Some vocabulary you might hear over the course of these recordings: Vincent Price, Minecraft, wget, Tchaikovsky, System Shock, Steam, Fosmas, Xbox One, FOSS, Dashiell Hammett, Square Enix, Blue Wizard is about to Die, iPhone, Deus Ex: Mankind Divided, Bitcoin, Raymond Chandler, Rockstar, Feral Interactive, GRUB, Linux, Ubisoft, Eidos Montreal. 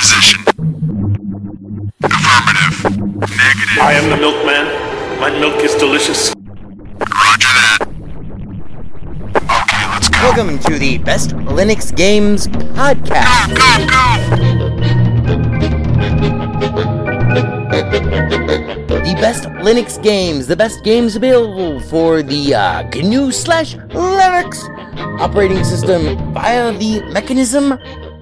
position. Affirmative. Negative. I am the milkman. My milk is delicious. Roger that. Okay, let's go. Welcome to the Best Linux Games Podcast. Go! The best Linux games, the best games available for the GNU/Linux operating system via the mechanism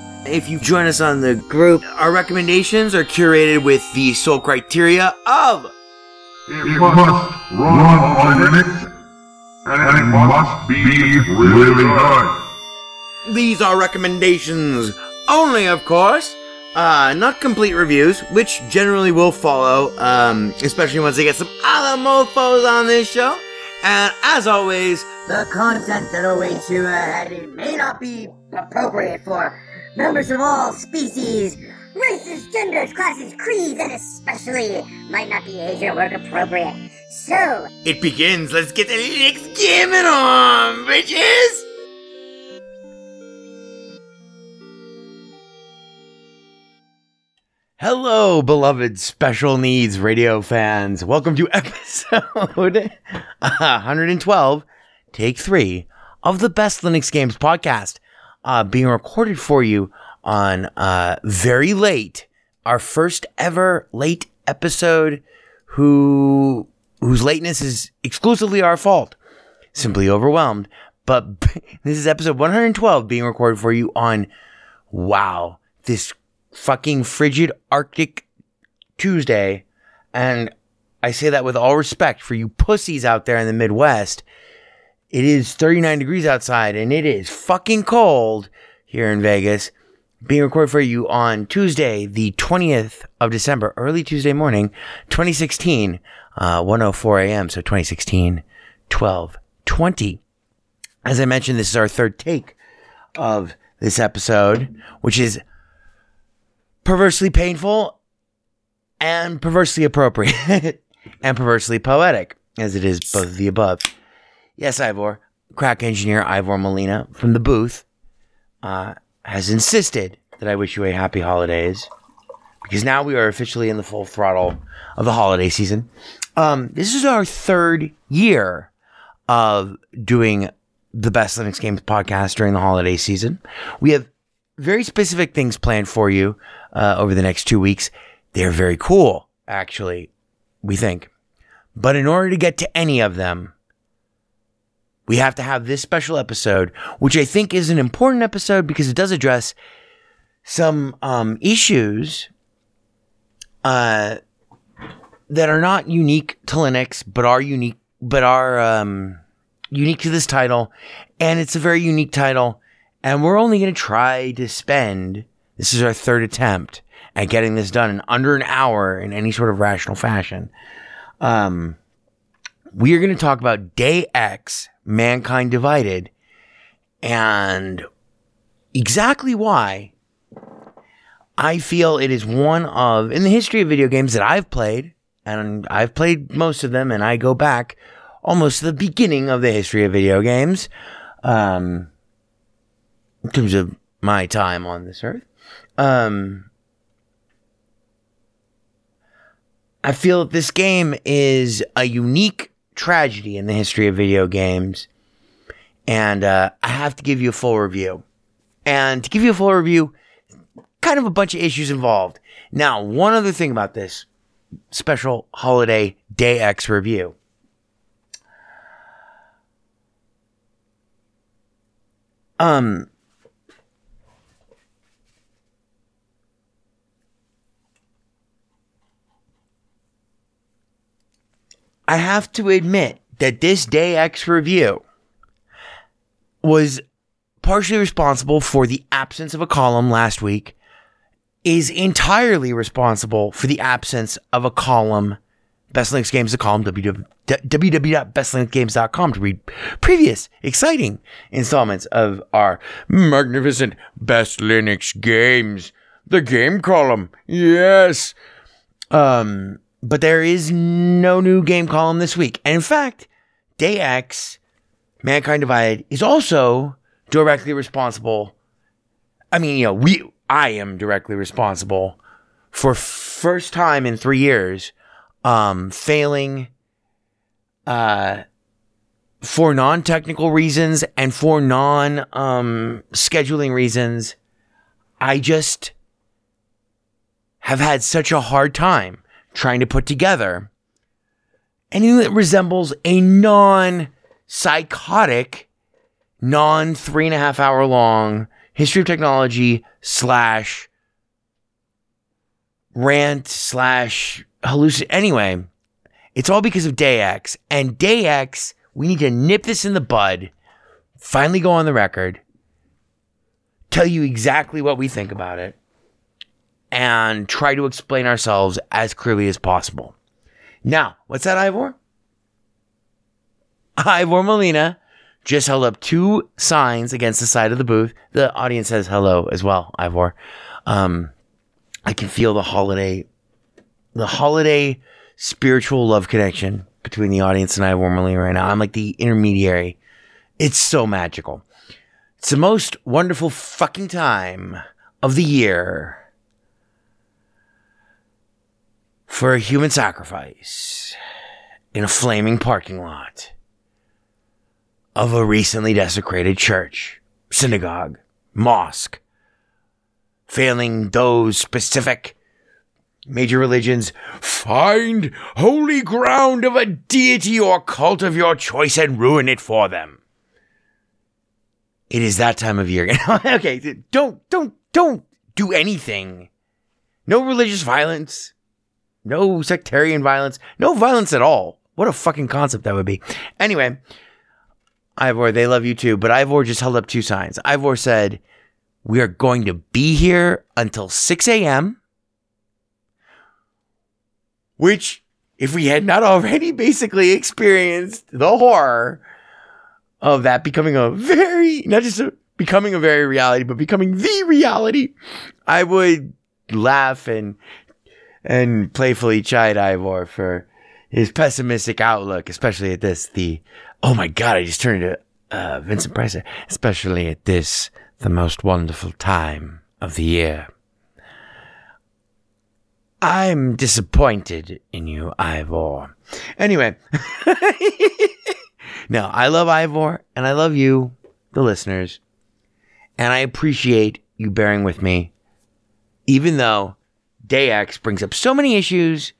If you join us on the group, our recommendations are curated with the sole criteria of it must run on Linux, and it must be really good. These are recommendations only, of course. Not complete reviews, which generally will follow, especially once they get some other mofos on this show. And as always, the content that awaits you ahead may not be appropriate for members of all species, races, genders, classes, creeds, and especially might not be age or work appropriate. So, it begins. Let's get the Linux gaming on, bitches! Hello, beloved Special Needs Radio fans. Welcome to episode 112, take 3, of the Best Linux Games Podcast, being recorded for you on very late, our first ever late episode, whose lateness is exclusively our fault. Simply overwhelmed. But this is episode 112 being recorded for you on, wow, this fucking frigid Arctic Tuesday, and I say that with all respect for you pussies out there in the Midwest. It is 39 degrees outside, and it is fucking cold here in Vegas. Being recorded for you on Tuesday, the 20th of December, early Tuesday morning, 2016, 1:04 a.m., so 2016, 12:20. As I mentioned, this is our third take of this episode, which is perversely painful and perversely appropriate and perversely poetic, as it is both of the above. Yes, Ivor, crack engineer Ivor Molina from the booth, has insisted that I wish you a happy holidays, because now we are officially in the full throttle of the holiday season. This is our third year of doing the Best Linux Games Podcast during the holiday season. We have very specific things planned for you over the next 2 weeks. They're very cool, actually, we think. But in order to get to any of them, we have to have this special episode, which I think is an important episode because it does address some issues that are not unique to Linux, but are unique to this title. And it's a very unique title. And we're only going to try to spend, this is our third attempt at getting this done in under an hour in any sort of rational fashion. We are going to talk about Deus Ex: Mankind Divided, and exactly why I feel it is one of, in the history of video games that I've played, and I've played most of them, and I go back almost to the beginning of the history of video games, in terms of my time on this earth. I feel that this game is a unique tragedy in the history of video games, and I have to give you a full review. And to give you a full review, kind of a bunch of issues involved. Now, one other thing about this special holiday Day X review. I have to admit that this Day X review was partially responsible for the absence of a column last week, is entirely responsible for the absence of a column, Best Linux Games, the column, www.bestlinuxgames.com, to read previous exciting installments of our magnificent Best Linux Games, the game column. Yes. But there is no new game column this week. And in fact, Day X, Mankind Divided, is also directly responsible. I mean, you know, I am directly responsible for first time in 3 years failing for non-technical reasons and for non-scheduling reasons. I just have had such a hard time trying to put together anything that resembles a non-psychotic, non-3.5 hour long history of technology / rant / hallucination. Anyway, it's all because of Day X. And Day X, we need to nip this in the bud, finally go on the record, tell you exactly what we think about it, and try to explain ourselves as clearly as possible. Now, what's that, Ivor? Ivor Molina just held up 2 signs against the side of the booth. The audience says hello as well, Ivor. I can feel the holiday spiritual love connection between the audience and Ivor Molina right now. I'm like the intermediary. It's so magical. It's the most wonderful fucking time of the year for a human sacrifice in a flaming parking lot of a recently desecrated church, synagogue, mosque, failing those specific major religions, find holy ground of a deity or cult of your choice and ruin it for them. It is that time of year. Okay, don't do anything. No religious violence, no sectarian violence, no violence at all. What a fucking concept that would be. Anyway, Ivor, they love you too, but Ivor just held up 2 signs. Ivor said, we are going to be here until 6 a.m., which, if we had not already basically experienced the horror of that becoming becoming the reality, I would laugh and playfully chide Ivor for his pessimistic outlook, especially at this, oh my God, I just turned into Vincent Price. Especially at this, the most wonderful time of the year. I'm disappointed in you, Ivor. Anyway. No, I love Ivor, and I love you, the listeners. And I appreciate you bearing with me, even though Day X brings up so many issues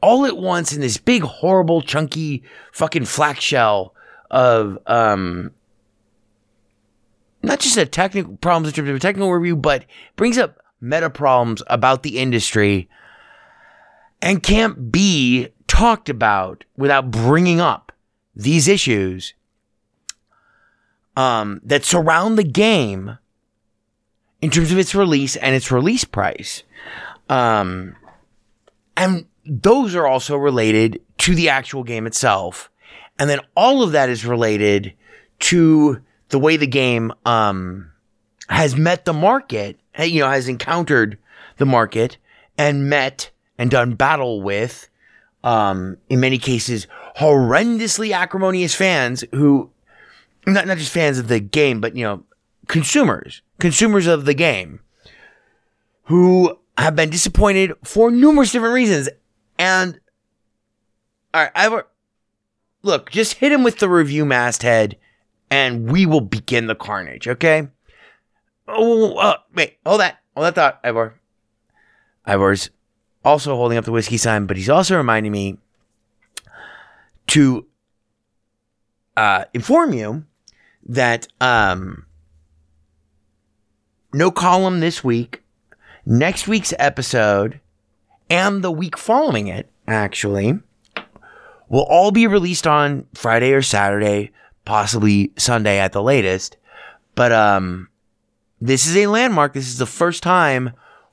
all at once in this big, horrible, chunky, fucking flak shell of not just a technical problems in terms of a technical review, but brings up meta problems about the industry and can't be talked about without bringing up these issues that surround the game in terms of its release and its release price. And those are also related to the actual game itself. And then all of that is related to the way the game has met the market, you know, has encountered the market and met and done battle with, in many cases, horrendously acrimonious fans who not just fans of the game, but, you know, consumers of the game who have been disappointed for numerous different reasons. And, all right, look, just hit him with the review masthead and we will begin the carnage, okay? Oh, wait, hold that thought, Ivor. Ivor's also holding up the whiskey sign, but he's also reminding me to inform you that no column this week. Next week's episode and the week following it, actually, will all be released on Friday or Saturday, possibly Sunday at the latest. But this is a landmark. This is the first time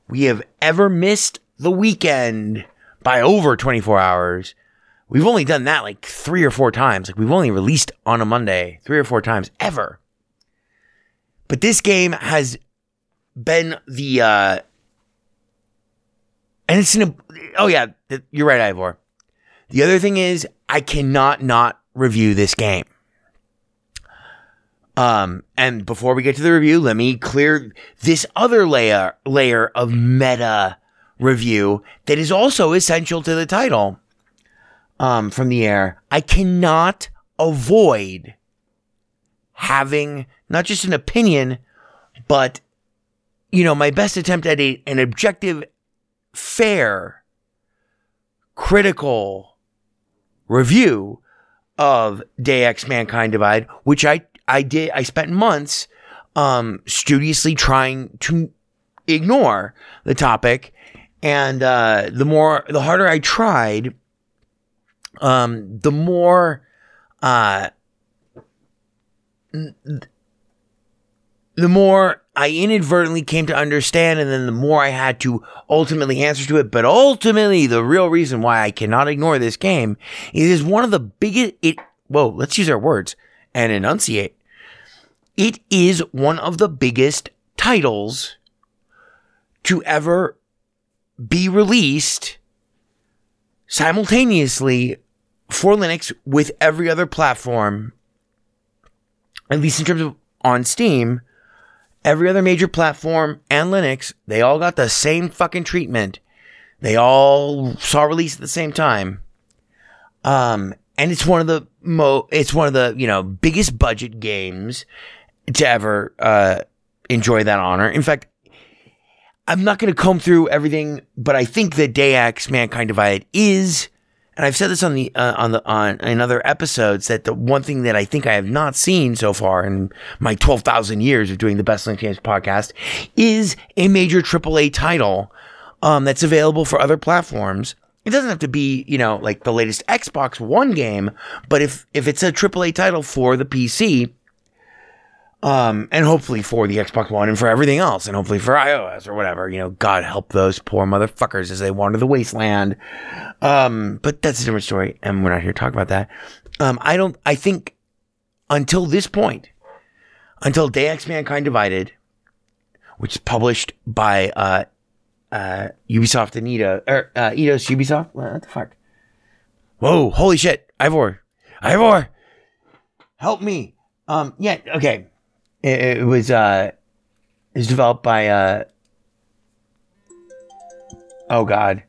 we have ever missed the weekend by over 24 hours. We've only done that like 3 or 4 times. Like, we've only released on a Monday 3 or 4 times ever. But this game has been the and it's in a, oh yeah, you're right, Ivor. The other thing is, I cannot not review this game. And before we get to the review, let me clear this other layer of meta review that is also essential to the title. From the air, I cannot avoid having not just an opinion, but, you know, my best attempt at an objective, fair, critical review of Deus Ex: Mankind Divided, which I did. I spent months studiously trying to ignore the topic, and the harder I tried, the more the more I inadvertently came to understand, and then the more I had to ultimately answer to it. But ultimately, the real reason why I cannot ignore this game is one of the biggest. Whoa, let's use our words and enunciate. It is one of the biggest titles to ever be released simultaneously for Linux with every other platform, at least in terms of on Steam. Every other major platform and Linux, they all got the same fucking treatment. They all saw release at the same time. And it's one of the biggest budget games to ever enjoy that honor. In fact, I'm not going to comb through everything, but I think that Deus Ex: Mankind Divided is, and I've said this on other episodes, that the one thing that I think I have not seen so far in my 12,000 years of doing the Best Linux Games podcast is a major AAA title that's available for other platforms. It doesn't have to be, you know, like the latest Xbox One game, but if it's a AAA title for the PC. And hopefully for the Xbox One and for everything else, and hopefully for iOS or whatever, you know, God help those poor motherfuckers as they wander the wasteland. But that's a different story, and we're not here to talk about that. I think until this point, until Deus Ex: Mankind Divided, which is published by, Ubisoft and Eidos Ubisoft. What the fuck? Whoa, holy shit. Ivor, help me. Yeah, okay. It was developed by, oh God,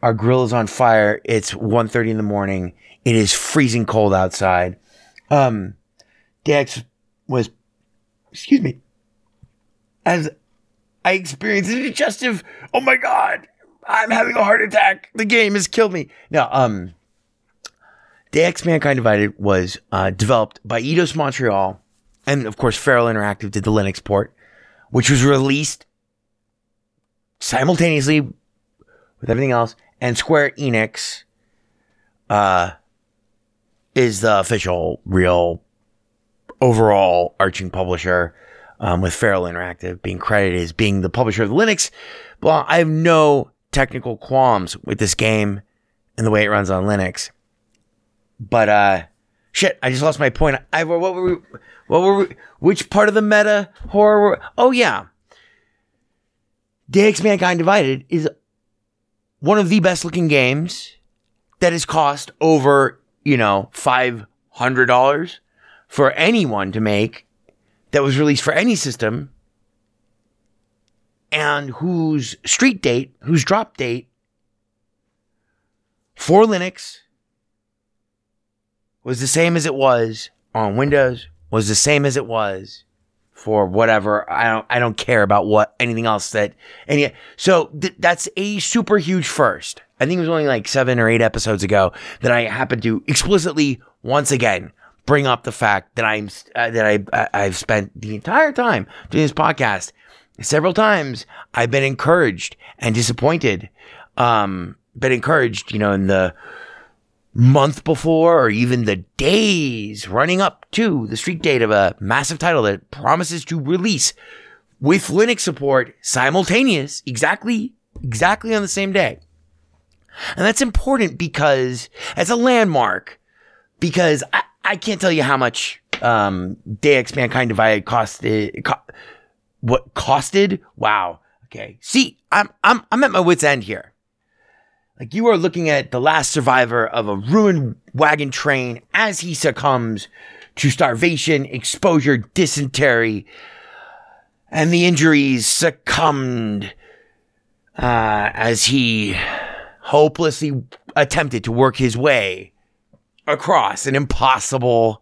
our grill is on fire. It's 1:30 in the morning. It is freezing cold outside. Dex was, excuse me, as I experienced a digestive, oh my God, I'm having a heart attack. The game has killed me. No, Deus Ex: Mankind Divided was developed by Eidos Montreal. And, of course, Feral Interactive did the Linux port, which was released simultaneously with everything else. And Square Enix is the official, real, overall arching publisher, with Feral Interactive being credited as being the publisher of the Linux. Well, I have no technical qualms with this game and the way it runs on Linux. But, shit, I just lost my point. Ivor, what were we, which part of the meta horror were, oh yeah. Deus Ex: Mankind Divided is one of the best looking games that has cost over, you know, $500. for anyone to make that was released for any system and whose street date, whose drop date for Linux was the same as it was on Windows, was the same as it was for whatever. I don't care about what anything else that any. So that's a super huge first. I think it was only like 7 or 8 episodes ago that I happened to explicitly once again bring up the fact that I've spent the entire time doing this podcast. Several times I've been encouraged and disappointed. Been encouraged, you know, in the month before or even the days running up to the street date of a massive title that promises to release with Linux support simultaneous, exactly on the same day. And that's important because as a landmark, because I can't tell you how much Deus Ex: Mankind Divided costed. What costed? Wow. Okay. See, I'm at my wit's end here. Like, you are looking at the last survivor of a ruined wagon train as he succumbs to starvation, exposure, dysentery, and the injuries succumbed as he hopelessly attempted to work his way across an impossible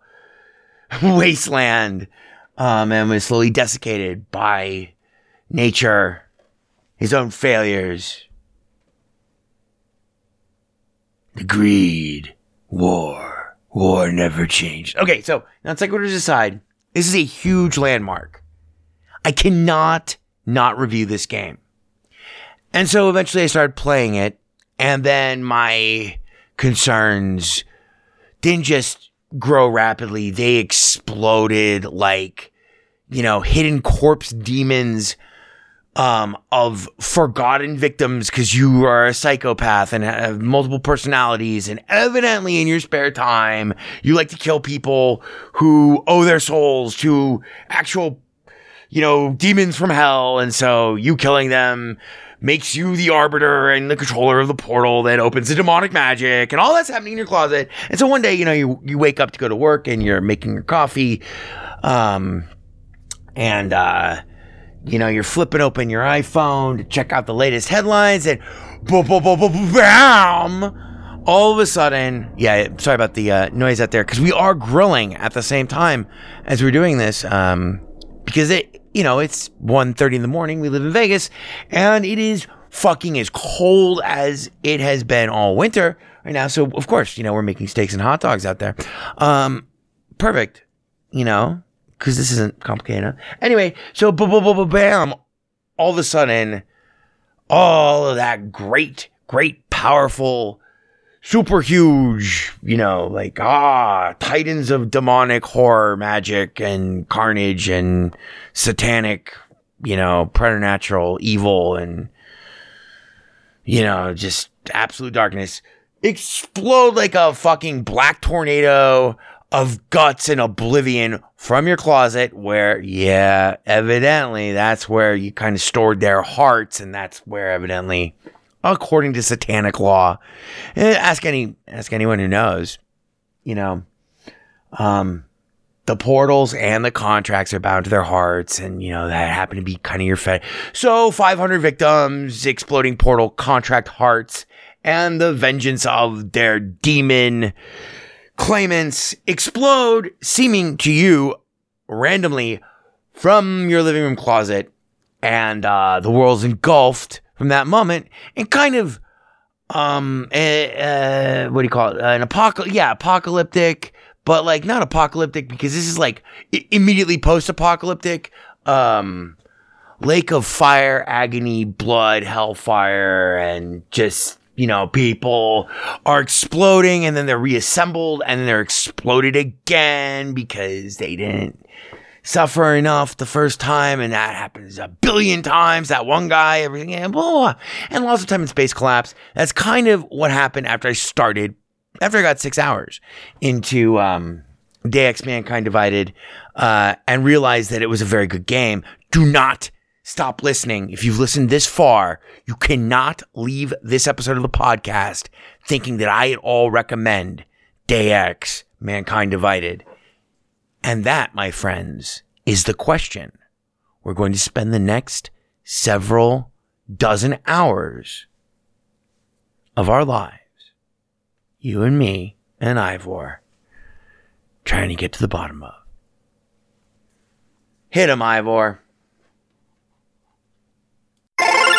wasteland and was slowly desiccated by nature, his own failures, the greed, war never changed. Okay, so now SegWiters aside, this is a huge landmark. I cannot not review this game. And so eventually I started playing it. And then my concerns didn't just grow rapidly. They exploded like, you know, hidden corpse demons of forgotten victims because you are a psychopath and have multiple personalities. And evidently in your spare time, you like to kill people who owe their souls to actual, you know, demons from hell. And so you killing them makes you the arbiter and the controller of the portal that opens the demonic magic, and all that's happening in your closet. And so one day, you know, you wake up to go to work and you're making your coffee, and you know, you're flipping open your iPhone to check out the latest headlines, and boom, boom, boom, boom, bam! All of a sudden, yeah, sorry about the noise out there, because we are grilling at the same time as we're doing this, because it, you know, it's 1:30 in the morning. We live in Vegas, and it is fucking as cold as it has been all winter right now. So, of course, you know, we're making steaks and hot dogs out there. Perfect, you know, because this isn't complicated enough. Anyway, so, bam, all of a sudden, all of that great, powerful, super huge, you know, like, titans of demonic horror, magic, and carnage, and satanic, you know, preternatural evil, and, you know, just absolute darkness explode like a fucking black tornado of guts and oblivion from your closet where, yeah, evidently that's where you kind of stored their hearts, and that's where evidently, according to satanic law, ask anyone who knows, you know, the portals and the contracts are bound to their hearts, and, you know, that happened to be kind of your fed. So 500 victims, exploding portal, contract hearts, and the vengeance of their demon claimants explode, seeming to you randomly from your living room closet, and the world's engulfed from that moment, and kind of, what do you call it? An apocalyptic, but like not apocalyptic, because this is like immediately post-apocalyptic, lake of fire, agony, blood, hellfire, and just, you know, people are exploding, and then they're reassembled, and then they're exploded again because they didn't suffer enough the first time, and that happens a billion times. That one guy, everything, and blah, blah, and lots of time and space collapse. That's kind of what happened after I got 6 hours into Deus Ex: Mankind Divided, and realized that it was a very good game. Do not stop listening. If you've listened this far, you cannot leave this episode of the podcast thinking that I at all recommend Deus Ex: Mankind Divided. And that, my friends, is the question we're going to spend the next several dozen hours of our lives, you and me and Ivor, trying to get to the bottom of. Hit him, Ivor.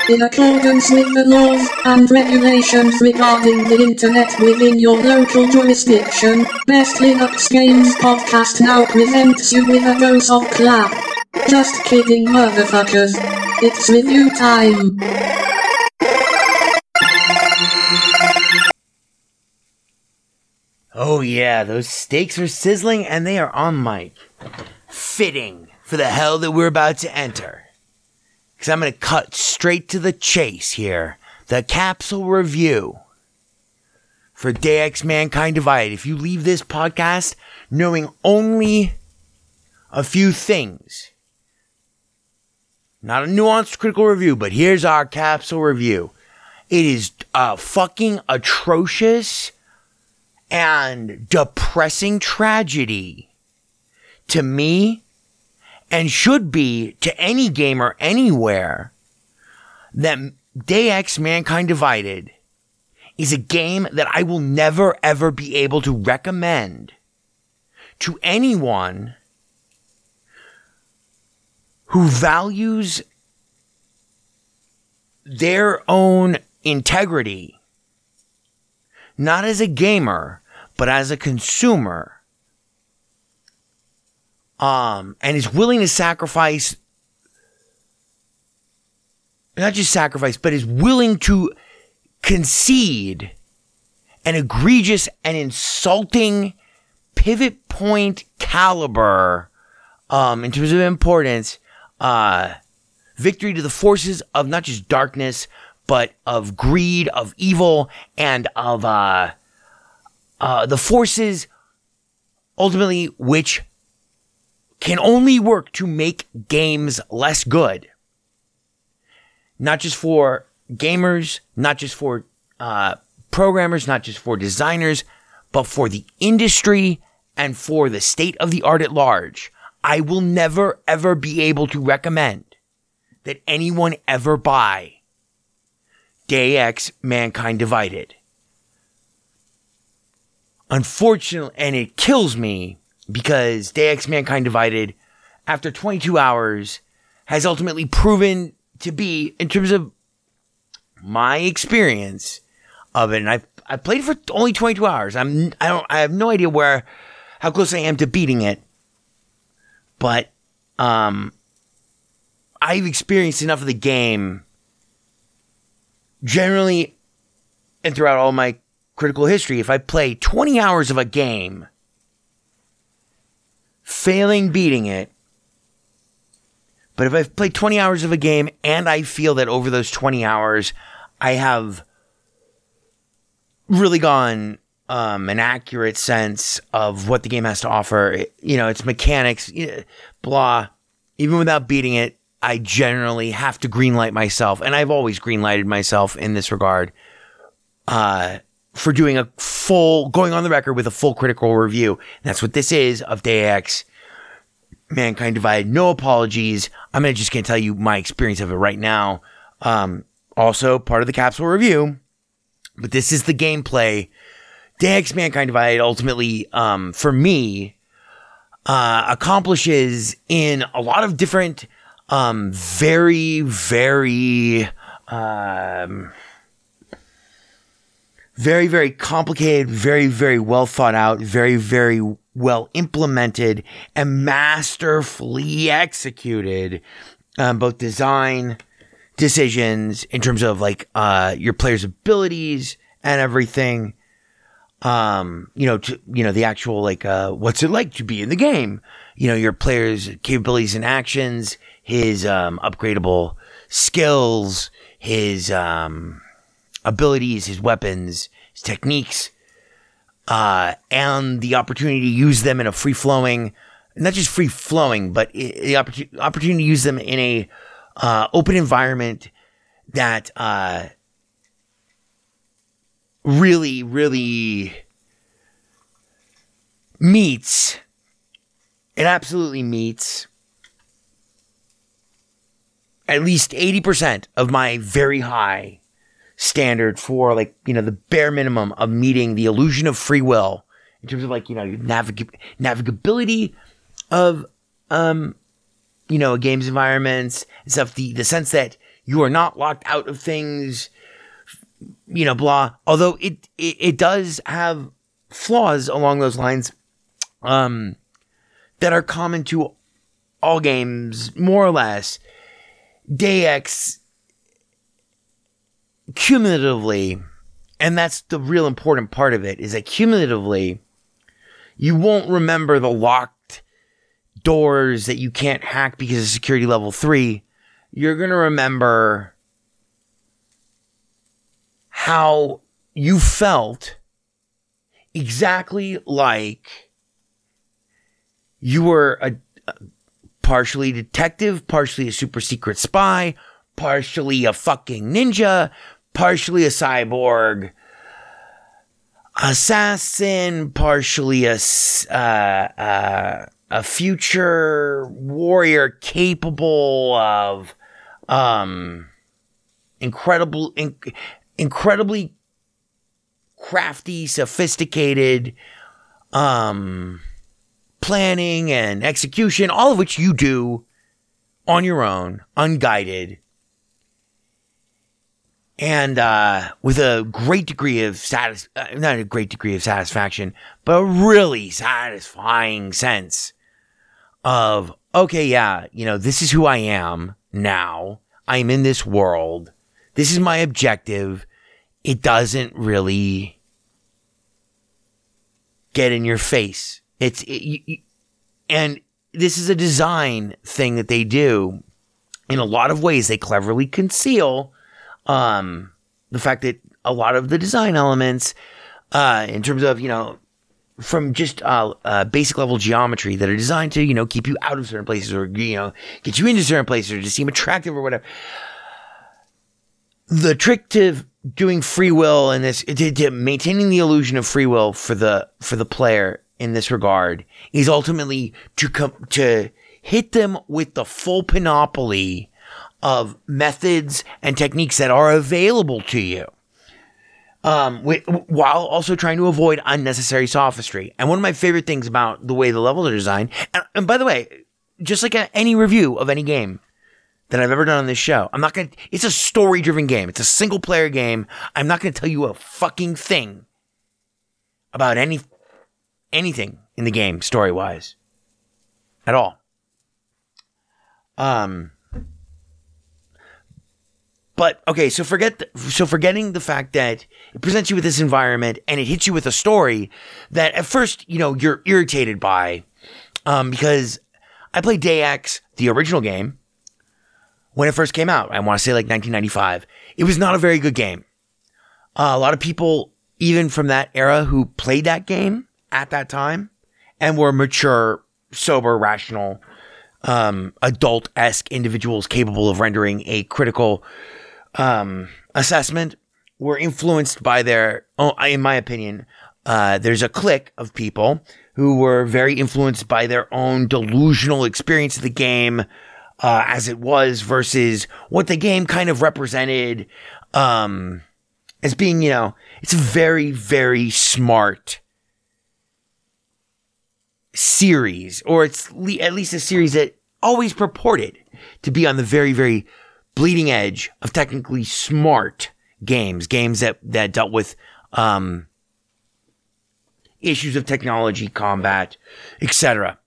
In accordance with the laws and regulations regarding the internet within your local jurisdiction, Best Linux Games Podcast now presents you with a dose of clap. Just kidding, motherfuckers. It's review time. Oh yeah, those steaks are sizzling and they are on mic. Fitting for the hell that we're about to enter. Because I'm going to cut straight to the chase here. The capsule review for Deus Ex: Mankind Divided. If you leave this podcast knowing only a few things, not a nuanced critical review, but here's our capsule review. It is a fucking atrocious and depressing tragedy to me, and should be to any gamer anywhere, that Deus Ex: Mankind Divided is a game that I will never ever be able to recommend to anyone who values their own integrity, not as a gamer, but as a consumer. And is willing to sacrifice, not just sacrifice, but is willing to concede an egregious and insulting pivot point caliber, in terms of importance, victory to the forces of not just darkness, but of greed, of evil, and of, the forces ultimately which can only work to make games less good. Not just for gamers, not just for programmers, not just for designers, but for the industry and for the state of the art at large. I will never, ever be able to recommend that anyone ever buy Deus Ex: Mankind Divided. Unfortunately, and it kills me, because Deus Ex: Mankind Divided, after 22 hours, has ultimately proven to be, in terms of my experience of it, and I played for only 22 hours. I have no idea how close I am to beating it, but I've experienced enough of the game generally, and throughout all my critical history. If I play 20 hours of a game, failing beating it, but if I've played 20 hours of a game and I feel that over those 20 hours I have really gone an accurate sense of what the game has to offer, you know, its mechanics, blah, even without beating it, I generally have to greenlight myself, and I've always greenlighted myself in this regard, for doing going on the record with a full critical review. And that's what this is of Deus Ex: Mankind Divided. No apologies. I'm just going to tell you my experience of it right now. Also part of the capsule review, but this is the gameplay. Deus Ex: Mankind Divided ultimately, for me, accomplishes in a lot of different, very, very, very, very complicated, very, very well thought out, very, very well implemented, and masterfully executed, both design decisions in terms of like, your player's abilities and everything. The actual, like, what's it like to be in the game? You know, your player's capabilities and actions, his, upgradable skills, his, abilities, his weapons, his techniques, and the opportunity to use them in a free-flowing, not just free-flowing, but the opportunity to use them in a open environment that really, really meets It absolutely meets at least 80% of my very high standard for, like, you know, the bare minimum of meeting the illusion of free will in terms of, like, you know, navigability of, you know, games environments and stuff. The sense that you are not locked out of things, you know, blah. Although it does have flaws along those lines, that are common to all games, more or less. Deus Ex cumulatively, and that's the real important part of it, is that cumulatively, you won't remember the locked doors that you can't hack because of security level 3. You're going to remember how you felt exactly like you were a partially detective, partially a super secret spy, partially a fucking ninja, partially a cyborg assassin, partially a future warrior capable of incredibly crafty, sophisticated planning and execution, all of which you do on your own, unguided, and with a great degree of satisfaction, but a really satisfying sense of, okay, yeah, you know, this is who I am now. I'm in this world. This is my objective. It doesn't really get in your face. And this is a design thing that they do. In a lot of ways, they cleverly conceal the fact that a lot of the design elements, in terms of, you know, from just basic level geometry that are designed to, you know, keep you out of certain places, or, you know, get you into certain places, or just seem attractive or whatever. The trick to doing free will and this, to maintaining the illusion of free will for the player in this regard, is ultimately to hit them with the full panoply of methods and techniques that are available to you, while also trying to avoid unnecessary sophistry. And one of my favorite things about the way the levels are designed, and by the way, just like any review of any game that I've ever done on this show, I'm not going to, it's a story-driven game. It's a single-player game. I'm not going to tell you a fucking thing about anything in the game story-wise at all. But okay, so forgetting the fact that it presents you with this environment and it hits you with a story that at first, you know, you're irritated by, because I played Deus Ex, the original game, when it first came out. I want to say like 1995. It was not a very good game. A lot of people, even from that era, who played that game at that time and were mature, sober, rational, adult-esque individuals capable of rendering a critical assessment, were influenced by in my opinion, there's a clique of people who were very influenced by their own delusional experience of the game as it was, versus what the game kind of represented as being, you know, it's a very, very smart series, or it's at least a series that always purported to be on the very, very bleeding edge of technically smart games that dealt with issues of technology, combat, etc.,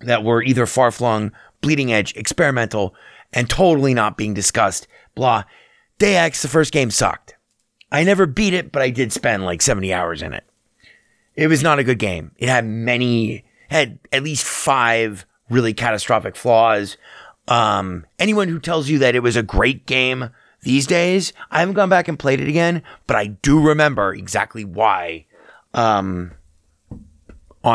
that were either far-flung, bleeding edge, experimental, and totally not being discussed, blah. Deus Ex, the first game, sucked. I never beat it, but I did spend like 70 hours in it. It was not a good game. It had at least 5 really catastrophic flaws. Anyone who tells you that it was a great game these days, I haven't gone back and played it again, but I do remember exactly why. On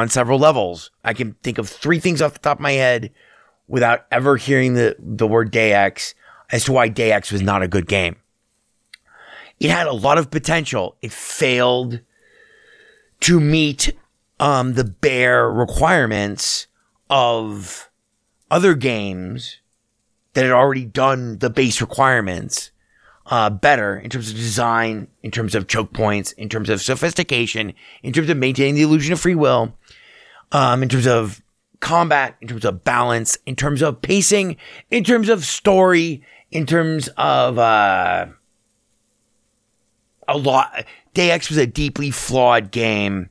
several levels, I can think of 3 things off the top of my head without ever hearing the word Deus Ex as to why Deus Ex was not a good game. It had a lot of potential. It failed to meet the bare requirements of other games that had already done the base requirements better in terms of design, in terms of choke points, in terms of sophistication, in terms of maintaining the illusion of free will, in terms of combat, in terms of balance, in terms of pacing, in terms of story, in terms of a lot. Deus Ex was a deeply flawed game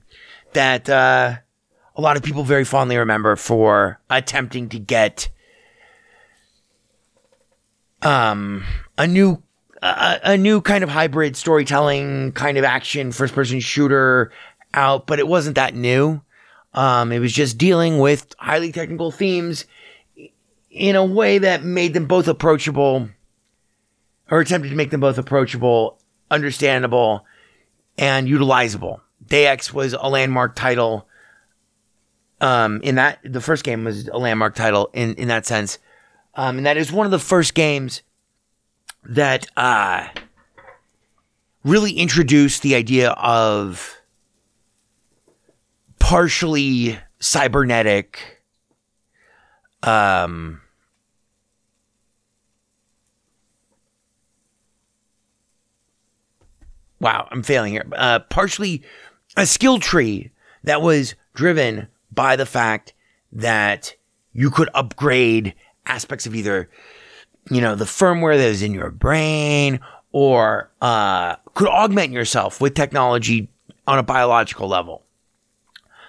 that a lot of people very fondly remember for attempting to get a new kind of hybrid storytelling, kind of action first-person shooter out, but it wasn't that new. It was just dealing with highly technical themes in a way that made them both approachable, or attempted to make them both approachable, understandable, and utilizable. Deus Ex was a landmark title. In that, the first game was a landmark title in that sense. And that is one of the first games that really introduced the idea of partially cybernetic partially a skill tree that was driven by the fact that you could upgrade aspects of either, you know, the firmware that is in your brain, or could augment yourself with technology on a biological level.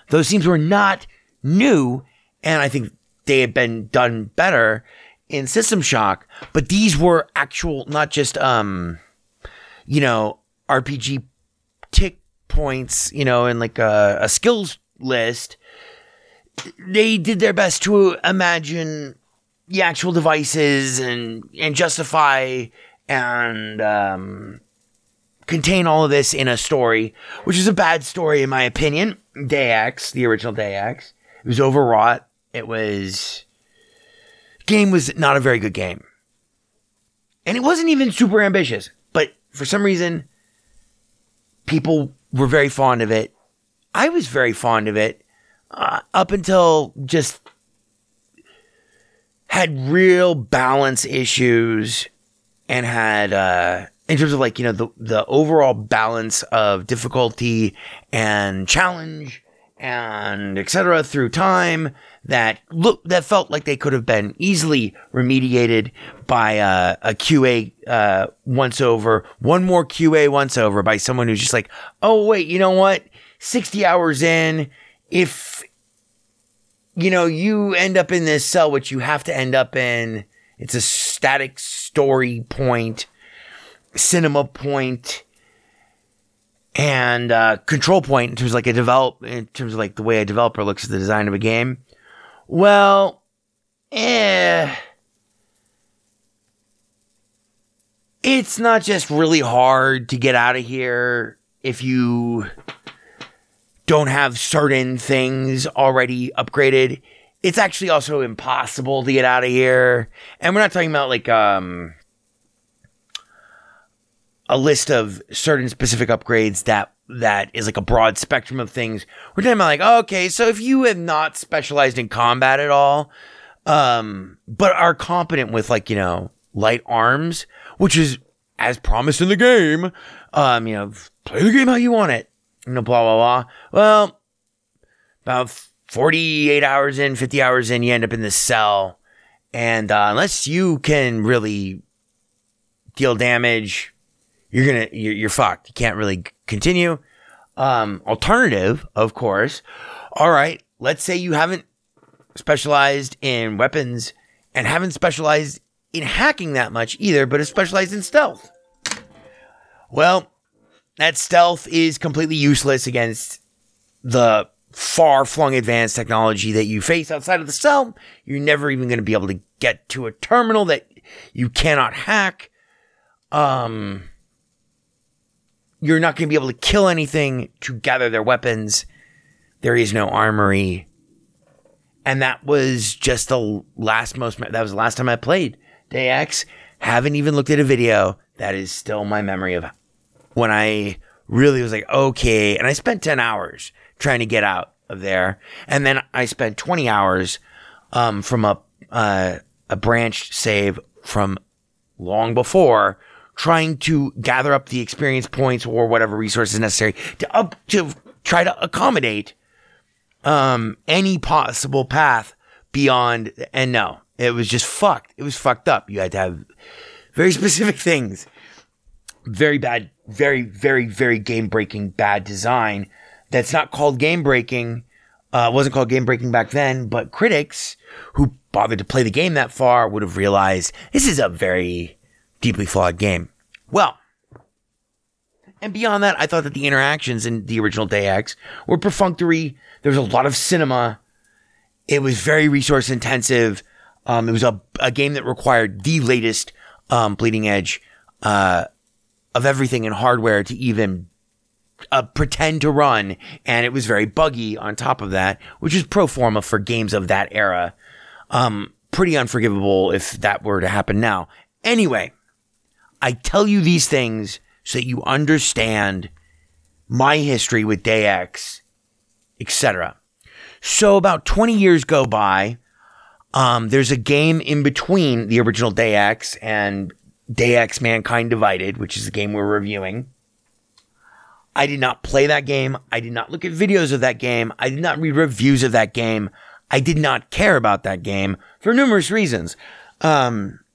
Those themes were not new, and I think they had been done better in System Shock, but these were actual, not just, RPG tick points, and like a skills list. They did their best to imagine the actual devices and justify and contain all of this in a story, which is a bad story in my opinion. Deus Ex, the original Deus Ex, it was overwrought. Game was not a very good game, and it wasn't even super ambitious. But for some reason, people were very fond of it. I was very fond of it up until just had real balance issues and had, in terms of like, the overall balance of difficulty and challenge and et cetera through time that felt like they could have been easily remediated by a QA once over, one more QA once over by someone who's just like, oh, wait, you know what? 60 hours in, if you end up in this cell, which you have to end up in, it's a static story point, cinema point, and control point in terms of like the way a developer looks at the design of a game. Well, it's not just really hard to get out of here if you don't have certain things already upgraded. It's actually also impossible to get out of here. And we're not talking about like a list of certain specific upgrades that is like a broad spectrum of things. We're talking about like, okay, so if you have not specialized in combat at all, but are competent with like, light arms, which is as promised in the game, play the game how you want it. Blah, blah, blah. Well, about 48 hours in, 50 hours in, you end up in this cell. And unless you can really deal damage, you're fucked. You can't really continue. Alternative, of course. All right, let's say you haven't specialized in weapons and haven't specialized in hacking that much either, but have specialized in stealth. Well, that stealth is completely useless against the far-flung advanced technology that you face outside of the cell. You're never even going to be able to get to a terminal that you cannot hack. You're not going to be able to kill anything to gather their weapons. There is no armory. And that was just that was the last time I played Deus Ex. Haven't even looked at a video. That is still my memory of when I really was like, okay, and I spent 10 hours trying to get out of there, and then I spent 20 hours from a branched save from long before, trying to gather up the experience points or whatever resources necessary to try to accommodate any possible path beyond. And no, it was just fucked. It was fucked up. You had to have very specific things. Very bad, very, very, very game-breaking bad design. That's not called game-breaking. Wasn't called game-breaking back then, but critics who bothered to play the game that far would have realized this is a very deeply flawed game. Well, and beyond that, I thought that the interactions in the original Deus Ex were perfunctory. There was a lot of cinema. It was very resource-intensive. It was a game that required the latest bleeding edge of everything in hardware to even pretend to run, and it was very buggy on top of that, which is pro forma for games of that era. Pretty unforgivable if that were to happen now. Anyway, I tell you these things so that you understand my history with Deus Ex, etc. So about 20 years go by. There's a game in between the original Deus Ex and Deus Ex: Mankind Divided, which is the game we're reviewing. I did not play that game. I did not look at videos of that game. I did not read reviews of that game. I did not care about that game for numerous reasons. You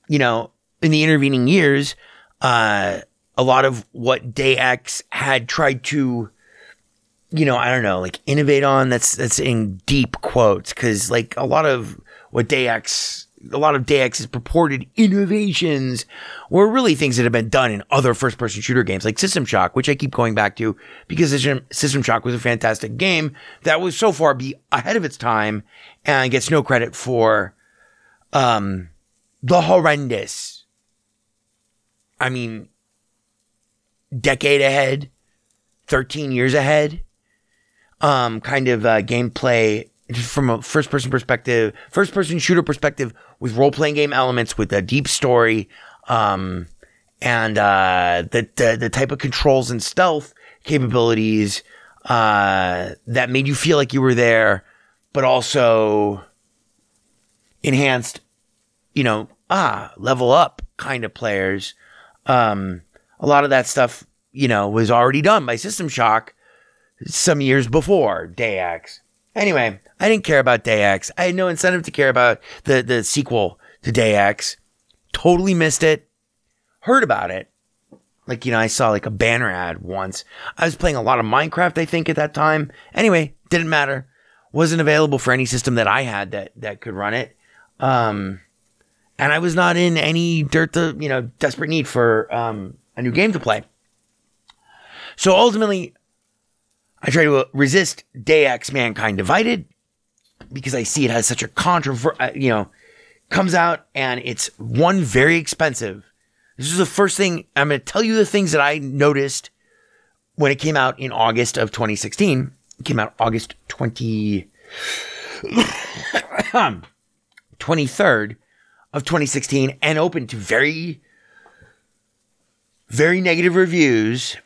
know, in the intervening years, a lot of what Deus Ex had tried to, you know, I don't know, like innovate on, that's in deep quotes, because like a lot of what Deus Ex, a lot of Deus Ex's purported innovations were really things that have been done in other first-person shooter games like System Shock, which I keep going back to because System Shock was a fantastic game that was so far ahead of its time and gets no credit for the horrendous, I mean, decade ahead, 13 years ahead, kind of gameplay from a first-person perspective, first-person shooter perspective with role-playing game elements, with a deep story, and the type of controls and stealth capabilities that made you feel like you were there, but also enhanced, you know, level up kind of players. A lot of that stuff, you know, was already done by System Shock some years before Deus Ex. Anyway, I didn't care about Deus Ex. I had no incentive to care about the sequel to Deus Ex. Totally missed it. Heard about it. Like, you know, I saw like a banner ad once. I was playing a lot of Minecraft, I think, at that time. Anyway, didn't matter. Wasn't available for any system that I had that could run it. And I was not in any desperate need for a new game to play. So ultimately, I try to resist Deus Ex: Mankind Divided because I see it has such a comes out and it's one, very expensive. This is the first thing. I'm going to tell you the things that I noticed when it came out in August of 2016. It came out August 23rd of 2016 and opened to very, very negative reviews,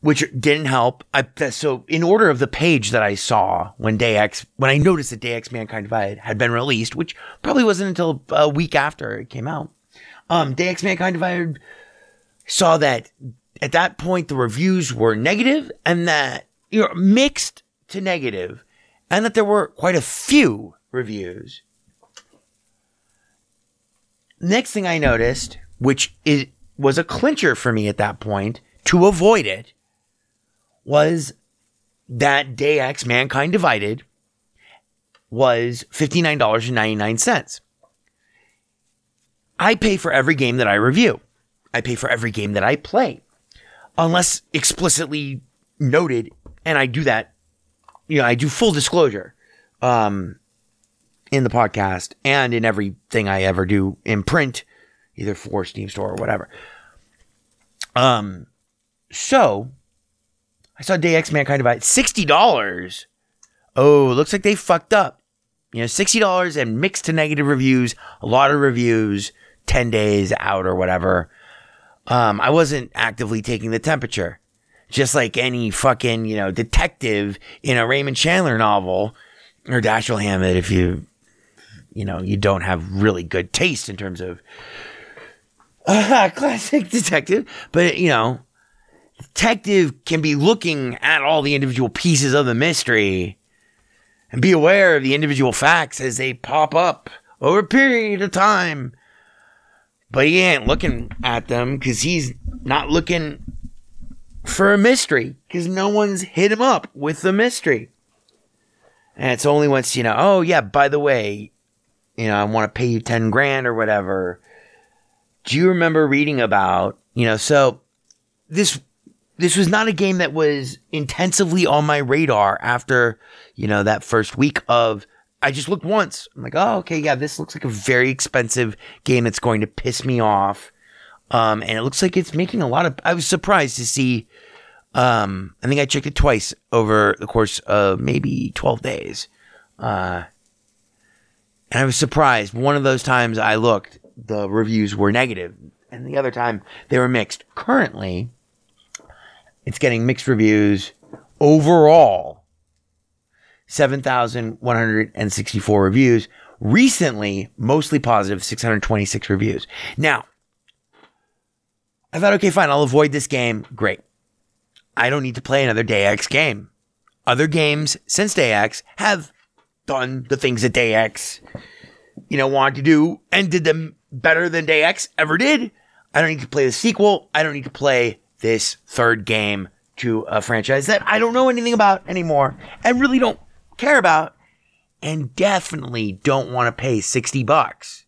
which didn't help. So in order of the page that I saw when I noticed that Deus Ex: Mankind Divided had been released, which probably wasn't until a week after it came out, Deus Ex: Mankind Divided saw that at that point the reviews were negative and that mixed to negative, and that there were quite a few reviews. Next thing I noticed, which was a clincher for me at that point to avoid it, was that Deus Ex: Mankind Divided was $59.99. I pay for every game that I review. I pay for every game that I play, unless explicitly noted, and I do that. You know, I do full disclosure in the podcast and in everything I ever do in print, either for Steam Store or whatever. So I saw Deus Ex: Mankind Divided, $60. Oh, looks like they fucked up. You know, $60 and mixed to negative reviews, a lot of reviews, 10 days out or whatever. I wasn't actively taking the temperature. Just like any fucking, you know, detective in a Raymond Chandler novel, or Dashiell Hammett if you you know, you don't have really good taste in terms of classic detective. But, you know, detective can be looking at all the individual pieces of the mystery and be aware of the individual facts as they pop up over a period of time. But he ain't looking at them because he's not looking for a mystery because no one's hit him up with the mystery. And it's only once, you know, oh, yeah, by the way, you know, I want to pay you 10 grand or whatever. Do you remember reading about, you know, so this was not a game that was intensively on my radar after, you know, that first week of, I just looked once. I'm like, oh, okay, yeah, this looks like a very expensive game that's going to piss me off. And it looks like it's making a lot of, I was surprised to see, I think I checked it twice over the course of maybe 12 days. And I was surprised. One of those times I looked, the reviews were negative, and the other time they were mixed. Currently, it's getting mixed reviews overall. 7,164 reviews. Recently, mostly positive, 626 reviews. Now, I thought, okay, fine, I'll avoid this game. Great. I don't need to play another Day X game. Other games since Day X have done the things that Day X, you know, wanted to do and did them better than Day X ever did. I don't need to play the sequel. I don't need to play this third game to a franchise that I don't know anything about anymore and really don't care about and definitely don't want to pay $60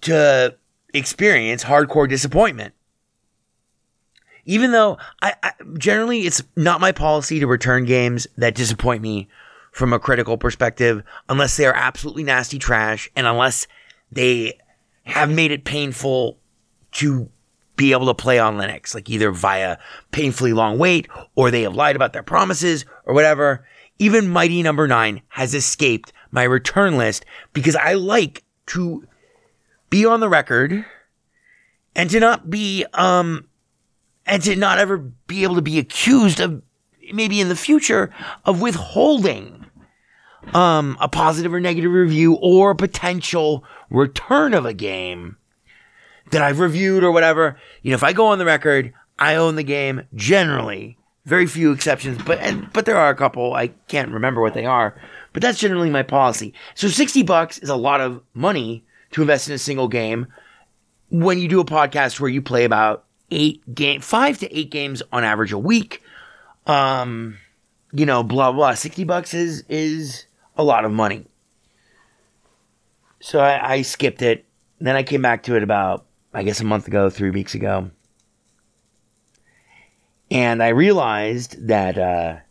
to experience hardcore disappointment. Even though I generally, it's not my policy to return games that disappoint me from a critical perspective unless they are absolutely nasty trash and unless they have made it painful to be able to play on Linux, like either via painfully long wait or they have lied about their promises or whatever. Even Mighty Number 9 has escaped my return list because I like to be on the record and to not be, and to not ever be able to be accused of maybe in the future of withholding a positive or negative review or potential return of a game that I've reviewed or whatever. You know, if I go on the record, I own the game generally. Very few exceptions, but there are a couple. I can't remember what they are, but that's generally my policy. So $60 is a lot of money to invest in a single game when you do a podcast where you play about 5 to 8 games on average a week. You know, blah, blah. $60 is a lot of money. So I skipped it. Then I came back to it about, I guess, a month ago, 3 weeks ago. And I realized that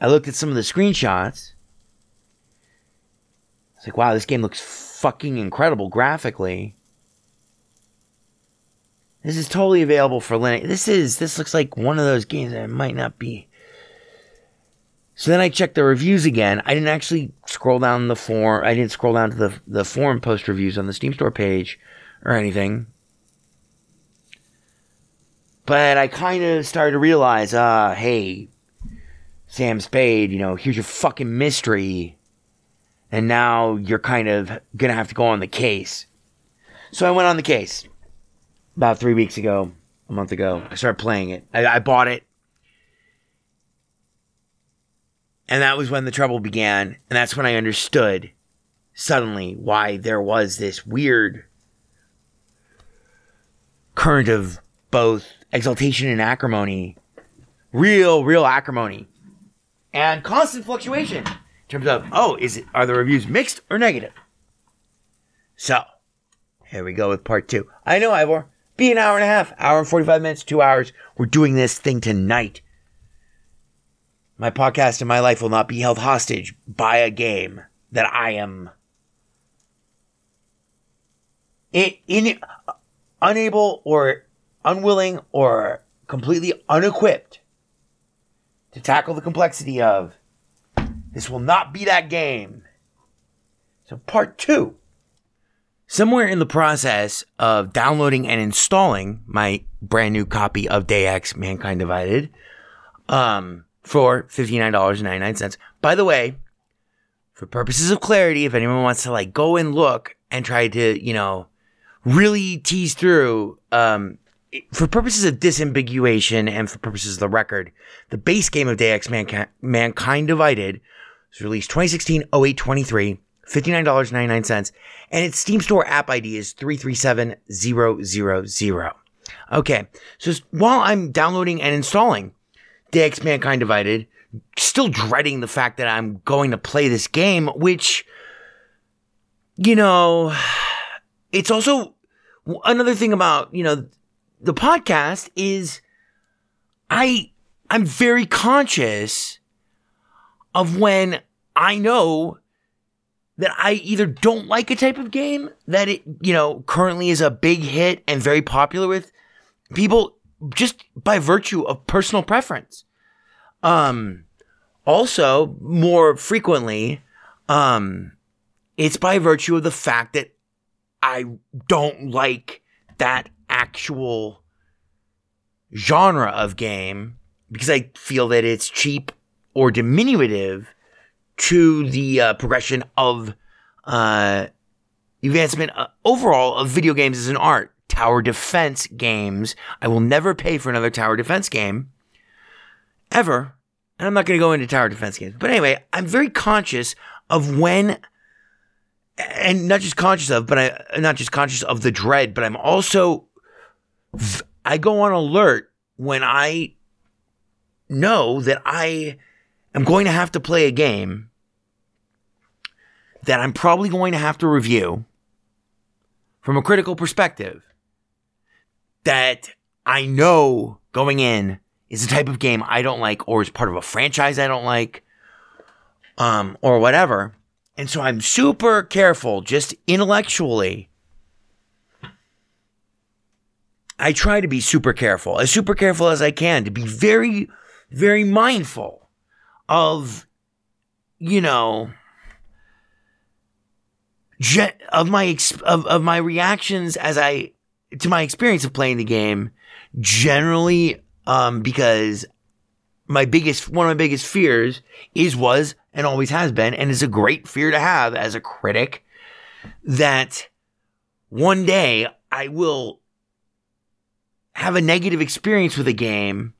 I looked at some of the screenshots. It's like, wow, this game looks fucking incredible graphically. This is totally available for Linux. This looks like one of those games that it might not be. So then I checked the reviews again. I didn't actually scroll down the forum. I didn't scroll down to the forum post reviews on the Steam Store page or anything. But I kind of started to realize, hey, Sam Spade, you know, here's your fucking mystery. And now you're kind of going to have to go on the case. So I went on the case about 3 weeks ago, a month ago. I started playing it. I bought it. And that was when the trouble began, and that's when I understood suddenly why there was this weird current of both exaltation and acrimony, real acrimony, and constant fluctuation in terms of, oh, are the reviews mixed or negative? So, here we go with part two. I know, Ivor, be an hour and a half, hour and 45 minutes, 2 hours. We're doing this thing tonight. My podcast and my life will not be held hostage by a game that I am unable or unwilling or completely unequipped to tackle the complexity of. This will not be that game. So part two. Somewhere in the process of downloading and installing my brand new copy of Day X: Mankind Divided, for $59.99. By the way, for purposes of clarity, if anyone wants to like go and look and try to, you know, really tease through, for purposes of disambiguation and for purposes of the record, the base game of Deus Ex Mankind Divided was released 2016-08-23, $59.99, and its Steam Store app ID is 337000. Okay, so while I'm downloading and installing Deus Ex Mankind Divided, still dreading the fact that I'm going to play this game, which, you know, it's also another thing about, you know, the podcast is I'm very conscious of when I know that I either don't like a type of game that it, you know, currently is a big hit and very popular with people just by virtue of personal preference. Also, more frequently, it's by virtue of the fact that I don't like that actual genre of game because I feel that it's cheap or diminutive to the progression of advancement overall of video games as an art. Tower defense games. I will never pay for another tower defense game ever. And I'm not going to go into tower defense games. But anyway, I'm very conscious of when, and not just conscious of, but I'm not just conscious of the dread, but I'm also, I go on alert when I know that I am going to have to play a game that I'm probably going to have to review from a critical perspective that I know going in is the type of game I don't like or is part of a franchise I don't like, or whatever. And so I'm super careful, just intellectually. I try to be super careful as I can, to be very, very mindful of, you know, of my reactions as to my experience of playing the game generally, because one of my biggest fears was and always has been, and is a great fear to have as a critic, that one day I will have a negative experience with a game,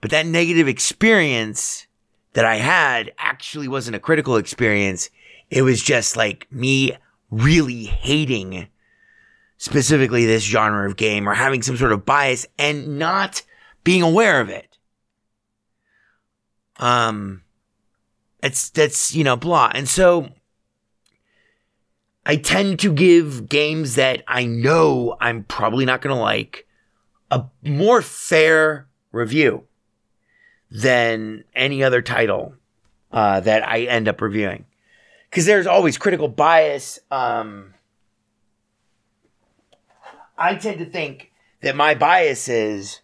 but that negative experience that I had actually wasn't a critical experience. It was just like me really hating specifically this genre of game or having some sort of bias and not being aware of it. That's, you know, blah. And so I tend to give games that I know I'm probably not going to like a more fair review than any other title that I end up reviewing. Because there's always critical bias. I tend to think that my biases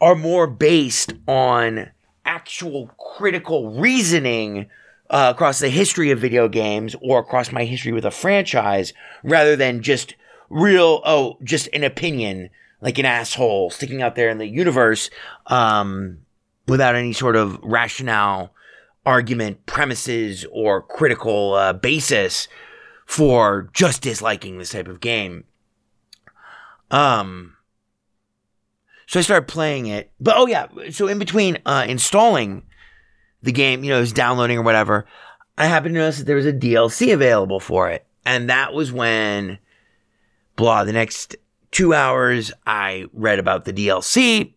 are more based on actual critical reasoning across the history of video games or across my history with a franchise rather than just just an opinion, like an asshole sticking out there in the universe without any sort of rationale, argument, premises, or critical basis for just disliking this type of game. So I started playing it, but so in between installing the game, you know, it was downloading or whatever, I happened to notice that there was a DLC available for it, and that was when, the next 2 hours I read about the DLC,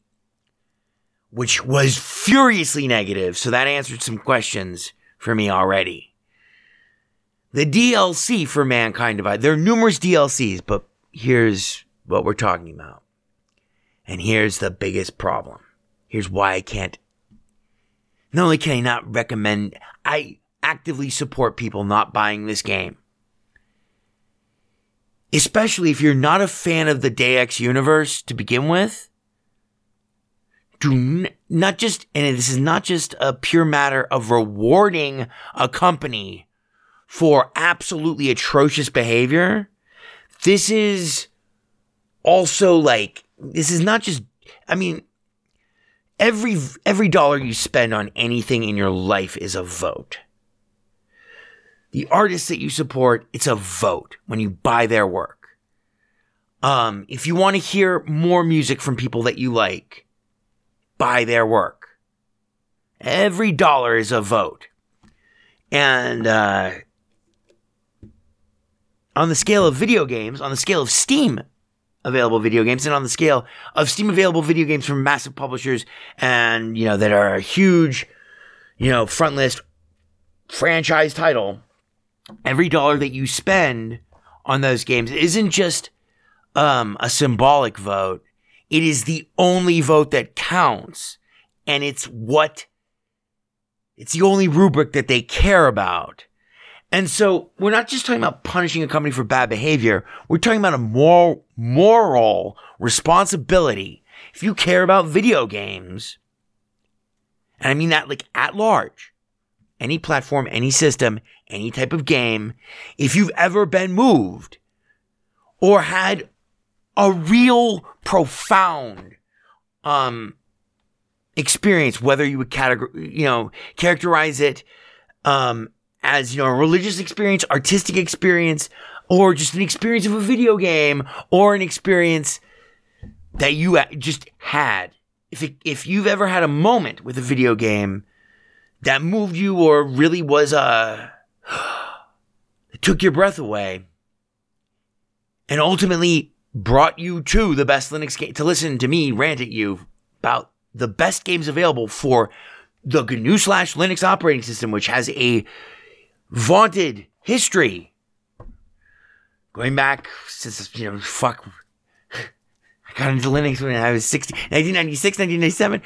which was furiously negative, so that answered some questions for me already. The DLC for Mankind Divided, there are numerous DLCs, but here's what we're talking about. And here's the biggest problem. Here's why I can't. Not only can I not recommend, I actively support people not buying this game. Especially if you're not a fan of the Deus Ex universe to begin with. And this is not just a pure matter of rewarding a company for absolutely atrocious behavior. This is also like, this is not just, I mean, every dollar you spend on anything in your life is a vote. the artists that you support, it's a vote when you buy their work. If you want to hear more music from people that you like, buy their work. Every dollar is a vote. And on the scale of video games, on the scale of Steam available video games, and on the scale of Steam available video games from massive publishers and, you know, that are a huge, you know, front list franchise title, every dollar that you spend on those games isn't just a symbolic vote. It is the only vote that counts, and it's the only rubric that they care about. And so we're not just talking about punishing a company for bad behavior. We're talking about a moral responsibility. If you care about video games, and I mean that like at large, any platform, any system, any type of game, if you've ever been moved or had a real profound experience, whether you would characterize it as, you know, a religious experience, artistic experience, or just an experience of a video game, or an experience that you just had. If you've ever had a moment with a video game that moved you or really was it took your breath away, and ultimately brought you to the best Linux game, to listen to me rant at you about the best games available for the GNU/Linux operating system, which has a vaunted history going back since, you know, I got into Linux when I was 1996, 1997.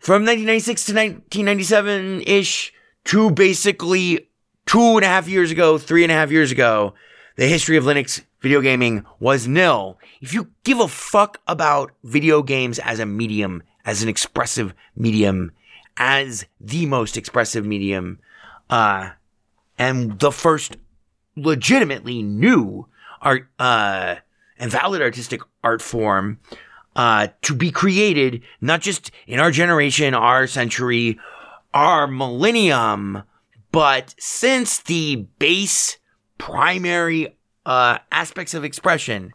From 1996 to 1997-ish, to basically 2.5 years ago, 3.5 years ago, the history of Linux video gaming was nil. If you give a fuck about video games as a medium, as an expressive medium, as the most expressive medium, and the first legitimately new art and valid artistic art form to be created, not just in our generation, our century, our millennium, but since the base primary aspects of expression,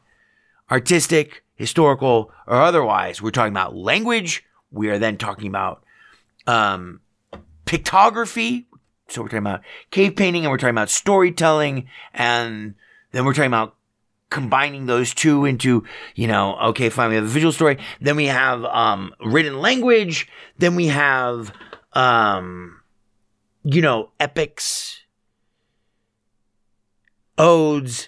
artistic, historical, or otherwise. We're talking about language. We are then talking about pictography. So we're talking about cave painting, and we're talking about storytelling, and then we're talking about combining those two into, you know, okay, fine, we have a visual story. Then we have written language. Then we have, you know, epics, odes.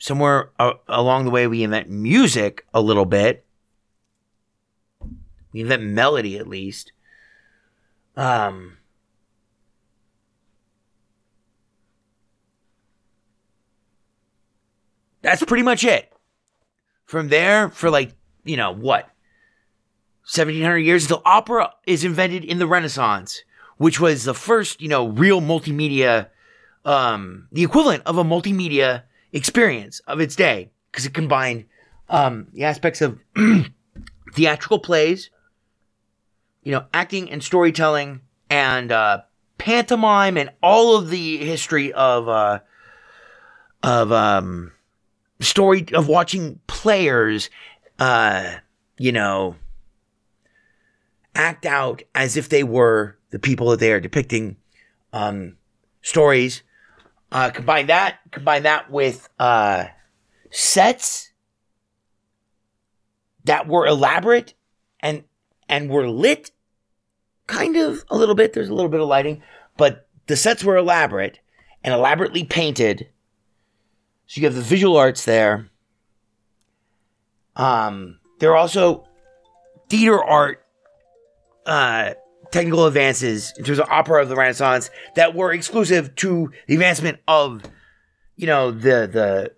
Somewhere along the way, we invent music a little bit. We invent melody, at least. That's pretty much it. From there, for like, you know, 1,700 years until opera is invented in the Renaissance, which was the first, you know, real multimedia, the equivalent of a multimedia experience of its day, because it combined the aspects of theatrical plays, you know, acting and storytelling, and pantomime, and all of the history of story of watching players, you know, act out as if they were the people that they are depicting stories. Combine that with sets that were elaborate and were lit, kind of a little bit. There's a little bit of lighting, but the sets were elaborate and elaborately painted. So you have the visual arts there. There are also theater art, technical advances in terms of opera of the Renaissance that were exclusive to the advancement of, you know, the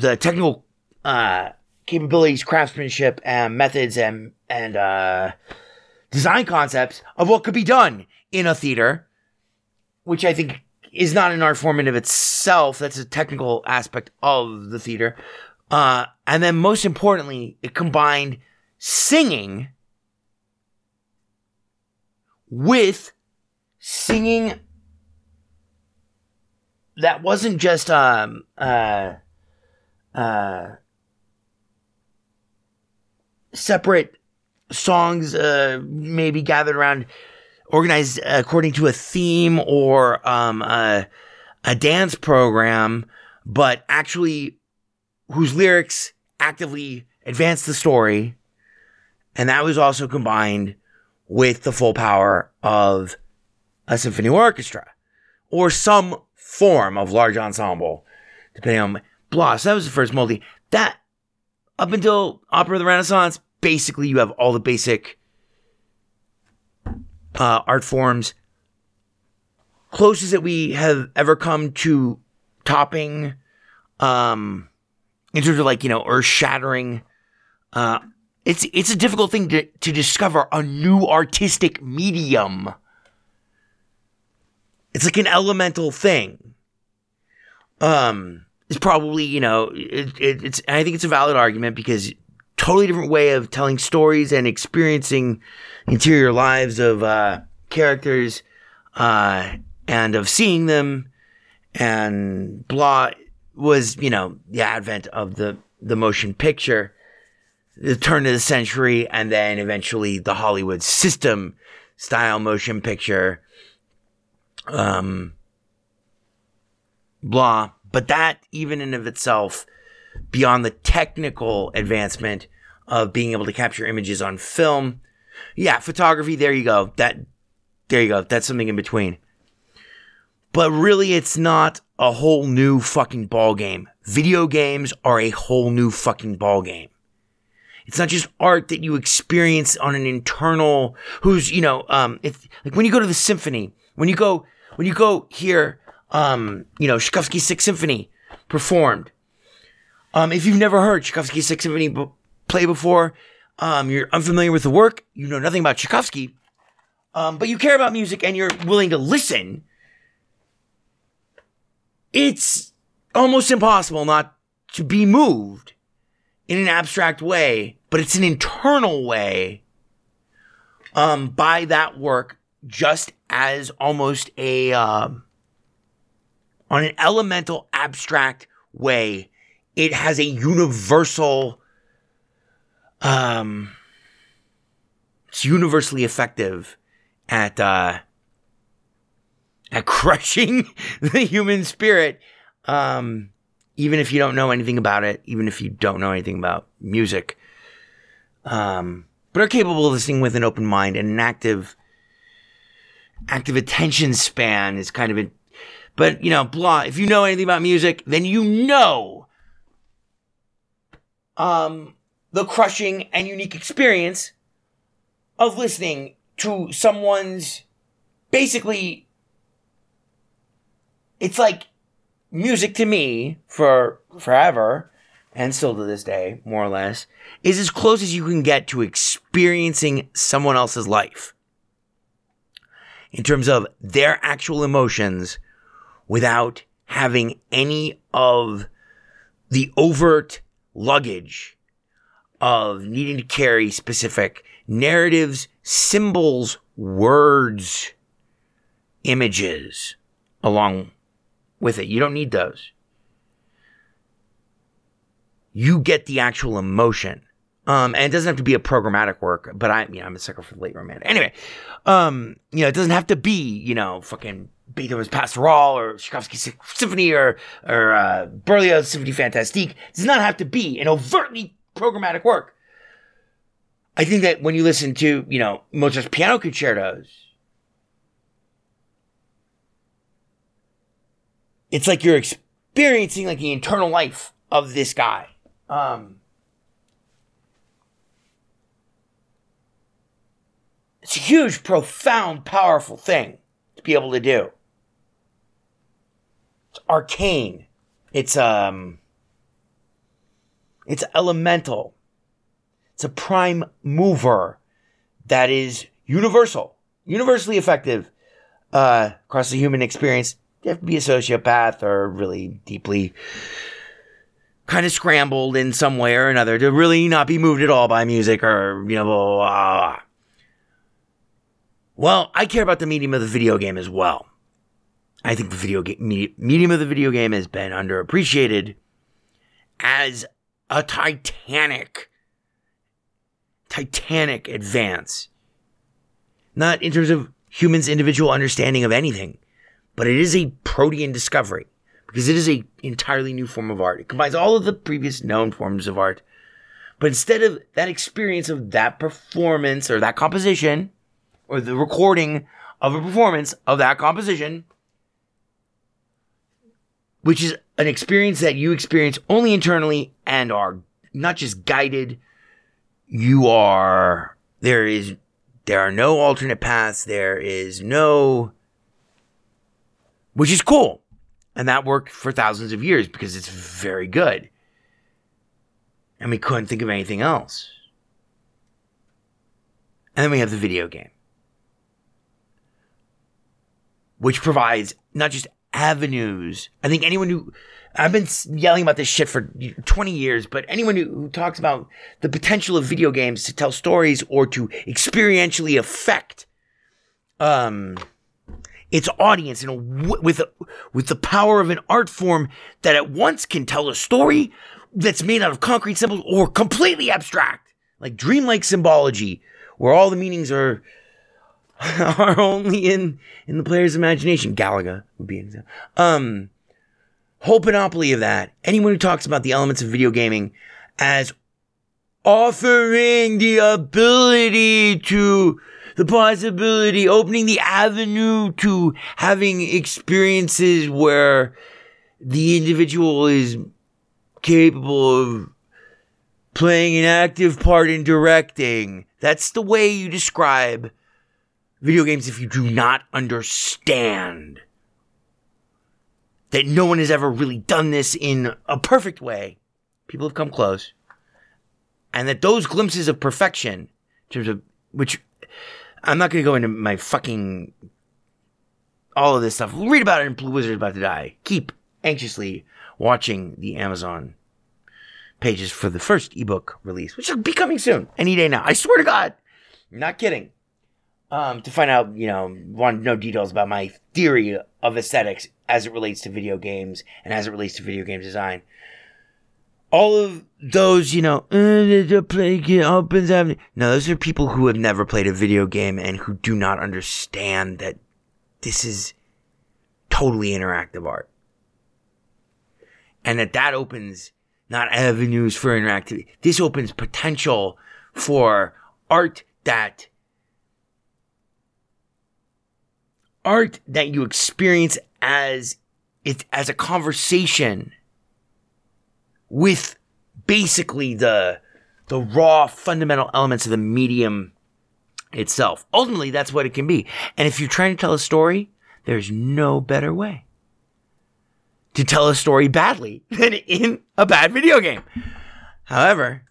technical capabilities, craftsmanship, and methods, and design concepts of what could be done in a theater, which I think is not an art form in of itself. That's a technical aspect of the theater. And then most importantly, it combined singing with singing that wasn't just separate songs maybe gathered around, organized according to a theme or a dance program, but actually whose lyrics actively advance the story. And that was also combined with the full power of a symphony orchestra or some form of large ensemble, depending on blah. So that was the first multi. That, up until Opera of the Renaissance, basically you have all the basic art forms. Closest that we have ever come to topping, in terms of like, you know, earth-shattering, it's a difficult thing to discover a new artistic medium. It's like an elemental thing. It's probably, you know, it's I think it's a valid argument because totally different way of telling stories and experiencing interior lives of characters and of seeing them and blah was, you know, the advent of the motion picture, the turn of the century, and then eventually the Hollywood system style motion picture. Blah. But that, even in of itself, beyond the technical advancement of being able to capture images on film, yeah, photography, there you go. That's something in between. But really, it's not a whole new fucking ball game. Video games are a whole new fucking ball game. It's not just art that you experience on an internal, who's, you know, it's like when you go to the symphony, when you go hear, you know, Tchaikovsky's Sixth Symphony performed. If you've never heard Tchaikovsky's Sixth Symphony play before, you're unfamiliar with the work, you know nothing about Tchaikovsky, but you care about music and you're willing to listen, it's almost impossible not to be moved in an abstract way, but it's an internal way by that work, just as almost a on an elemental abstract way. It has a universal, it's universally effective at crushing the human spirit, even if you don't know anything about it, even if you don't know anything about music, but are capable of listening with an open mind and an active attention span is kind of a, but, you know, blah. If you know anything about music, then you know the crushing and unique experience of listening to someone's, basically, it's like music to me for forever and still to this day, more or less, is as close as you can get to experiencing someone else's life in terms of their actual emotions without having any of the overt luggage of needing to carry specific narratives, symbols, words, images along with it. You don't need those. You get the actual emotion. And it doesn't have to be a programmatic work, but I'm a sucker for the late romantic. Anyway, you know, it doesn't have to be, you know, fucking Beethoven's Pastoral or Tchaikovsky's Symphony or Berlioz's Symphonie Fantastique. It does not have to be an overtly programmatic work. I think that when you listen to, you know, Mozart's piano concertos, it's like you're experiencing like the internal life of this guy. It's a huge, profound, powerful thing to be able to do. It's arcane. It's elemental. It's a prime mover that is universally effective across the human experience. You have to be a sociopath or really deeply kind of scrambled in some way or another to really not be moved at all by music or, you know, blah, blah, blah. Well, I care about the medium of the video game as well. I think the video game, medium of the video game has been underappreciated as a titanic advance. Not in terms of humans' individual understanding of anything, but it is a protean discovery because it is an entirely new form of art. It combines all of the previous known forms of art, but instead of that experience of that performance or that composition or the recording of a performance of that composition, which is an experience that you experience only internally and are not just guided, you are, there are no alternate paths, there is no, which is cool. And that worked for thousands of years because it's very good. And we couldn't think of anything else. And then we have the video game, which provides not just avenues. I think anyone who, I've been yelling about this shit for 20 years, but anyone who talks about the potential of video games to tell stories or to experientially affect its audience in with the power of an art form that at once can tell a story that's made out of concrete symbols or completely abstract, like dreamlike symbology, where all the meanings are only in the player's imagination. Galaga would be an example. Whole panoply of that. Anyone who talks about the elements of video gaming as offering the ability to, the possibility, opening the avenue to having experiences where the individual is capable of playing an active part in directing. That's the way you describe video games if you do not understand that no one has ever really done this in a perfect way. People have come close. And that those glimpses of perfection, in terms of which, I'm not going to go into my fucking, all of this stuff. Read about it in Blue Wizard is About to Die. Keep anxiously watching the Amazon pages for the first ebook release, which will be coming soon, any day now. I swear to God, I'm not kidding. To find out, want to know details about my theory of aesthetics as it relates to video games and as it relates to video game design. All of those, those are people who have never played a video game and who do not understand that this is totally interactive art. And that opens not avenues for interactivity. This opens potential for art that you experience as a conversation with basically the raw fundamental elements of the medium itself. Ultimately, that's what it can be. And if you're trying to tell a story, there's no better way to tell a story badly than in a bad video game. However,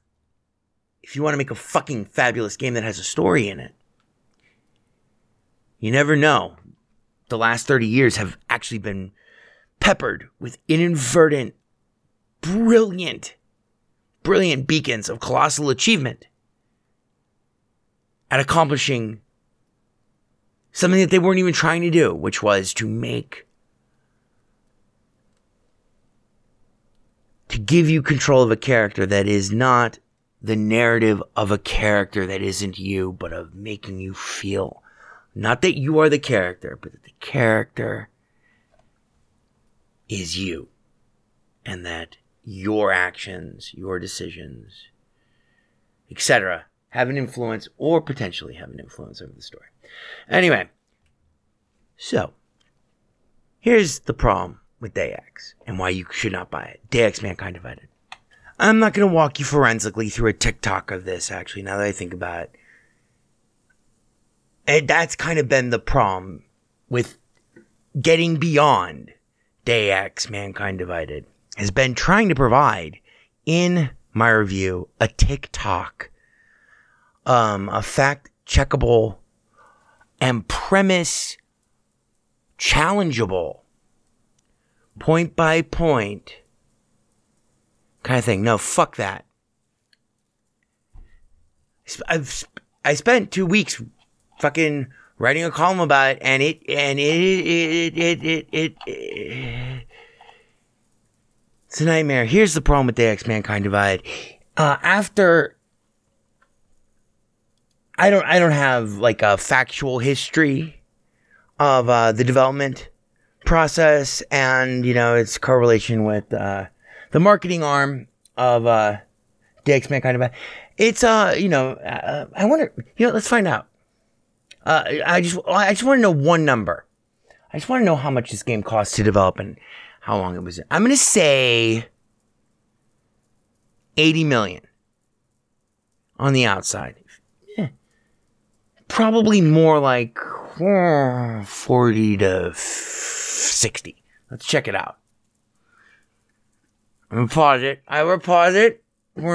if you want to make a fucking fabulous game that has a story in it, you never know. The last 30 years have actually been peppered with inadvertent, brilliant beacons of colossal achievement at accomplishing something that they weren't even trying to do, which was to give you control of a character that is not the narrative of a character that isn't you, but of making you feel not that you are the character, but that the character is you. And that your actions, your decisions, etc. have an influence or potentially have an influence over the story. Anyway, so here's the problem with Deus Ex and why you should not buy it. Deus Ex: Mankind Divided. I'm not going to walk you forensically through a TikTok of this, actually, now that I think about it. And that's kind of been the problem with getting beyond Deus Ex: Mankind Divided, has been trying to provide, in my review, a TikTok, a fact-checkable and premise-challengeable, point-by-point kind of thing. No, fuck that. I spent 2 weeks fucking writing a column about it, and it's a nightmare. Here's the problem with Deus Ex: Mankind Divided. After, I don't have like a factual history of the development process and, you know, its correlation with the marketing arm of Deus Ex: Mankind Divided. It's I wonder, let's find out. I just want to know one number. I just want to know how much this game cost to develop and how long it was in. I'm going to say $80 million on the outside. Yeah. Probably more like 40 to 60. Let's check it out. I'm going to pause it. I will pause it. All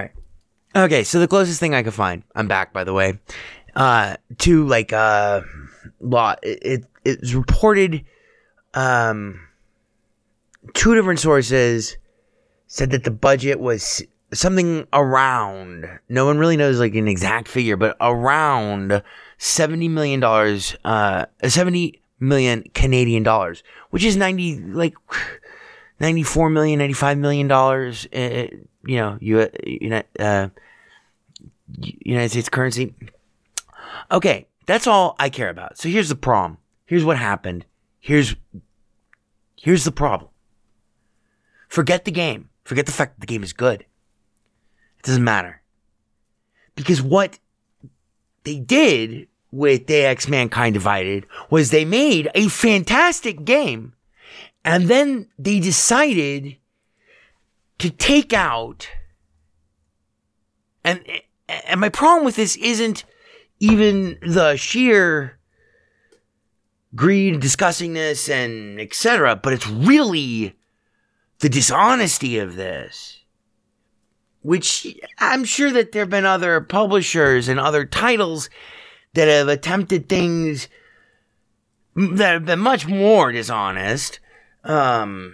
right. Okay, so the closest thing I could find, I'm back, by the way, to like law. It's reported. Two different sources said that the budget was something around, no one really knows like an exact figure, but around $70 million, 70 million Canadian dollars, which is 94 million, $95 million. United States currency. Okay, that's all I care about. So here's the problem. Here's what happened. Here's the problem. Forget the game. Forget the fact that the game is good. It doesn't matter. Because what they did with Deus Ex: Mankind Divided was they made a fantastic game, and then they decided to take out, and my problem with this isn't even the sheer greed and disgustingness and etc., but it's really the dishonesty of this, which I'm sure that there have been other publishers and other titles that have attempted things that have been much more dishonest, and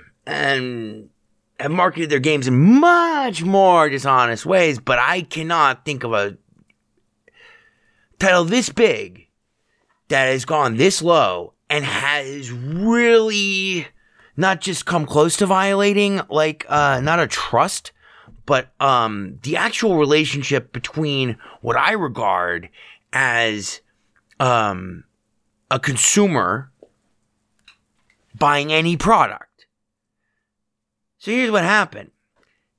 have marketed their games in much more dishonest ways, but I cannot think of a title this big that has gone this low and has really not just come close to violating, like, not a trust, but the actual relationship between what I regard as a consumer buying any product. So here's what happened.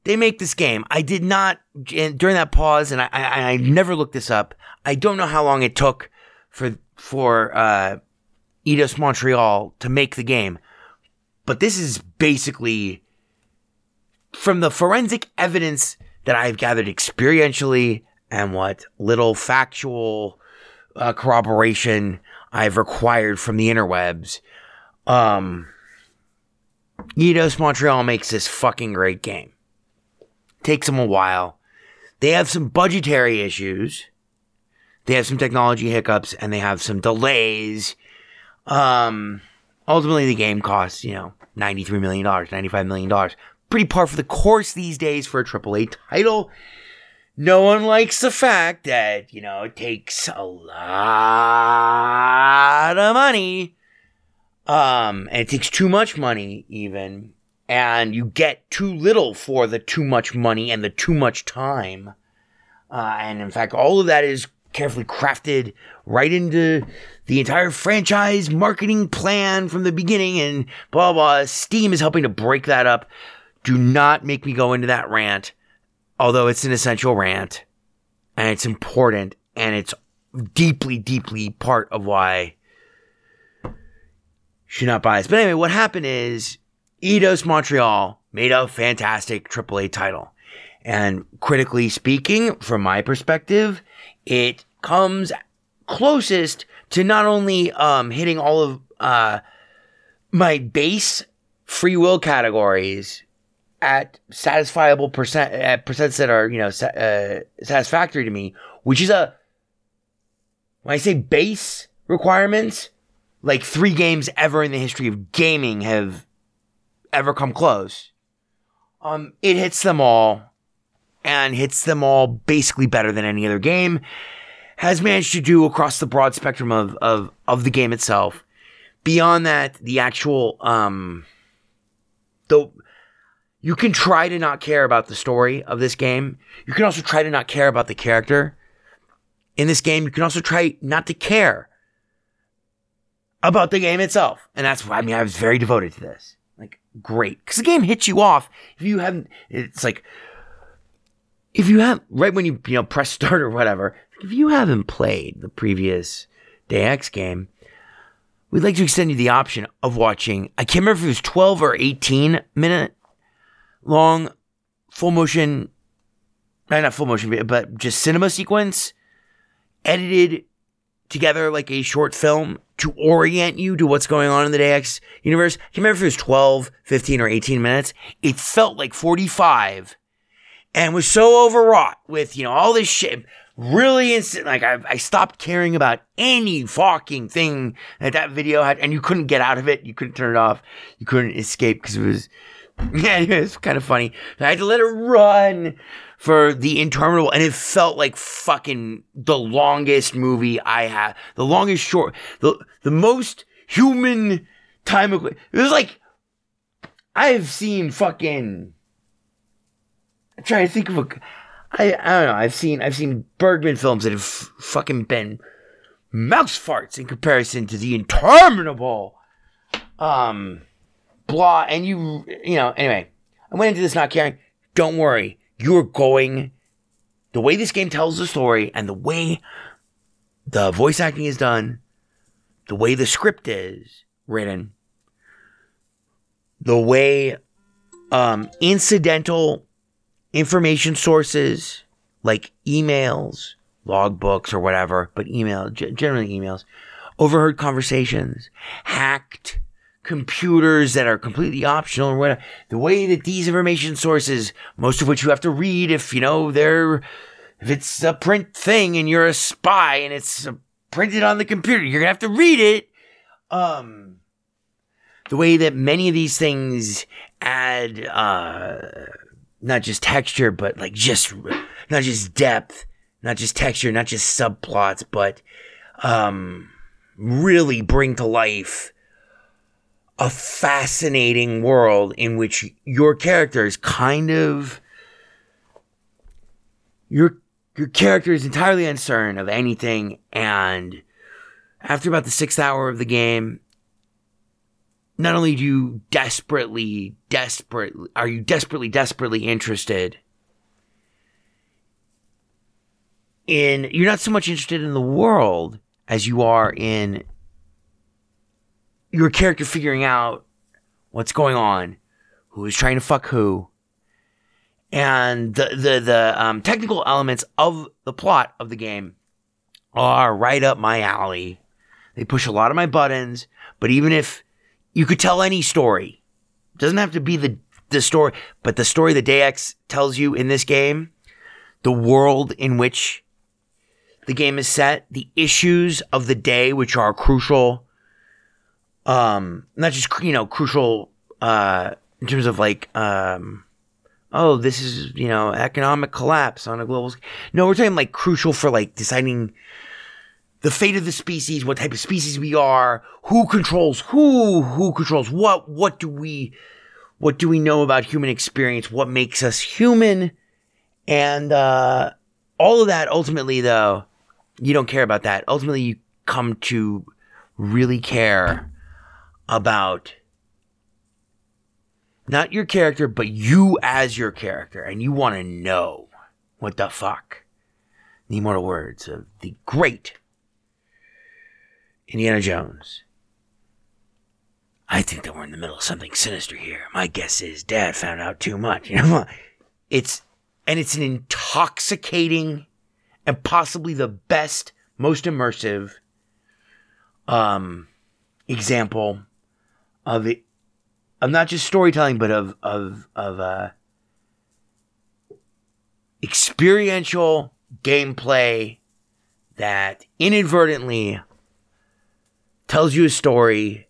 They make this game. I did not, during that pause, and I never looked this up. I don't know how long it took for Eidos Montreal to make the game. But this is basically, from the forensic evidence that I've gathered experientially and what little factual corroboration I've required from the interwebs, Eidos Montreal makes this fucking great game. Takes them a while. They have some budgetary issues. They have some technology hiccups, and they have some delays. Ultimately, the game costs, $93 million, $95 million. Pretty par for the course these days for a AAA title. No one likes the fact that, it takes a lot of money. And it takes too much money, even, and you get too little for the too much money and the too much time. And in fact, all of that is carefully crafted right into the entire franchise marketing plan from the beginning, and blah, blah. Steam is helping to break that up. Do not make me go into that rant, although it's an essential rant, and it's important, and it's deeply, deeply part of why should not buy this. But anyway, what happened is Eidos Montreal made a fantastic AAA title. And critically speaking, from my perspective, it comes closest to not only hitting all of my base free will categories at satisfiable percent, at percents that are, satisfactory to me, which is when I say base requirements, like 3 games ever in the history of gaming have ever come close. It hits them all, basically better than any other game. has managed to do across the broad spectrum of the game itself. Beyond that, the actual you can try to not care about the story of this game. You can also try to not care about the character in this game. You can also try not to care about the game itself. And that's why, I mean, I was very devoted to this. Like, great. Because the game hits you off. If you haven't, it's like, if you have, right when you, press start or whatever, if you haven't played the previous Day X game, we'd like to extend you the option of watching, I can't remember if it was 12 or 18 minute long not full motion, but just cinema sequence edited together like a short film to orient you to what's going on in the Day X universe. I can't remember if it was 12, 15, or 18 minutes. It felt like 45 and was so overwrought with, all this shit. Really instant, like I stopped caring about any fucking thing that video had, and you couldn't get out of it. You couldn't turn it off. You couldn't escape because it was kind of funny. I had to let it run for the interminable, and it felt like fucking the longest movie I had, the longest short, the most human time. It was like I've seen fucking. I'm trying to think of a. I don't know. I've seen Bergman films that have fucking been mouse farts in comparison to the interminable blah. And anyway, I went into this not caring. Don't worry, you're going. The way this game tells the story and the way the voice acting is done, the way the script is written, the way incidental information sources like emails, logbooks, or whatever, but generally emails, overheard conversations, hacked computers that are completely optional, or whatever. The way that these information sources, most of which you have to read if if it's a print thing and you're a spy and it's printed on the computer, you're gonna have to read it. The way that many of these things add, not just texture, but like just, not just depth, not just texture, not just subplots, but really bring to life a fascinating world in which your character is kind of, your character is entirely uncertain of anything, and after about the 6th hour of the game, not only do you desperately interested in, you're not so much interested in the world as you are in your character figuring out what's going on, who is trying to fuck who, and the technical elements of the plot of the game are right up my alley. They push a lot of my buttons, but even if you could tell any story. It doesn't have to be the story, but the story that Day X tells you in this game, the world in which the game is set, the issues of the day, which are crucial, not just, crucial in terms of like, this is, economic collapse on a global scale. No, we're talking like crucial for like deciding the fate of the species, what type of species we are, who controls what do we know about human experience, what makes us human, and all of that, ultimately, though, you don't care about that. Ultimately, you come to really care about not your character, but you as your character, and you want to know what the fuck. The immortal words of the great Indiana Jones. I think that we're in the middle of something sinister here. My guess is Dad found out too much. It's an intoxicating and possibly the best, most immersive example of it, of not just storytelling, but of experiential gameplay that inadvertently tells you a story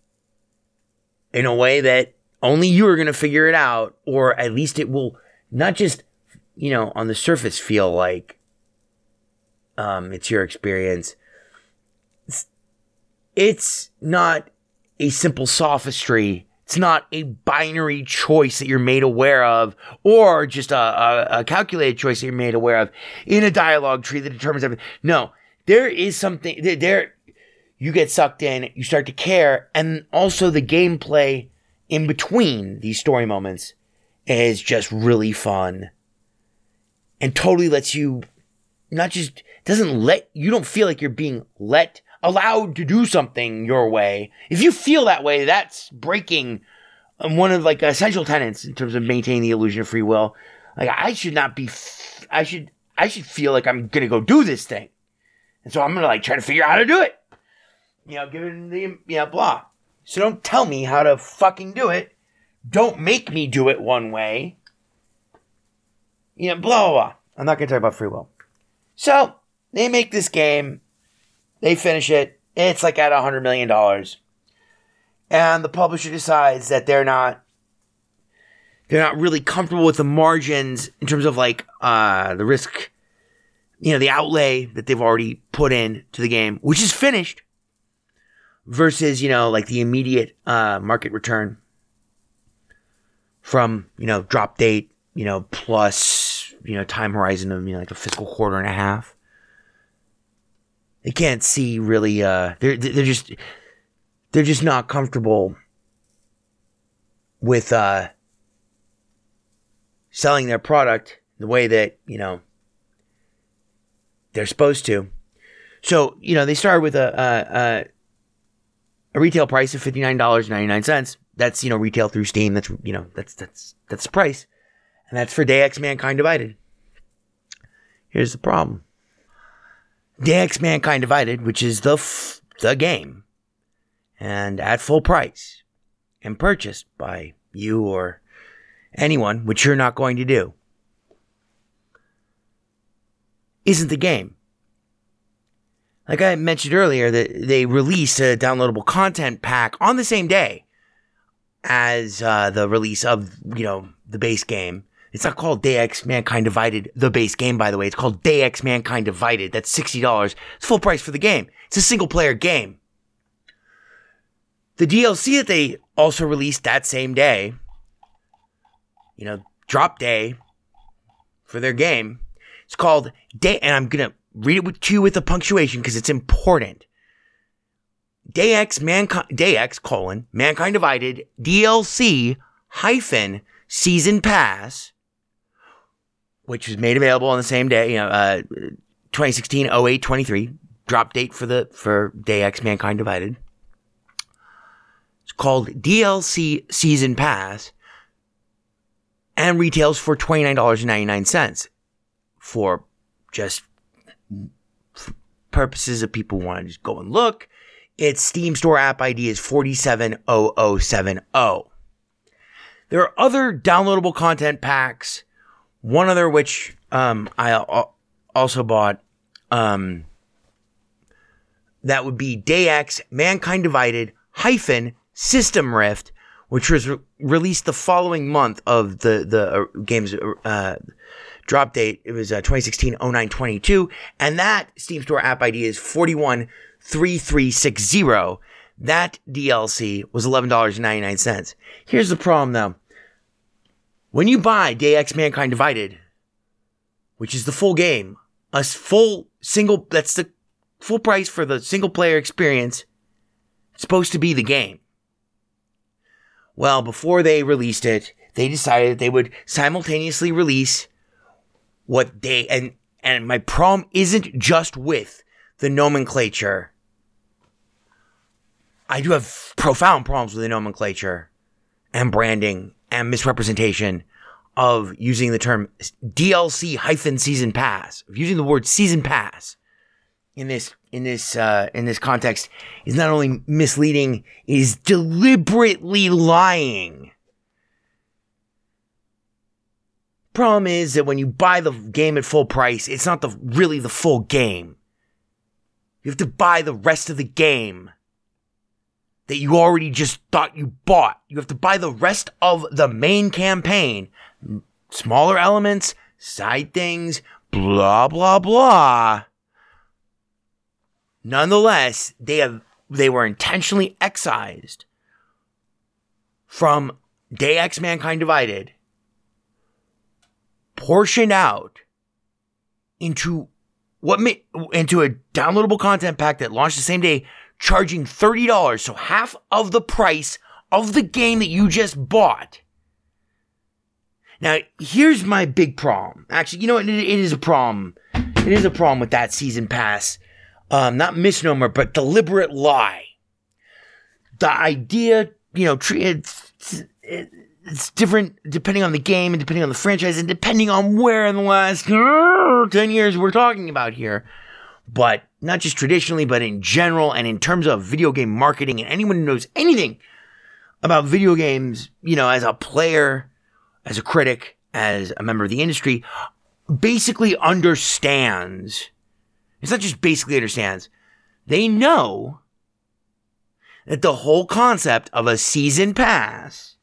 in a way that only you are going to figure it out, or at least it will not just, on the surface feel like It's your experience. It's not a simple sophistry. It's not a binary choice that you're made aware of, or just a calculated choice that you're made aware of in a dialogue tree that determines everything. No, there is something there. You get sucked in, you start to care, and also the gameplay in between these story moments is just really fun and totally lets you not just doesn't let you don't feel like you're being allowed to do something your way. If you feel that way, that's breaking one of like essential tenets in terms of maintaining the illusion of free will. Like I should not be, I should feel like I'm gonna go do this thing, and so I'm gonna like try to figure out how to do it. You know, given the blah. So don't tell me how to fucking do it. Don't make me do it one way. You know, blah blah blah. I'm not gonna talk about free will. So they make this game. They finish it. It's like at $100 million. And the publisher decides that they're not really comfortable with the margins in terms of like the risk, you know, the outlay that they've already put in to the game, which is finished, versus, you know, like the immediate market return from, you know, drop date, you know, plus, you know, time horizon of, you know, like a fiscal quarter and a half. They can't see really. They're just not comfortable with selling their product the way that, you know, they're supposed to. So, you know, they started with a retail price of $59.99. That's, you know, retail through Steam. That's, you know, that's the price, and that's for Deus Ex: Mankind Divided. Here's the problem. Deus Ex: Mankind Divided, which is the game, and at full price, and purchased by you or anyone, which you're not going to do, isn't the game. Like I mentioned earlier, that they released a downloadable content pack on the same day as the release of, you know, the base game. It's not called Deus Ex: Mankind Divided, the base game, by the way. It's called Deus Ex: Mankind Divided. That's $60. It's full price for the game. It's a single-player game. The DLC that they also released that same day, you know, drop day for their game, it's called and I'm going to read it to you with a punctuation because it's important. Deus Ex: Mankind Divided DLC - Season Pass, which was made available on the same day, you know, 2016-08-23, drop date for Deus Ex: Mankind Divided. It's called DLC Season Pass and retails for $29.99 for just purposes of people who want to just go and look. Its Steam Store app ID is 470070. There are other downloadable content packs, one other which I also bought. That would be Deus Ex: Mankind Divided - System Rift, which was released the following month of the game's drop date. It was 2016-09-22, and that Steam Store app ID is 413360. That DLC was $11.99. Here's the problem, though. When you buy Deus Ex: Mankind Divided, which is the full game, that's the full price for the single player experience, it's supposed to be the game. Well, before they released it, they decided they would simultaneously release what they, and my problem isn't just with the nomenclature. I do have profound problems with the nomenclature and branding and misrepresentation of using the term DLC - Season Pass, of using the word Season Pass in this context is not only misleading, it is deliberately lying. Problem is that when you buy the game at full price, it's not really the full game. You have to buy the rest of the game that you already just thought you bought. You have to buy the rest of the main campaign. Smaller elements, side things, blah, blah, blah. Nonetheless, they were intentionally excised from Deus Ex: Mankind Divided, portioned out into into a downloadable content pack that launched the same day, charging $30, so half of the price of the game that you just bought. Now, here's my big problem. Actually, you know what? It is a problem. It is a problem with that season pass. Not misnomer, but deliberate lie. The idea, you know, it's different depending on the game and depending on the franchise and depending on where in the last 10 years we're talking about here. But not just traditionally, but in general and in terms of video game marketing, and anyone who knows anything about video games, you know, as a player, as a critic, as a member of the industry, basically understands. It's not just basically understands. They know that the whole concept of a season pass,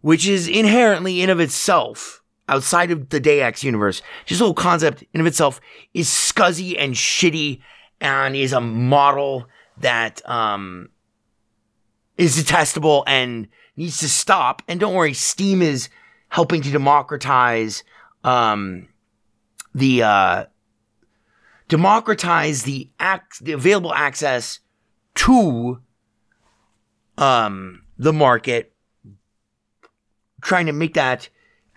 which is inherently in of itself, outside of the Deus Ex universe, this whole concept in of itself is scuzzy and shitty and is a model that is detestable and needs to stop. And don't worry, Steam is helping to democratize the available access to the market, trying to make that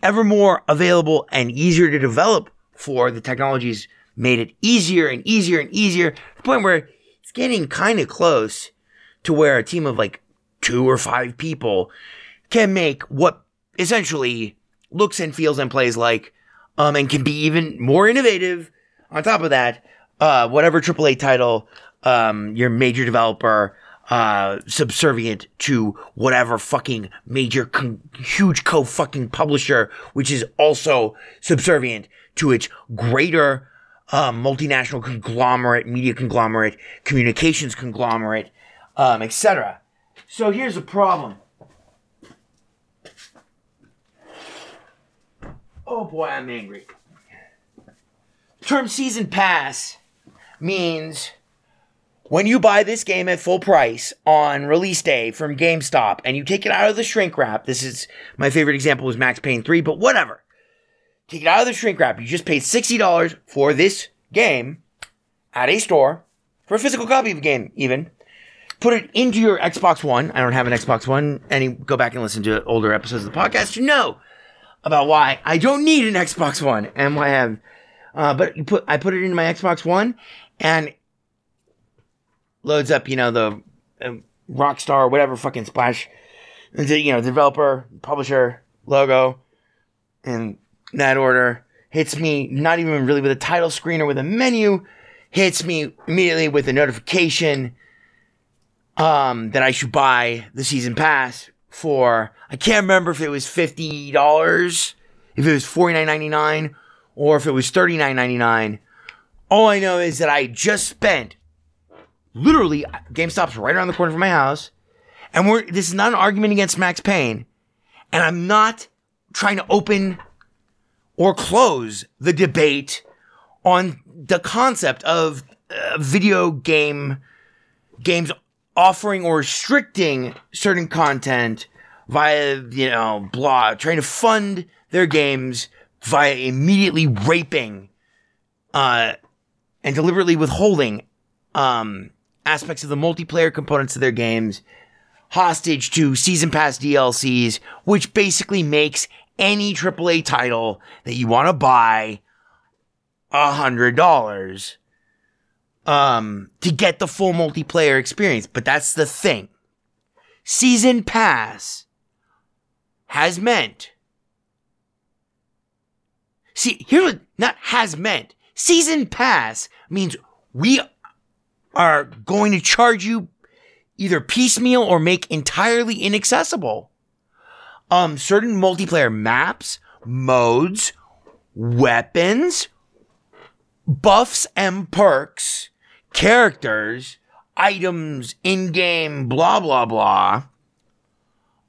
ever more available and easier to develop for. The technology's made it easier and easier and easier, to the point where it's getting kind of close to where a team of like 2 or 5 people can make what essentially looks and feels and plays like, and can be even more innovative. On top of that, whatever AAA title, your major developer, subservient to whatever fucking major huge co-fucking publisher, which is also subservient to its greater multinational conglomerate, media conglomerate, communications conglomerate, etc. So here's the problem. Oh boy, I'm angry. The term season pass means when you buy this game at full price on release day from GameStop and you take it out of the shrink wrap. This is my favorite example was Max Payne 3, but whatever. Take it out of the shrink wrap. You just paid $60 for this game at a store for a physical copy of the game even. Put it into your Xbox One. I don't have an Xbox One. And go back and listen to older episodes of the podcast to know about why I don't need an Xbox One and why I have. But I put it into my Xbox One and loads up, you know, the Rockstar, whatever fucking splash, you know, developer, publisher, logo, in that order. Hits me not even really with a title screen or with a menu. Hits me immediately with a notification. That I should buy the season pass for. I can't remember if it was $50, if it was $49.99, or if it was $39.99. All I know is that I just spent, literally, GameStop's right around the corner from my house, and this is not an argument against Max Payne, and I'm not trying to open or close the debate on the concept of video games offering or restricting certain content via, you know, blah, trying to fund their games via immediately raping and deliberately withholding aspects of the multiplayer components of their games, hostage to season pass DLCs, which basically makes any AAA title that you want to buy $100. To get the full multiplayer experience. But that's the thing. Season pass has meant. See, here's what not has meant. Season pass means we are going to charge you either piecemeal or make entirely inaccessible. Certain multiplayer maps, modes, weapons, buffs and perks, characters, items, in-game, blah, blah, blah.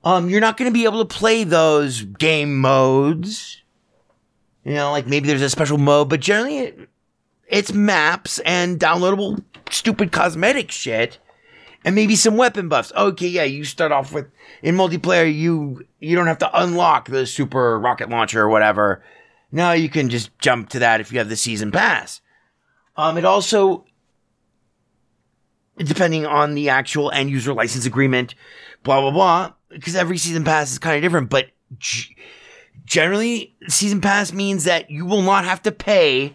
You're not going to be able to play those game modes. You know, like maybe there's a special mode, but generally it's maps and downloadable stupid cosmetic shit. And maybe some weapon buffs. Okay, yeah, you start off with... In multiplayer, you don't have to unlock the super rocket launcher or whatever. Now you can just jump to that if you have the season pass. It also... Depending on the actual end-user license agreement, blah, blah, blah. Because every season pass is kind of different. But generally, season pass means that you will not have to pay...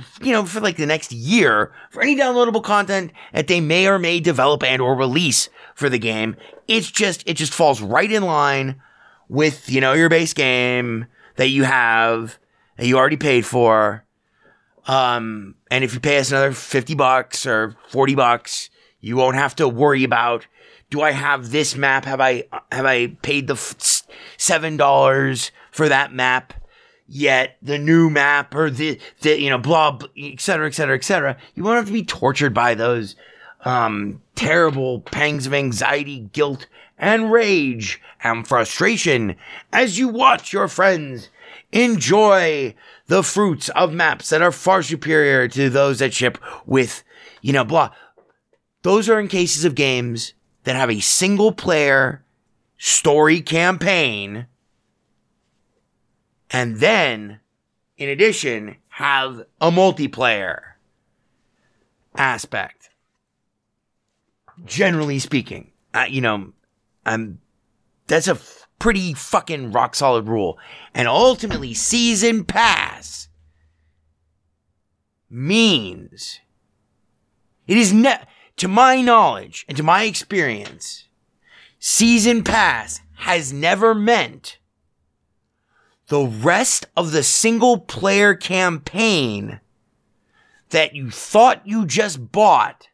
for like the next year for any downloadable content that they may or may develop and or release for the game. It just falls right in line with, your base game that you have, that you already paid for. And if you pay us another $50 or $40, you won't have to worry about, do I have this map? Have I paid the $7 for that map? Yet the new map or the blah, et cetera, et cetera, et cetera. You won't have to be tortured by those terrible pangs of anxiety, guilt, and rage and frustration as you watch your friends enjoy the fruits of maps that are far superior to those that ship with, blah. Those are in cases of games that have a single player story campaign. And then, in addition, have a multiplayer aspect. Generally speaking, that's a pretty fucking rock solid rule. And ultimately, season pass means it is to my knowledge and to my experience, season pass has never meant the rest of the single-player campaign that you thought you just bought,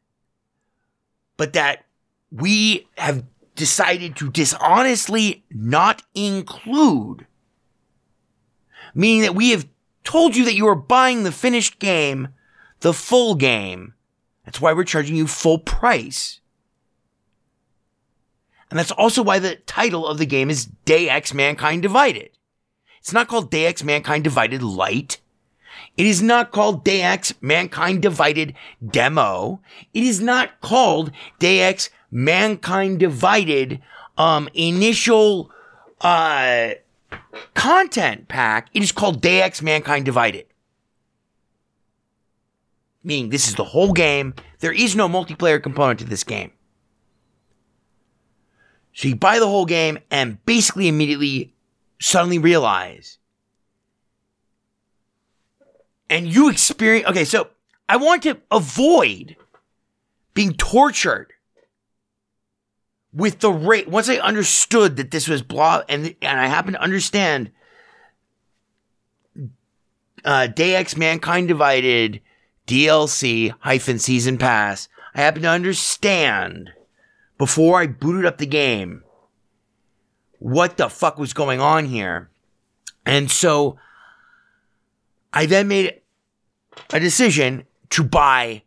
but that we have decided to dishonestly not include, meaning that we have told you that you are buying the finished game, the full game. That's why we're charging you full price. And that's also why the title of the game is Deus Ex: Mankind Divided. It's not called Deus Ex: Mankind Divided Lite. It is not called Deus Ex: Mankind Divided Demo. It is not called Deus Ex: Mankind Divided Initial Content Pack. It is called Deus Ex: Mankind Divided. Meaning this is the whole game. There is no multiplayer component to this game. So you buy the whole game and basically immediately suddenly realize, and you experience, okay, so I want to avoid being tortured with the rate. Once I understood that this was blah, and I happen to understand Deus Ex: Mankind Divided DLC -season pass, I happen to understand before I booted up the game what the fuck was going on here. And so I then made a decision to buy.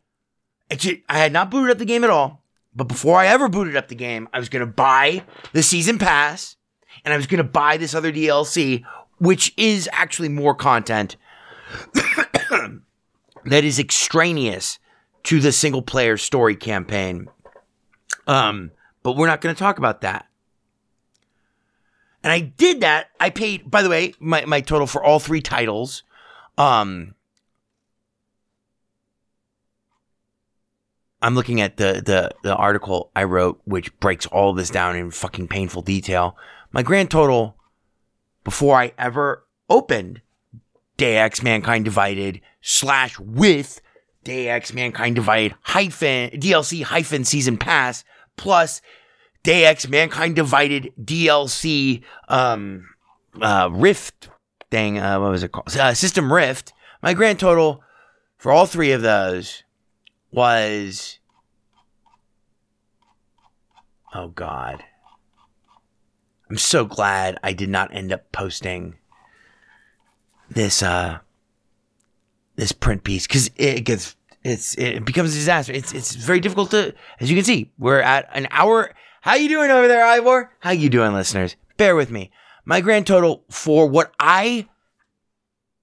I had not booted up the game at all, but before I ever booted up the game, I was going to buy the season pass and I was going to buy this other DLC, which is actually more content that is extraneous to the single player story campaign. But we're not going to talk about that. And I did that. I paid, by the way, my total for all three titles. I'm looking at the article I wrote, which breaks all this down in fucking painful detail. My grand total before I ever opened Deus Ex: Mankind Divided /with Deus Ex: Mankind Divided DLC -season pass plus Deus Ex: Mankind Divided DLC Rift thing. What was it called? System Rift. My grand total for all three of those was... Oh, God. I'm so glad I did not end up posting this print piece, because it gets... It becomes a disaster. It's very difficult to... As you can see, we're at an hour... How you doing over there, Ivor? How you doing, listeners? Bear with me. My grand total for what I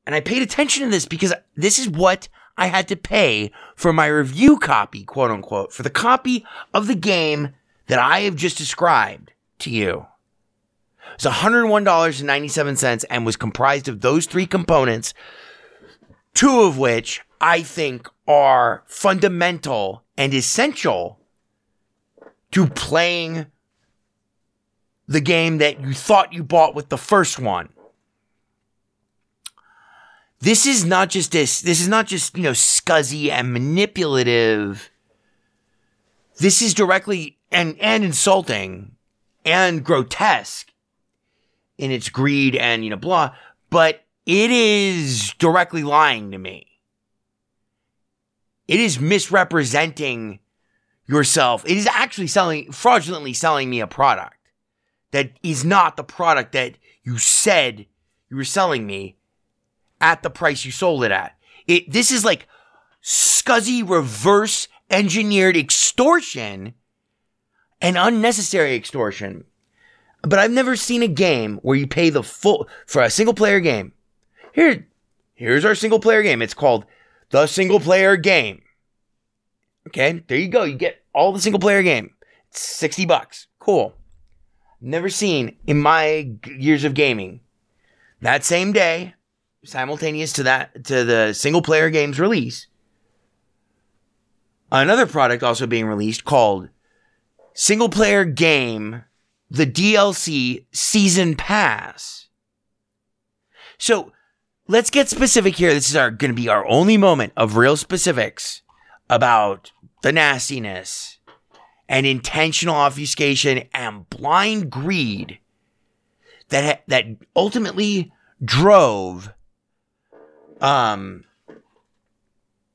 paid attention to this because this is what I had to pay for my review copy, quote unquote, for the copy of the game that I have just described to you. It's $101.97 and was comprised of those three components, two of which I think are fundamental and essential to playing the game that you thought you bought with the first one. This is not just this. This is not just, you know, scuzzy and manipulative. This is directly and insulting and grotesque in its greed and, you know, blah. But it is directly lying to me. It is misrepresenting yourself. It is actually fraudulently selling me a product that is not the product that you said you were selling me at the price you sold it at. This is like scuzzy, reverse engineered extortion and unnecessary extortion. But I've never seen a game where you pay the full for a single player game. Here's our single player game. It's called The Single Player Game. Okay, there you go. You get all the single player game. It's $60. Cool. Never seen in my years of gaming. That same day, simultaneous to the single player game's release, another product also being released called Single Player Game, the DLC Season Pass. So let's get specific here. This is going to be our only moment of real specifics about the nastiness and intentional obfuscation and blind greed that ultimately drove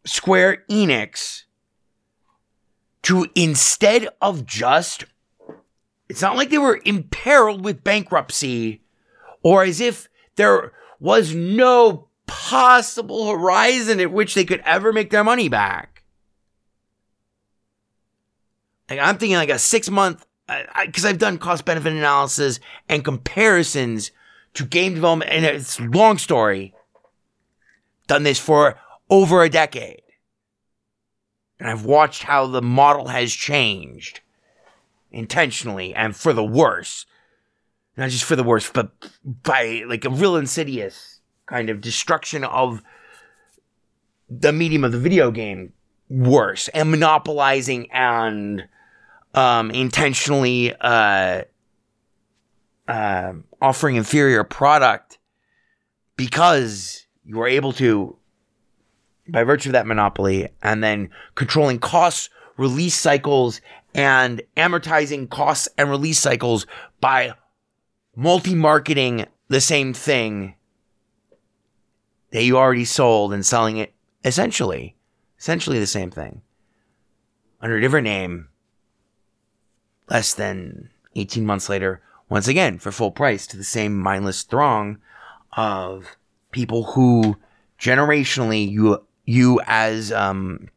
Square Enix to, instead of just, it's not like they were imperiled with bankruptcy or as if there was no possible horizon at which they could ever make their money back. Like, I'm thinking like a 6 month, because I've done cost benefit analysis and comparisons to game development, and it's a long story. Done this for over a decade. And I've watched how the model has changed intentionally and for the worse. Not just for the worse, but by like a real insidious kind of destruction of the medium of the video game. Worse, and monopolizing and intentionally offering inferior product because you were able to, by virtue of that monopoly, and then controlling costs, release cycles, and amortizing costs and release cycles by multi-marketing the same thing that you already sold and selling it essentially the same thing under a different name less than 18 months later, once again, for full price to the same mindless throng of people who generationally you as part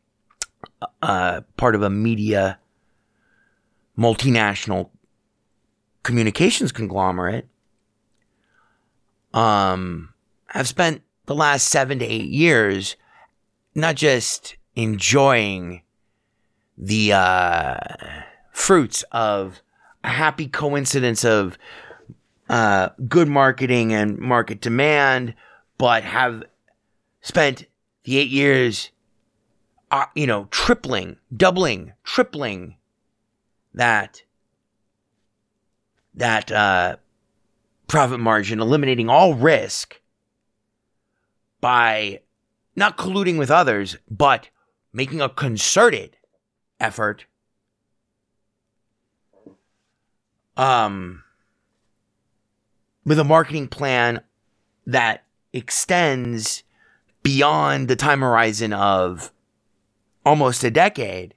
of a media multinational communications conglomerate have spent the last 7 to 8 years not just enjoying the fruits of a happy coincidence of good marketing and market demand, but have spent the 8 years, doubling that profit margin, eliminating all risk by not colluding with others, but making a concerted effort with a marketing plan that extends beyond the time horizon of almost a decade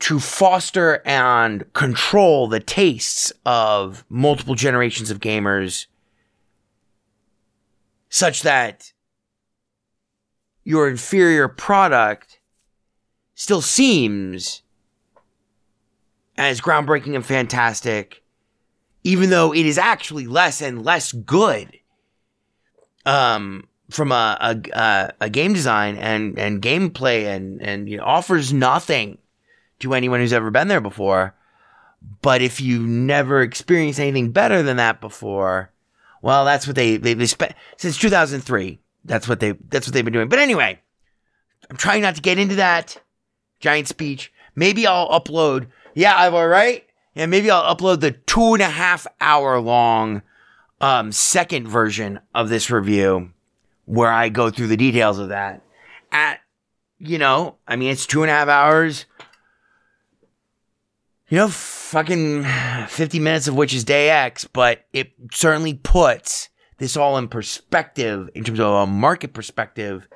to foster and control the tastes of multiple generations of gamers such that your inferior product still seems as groundbreaking and fantastic, even though it is actually less and less good from a game design and gameplay and you know, offers nothing to anyone who's ever been there before. But if you never experienced anything better than that before, well, that's what they spent since 2003. That's what they've been doing. But anyway, I'm trying not to get into that giant speech. Maybe I'll upload. Yeah, Ivor, right? Yeah, maybe I'll upload the 2.5 hour long second version of this review where I go through the details of that. It's 2.5 hours. You know, fucking 50 minutes of which is day X, but it certainly puts this all in perspective in terms of a market perspective.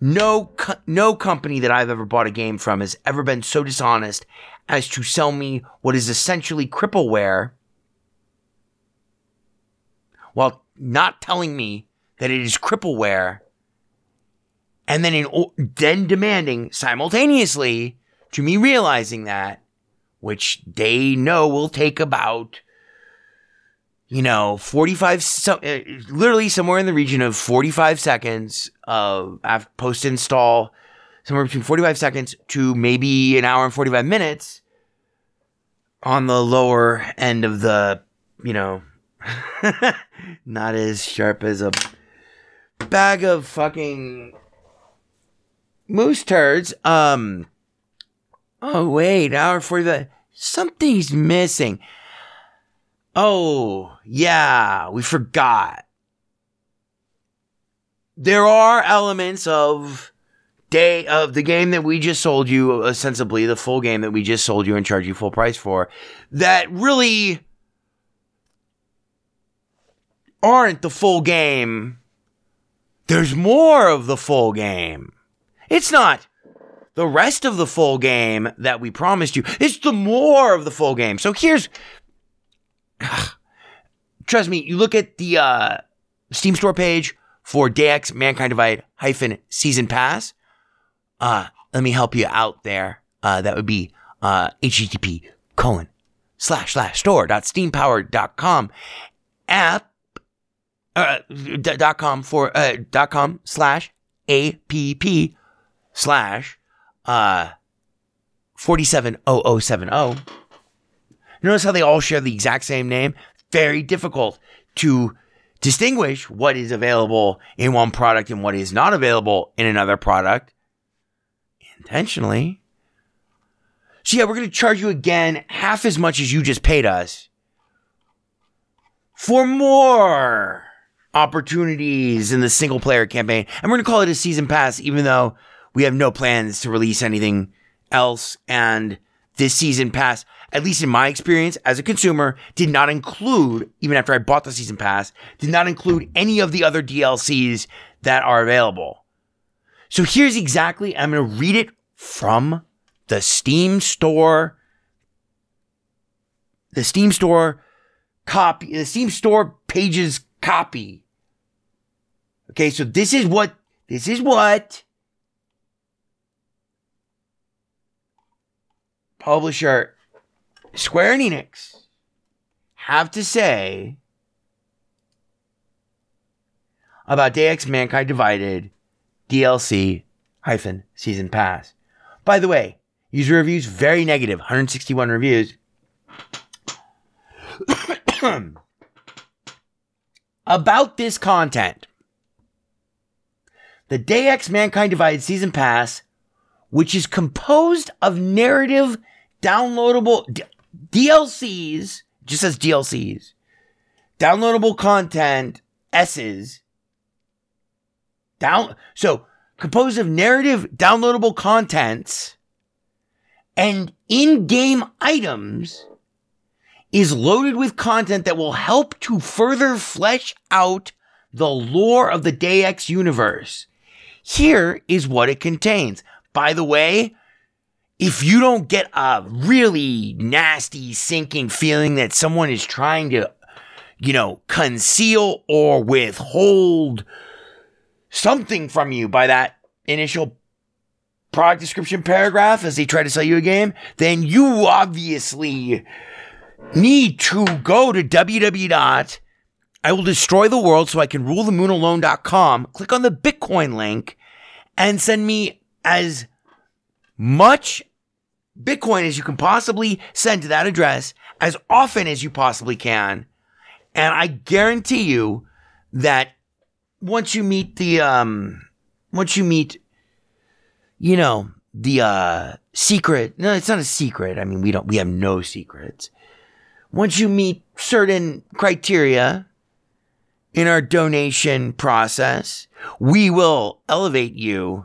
No company that I've ever bought a game from has ever been so dishonest as to sell me what is essentially crippleware while not telling me that it is crippleware and then demanding simultaneously to me realizing that, which they know will take about, 45, literally somewhere in the region of 45 seconds of post-install, somewhere between 45 seconds to maybe an hour and 45 minutes on the lower end of the, not as sharp as a bag of fucking moose turds, oh, wait, hour 45. Something's missing. Oh, yeah, we forgot. There are elements of the game that we just sold you, ostensibly the full game that we just sold you and charged you full price for, that really aren't the full game. There's more of the full game. It's not the rest of the full game that we promised you. It's the more of the full game. So trust me, you look at the Steam store page for DX Mankind Divide Season Pass. Let me help you out there. That would be http://store.steampower.com .com/app/ 470070. Notice how they all share the exact same name? Very difficult to distinguish what is available in one product and what is not available in another product. Intentionally. So yeah, we're going to charge you again half as much as you just paid us for more opportunities in the single player campaign. And we're going to call it a season pass, even though we have no plans to release anything else, and this season pass, at least in my experience as a consumer, did not include, even after I bought the season pass, did not include any of the other DLCs that are available. So here's exactly, I'm going to read it from the Steam Store page's copy. Okay, so this is what publisher Square Enix have to say about DX Mankind Divided DLC Season Pass. By the way, user reviews, very negative, 161 reviews. About this content, the DX Mankind Divided Season Pass, which is composed of narrative downloadable DLCs, just says DLCs, downloadable content, so composed of narrative downloadable contents and in-game items, is loaded with content that will help to further flesh out the lore of the DayX universe. Here is what it contains. By the way, if you don't get a really nasty sinking feeling that someone is trying to, conceal or withhold something from you by that initial product description paragraph as they try to sell you a game, then you obviously need to go to www.steam.com I will destroy the world so I can rule the moon alone.com. Click on the Bitcoin link and send me as much Bitcoin as you can possibly send to that address as often as you possibly can. And I guarantee you that once you meet the, secret. No, it's not a secret. I mean, we have no secrets. Once you meet certain criteria in our donation process, we will elevate you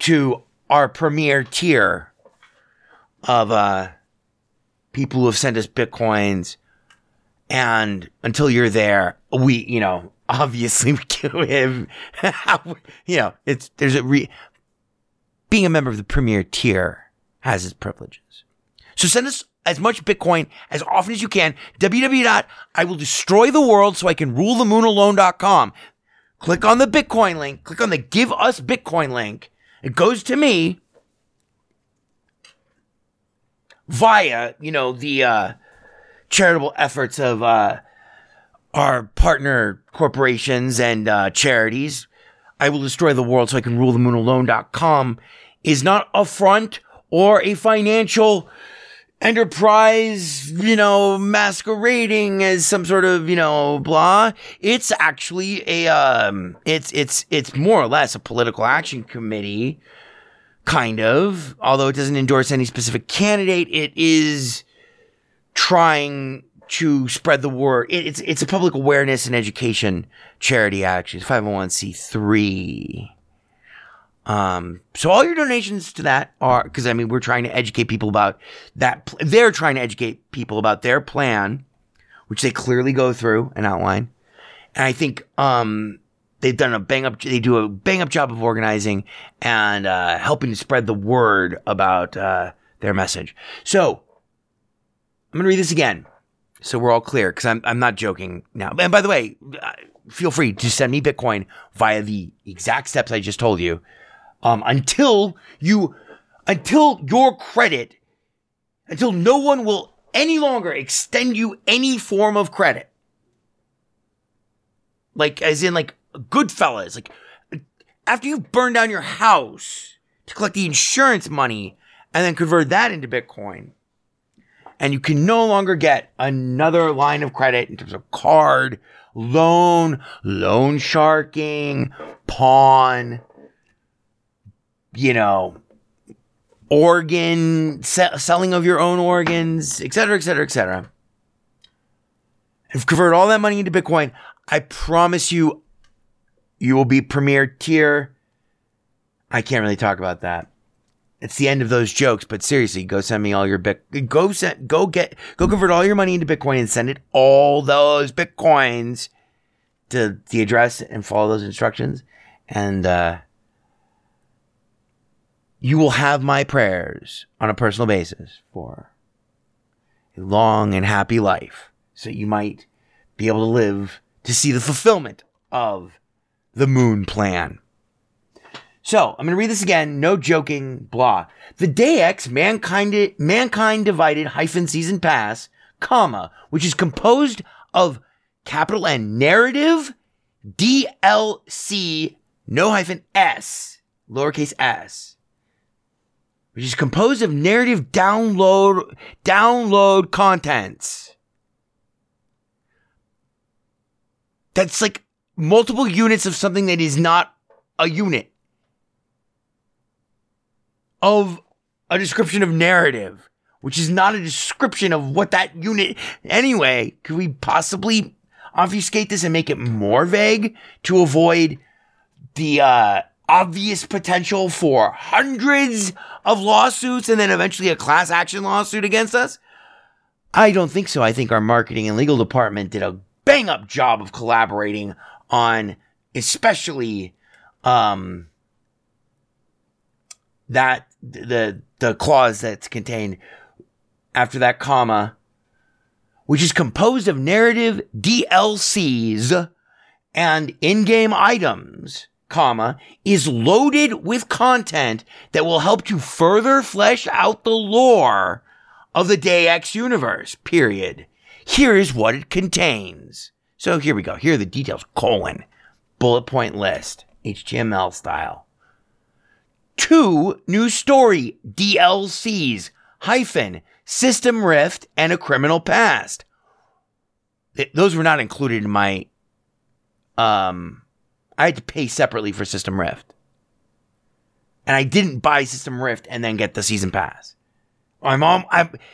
to our premier tier of people who have sent us Bitcoins. And until you're there, obviously we can't have, being a member of the premier tier has its privileges. So send us as much Bitcoin as often as you can. www.iwilldestroytheworldsoicanrulethemoonalone.com. Click on the Bitcoin link. Click on the Give Us Bitcoin link. It goes to me via, the charitable efforts of our partner corporations and charities. I Will Destroy the World So I Can Rule the Moon Alone.com is not a front or a financial enterprise, masquerading as some sort of, blah. It's actually a, it's more or less a political action committee, kind of, although it doesn't endorse any specific candidate. It is trying to spread the word. It's a public awareness and education charity, actually. It's 501c3. So all your donations to that are, because we're trying to educate people about that. They're trying to educate people about their plan, which they clearly go through and outline. And I think, they've done a bang up job of organizing and, helping to spread the word about, their message. So I'm going to read this again, so we're all clear, because I'm not joking now. And by the way, feel free to send me Bitcoin via the exact steps I just told you. Until your credit, until no one will any longer extend you any form of credit. Like, as in, like, Goodfellas, like, after you've burned down your house to collect the insurance money and then convert that into Bitcoin, and you can no longer get another line of credit in terms of card, loan sharking, pawn, organ, selling of your own organs, et cetera, et cetera, et cetera. If you convert all that money into Bitcoin, I promise you, you will be premier tier. I can't really talk about that. It's the end of those jokes, but seriously, go send me all your Bitcoin. Go convert all your money into Bitcoin and send it all those Bitcoins to the address and follow those instructions. And, you will have my prayers on a personal basis for a long and happy life, so you might be able to live to see the fulfillment of the moon plan. So, I'm going to read this again. No joking, blah. The Deus Ex Mankind Divided Season Pass, which is composed of N narrative DLC S, lowercase s, which is composed of narrative download contents. That's like multiple units of something that is not a unit. Of a description of narrative, which is not a description of what that unit... Anyway, could we possibly obfuscate this and make it more vague to avoid the obvious potential for hundreds of lawsuits and then eventually a class action lawsuit against us? I don't think so. I think our marketing and legal department did a bang-up job of collaborating on especially... that the clause that's contained after that , which is composed of narrative DLCs and in-game items, is loaded with content that will help to further flesh out the lore of the Deus Ex universe, period. Here is what it contains. So here we go. Here are the details. Bullet point list. HTML style. 2 new story DLCs. System Rift and A Criminal Past. Those were not included in my... I had to pay separately for System Rift. And I didn't buy System Rift and then get the Season Pass.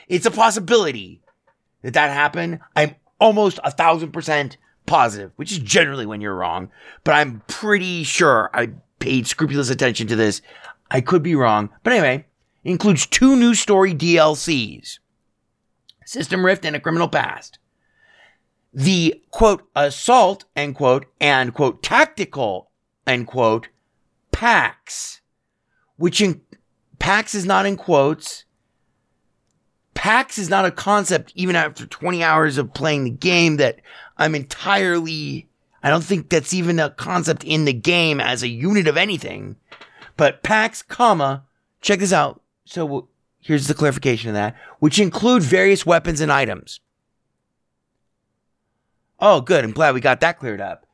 It's a possibility that happened. I'm almost 1,000% positive, which is generally when you're wrong. But I'm pretty sure I paid scrupulous attention to this. I could be wrong. But anyway, it includes 2 new story DLCs. System Rift and A Criminal Past. The, quote, assault, end quote, tactical, end quote, PAX, which in PAX is not in quotes. PAX is not a concept, even after 20 hours of playing the game, that I don't think that's even a concept in the game as a unit of anything. But PAX, comma, check this out. So here's the clarification of that, which include various weapons and items. Oh, good. I'm glad we got that cleared up.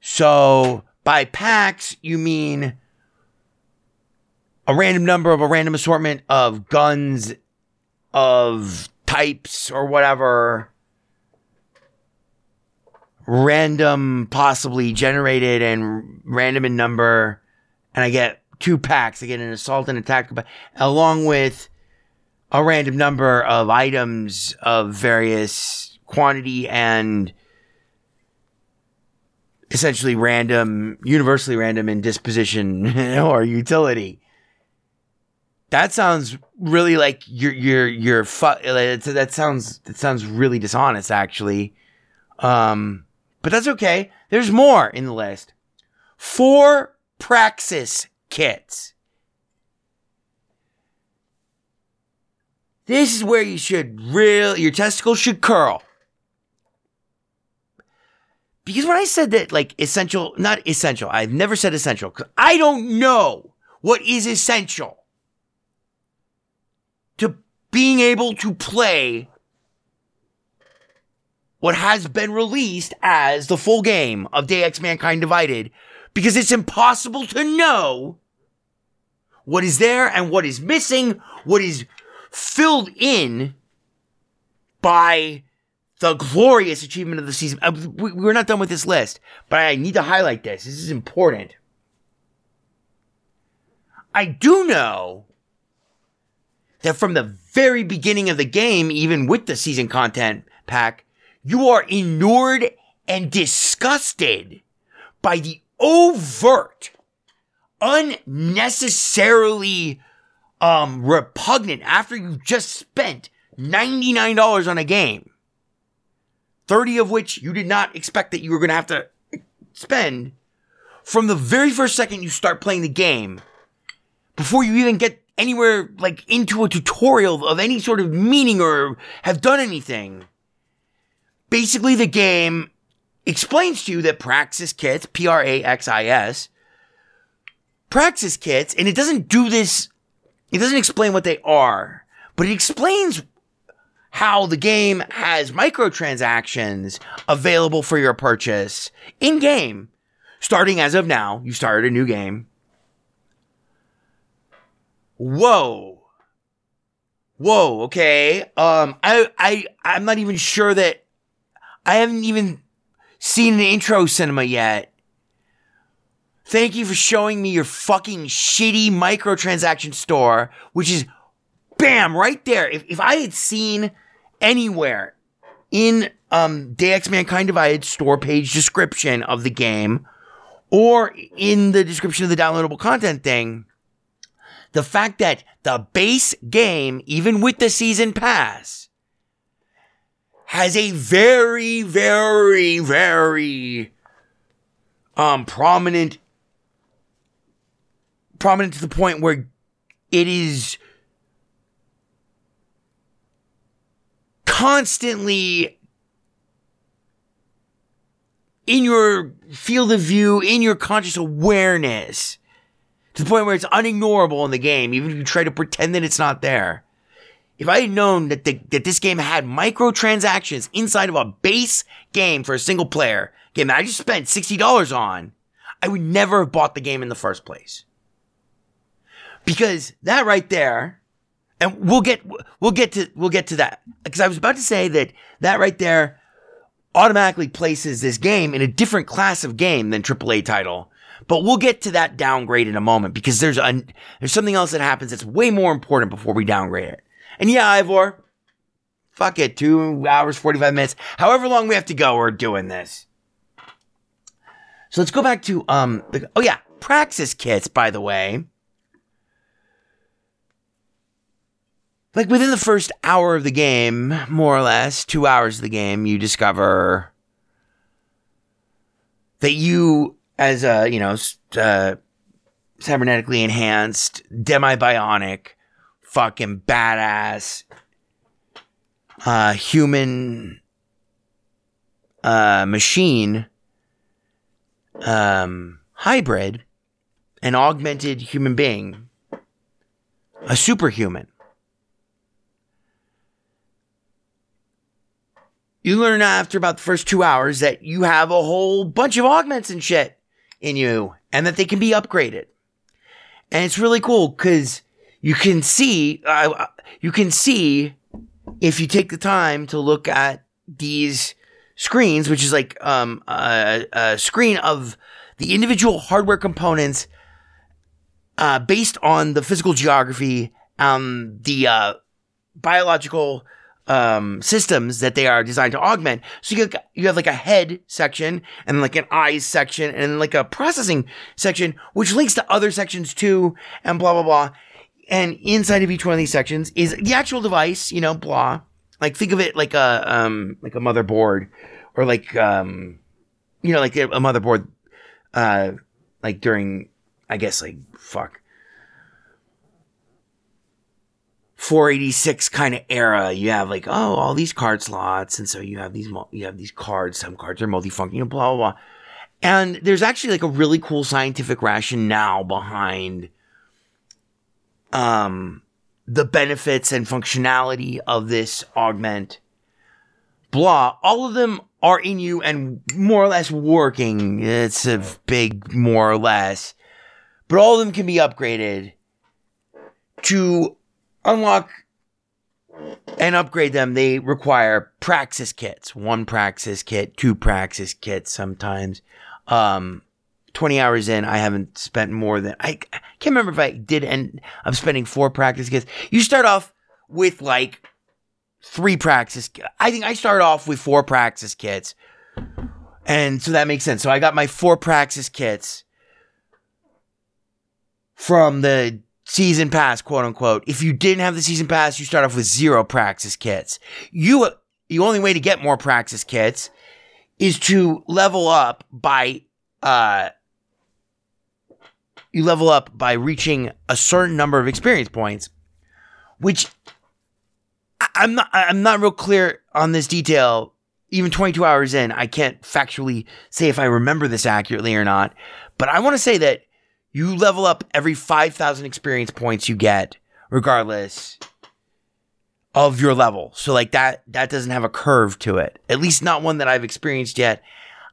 So by PAX, you mean a random number of a random assortment of guns of types or whatever. Random, possibly generated and random in number. And I get 2 packs. I get an assault and a tactical pack, along with a random number of items of various quantity and essentially random, universally random in disposition or utility. That sounds really like that sounds really dishonest, actually. But that's okay. There's more in the list. 4 Praxis kits. This is where you should your testicles should curl. Because when I said that, I've never said essential, because I don't know what is essential to being able to play what has been released as the full game of Deus Ex: Mankind Divided, because it's impossible to know what is there and what is missing, what is filled in by the glorious achievement of the season. We're not done with this list, but I need to highlight this. This is important. I do know that from the very beginning of the game, even with the season content pack, you are inured and disgusted by the overt, unnecessarily repugnant, after you just spent $99 on a game, 30 of which you did not expect that you were going to have to spend, from the very first second you start playing the game, before you even get anywhere like into a tutorial of any sort of meaning or have done anything. Basically, the game explains to you that Praxis Kits, Praxis, Praxis Kits, and it doesn't do this. It doesn't explain what they are, but it explains how the game has microtransactions available for your purchase in-game. Starting as of now, you've started a new game. Whoa, okay. I'm not even sure that... I haven't even seen an intro cinema yet. Thank you for showing me your fucking shitty microtransaction store, which is, bam, right there. If I had seen anywhere in Deus Ex: Mankind Divided store page description of the game, or in the description of the downloadable content thing, the fact that the base game, even with the season pass, has a very, very, very prominent to the point where it is constantly in your field of view, in your conscious awareness, to the point where it's unignorable in the game, even if you try to pretend that it's not there. If I had known that this game had microtransactions inside of a base game for a single player game that I just spent $60 on, I would never have bought the game in the first place. Because that right there, and we'll get to that, because I was about to say that right there automatically places this game in a different class of game than AAA title. But we'll get to that downgrade in a moment, because there's something else that happens that's way more important before we downgrade it. And yeah, Ivor, fuck it, 2 hours, 45 minutes, however long we have to go, we're doing this. So let's go back to, Praxis kits, by the way. Like, within the first hour of the game, more or less, 2 hours of the game, you discover that you, as a, cybernetically enhanced, demi-bionic, fucking badass, human, machine, hybrid, an augmented human being, a superhuman. You learn after about the first 2 hours that you have a whole bunch of augments and shit in you, and that they can be upgraded. And it's really cool because you can see if you take the time to look at these screens, which is like a screen of the individual hardware components based on the physical geography, the biological systems that they are designed to augment. So you have like a head section and like an eyes section and like a processing section, which links to other sections too, and blah, blah, blah. And inside of each one of these sections is the actual device, blah. Like, think of it like a motherboard, or like, like a motherboard, like during, I guess, like, 486 kind of era. You have like, all these card slots, and so you have these cards. Some cards are multifunctional, blah, blah, blah. And there's actually like a really cool scientific rationale behind the benefits and functionality of this augment. Blah, all of them are in you and more or less working. It's a big more or less, but all of them can be upgraded to unlock and upgrade them. They require Praxis kits. 1 Praxis kit, 2 Praxis kits sometimes. 20 hours in, I haven't spent more than... I can't remember if I did end up spending 4 Praxis kits. You start off with like 3 Praxis kits. I think I started off with 4 Praxis kits. And so that makes sense. So I got my 4 Praxis kits from the season pass, quote unquote. If you didn't have the season pass, you start off with 0 Praxis kits. The only way to get more Praxis kits is to level up by reaching a certain number of experience points, which I'm not real clear on this detail. Even 22 hours in, I can't factually say if I remember this accurately or not, but I want to say that you level up every 5,000 experience points you get, regardless of your level. So like that doesn't have a curve to it. At least not one that I've experienced yet.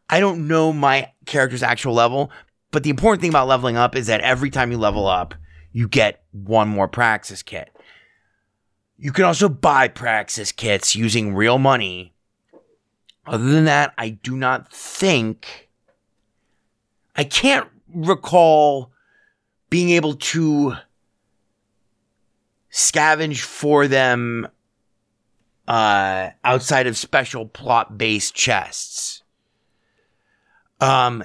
I don't know my character's actual level, but the important thing about leveling up is that every time you level up, you get 1 more Praxis kit. You can also buy Praxis kits using real money. Other than that, I do not think... I can't recall being able to scavenge for them outside of special plot-based chests.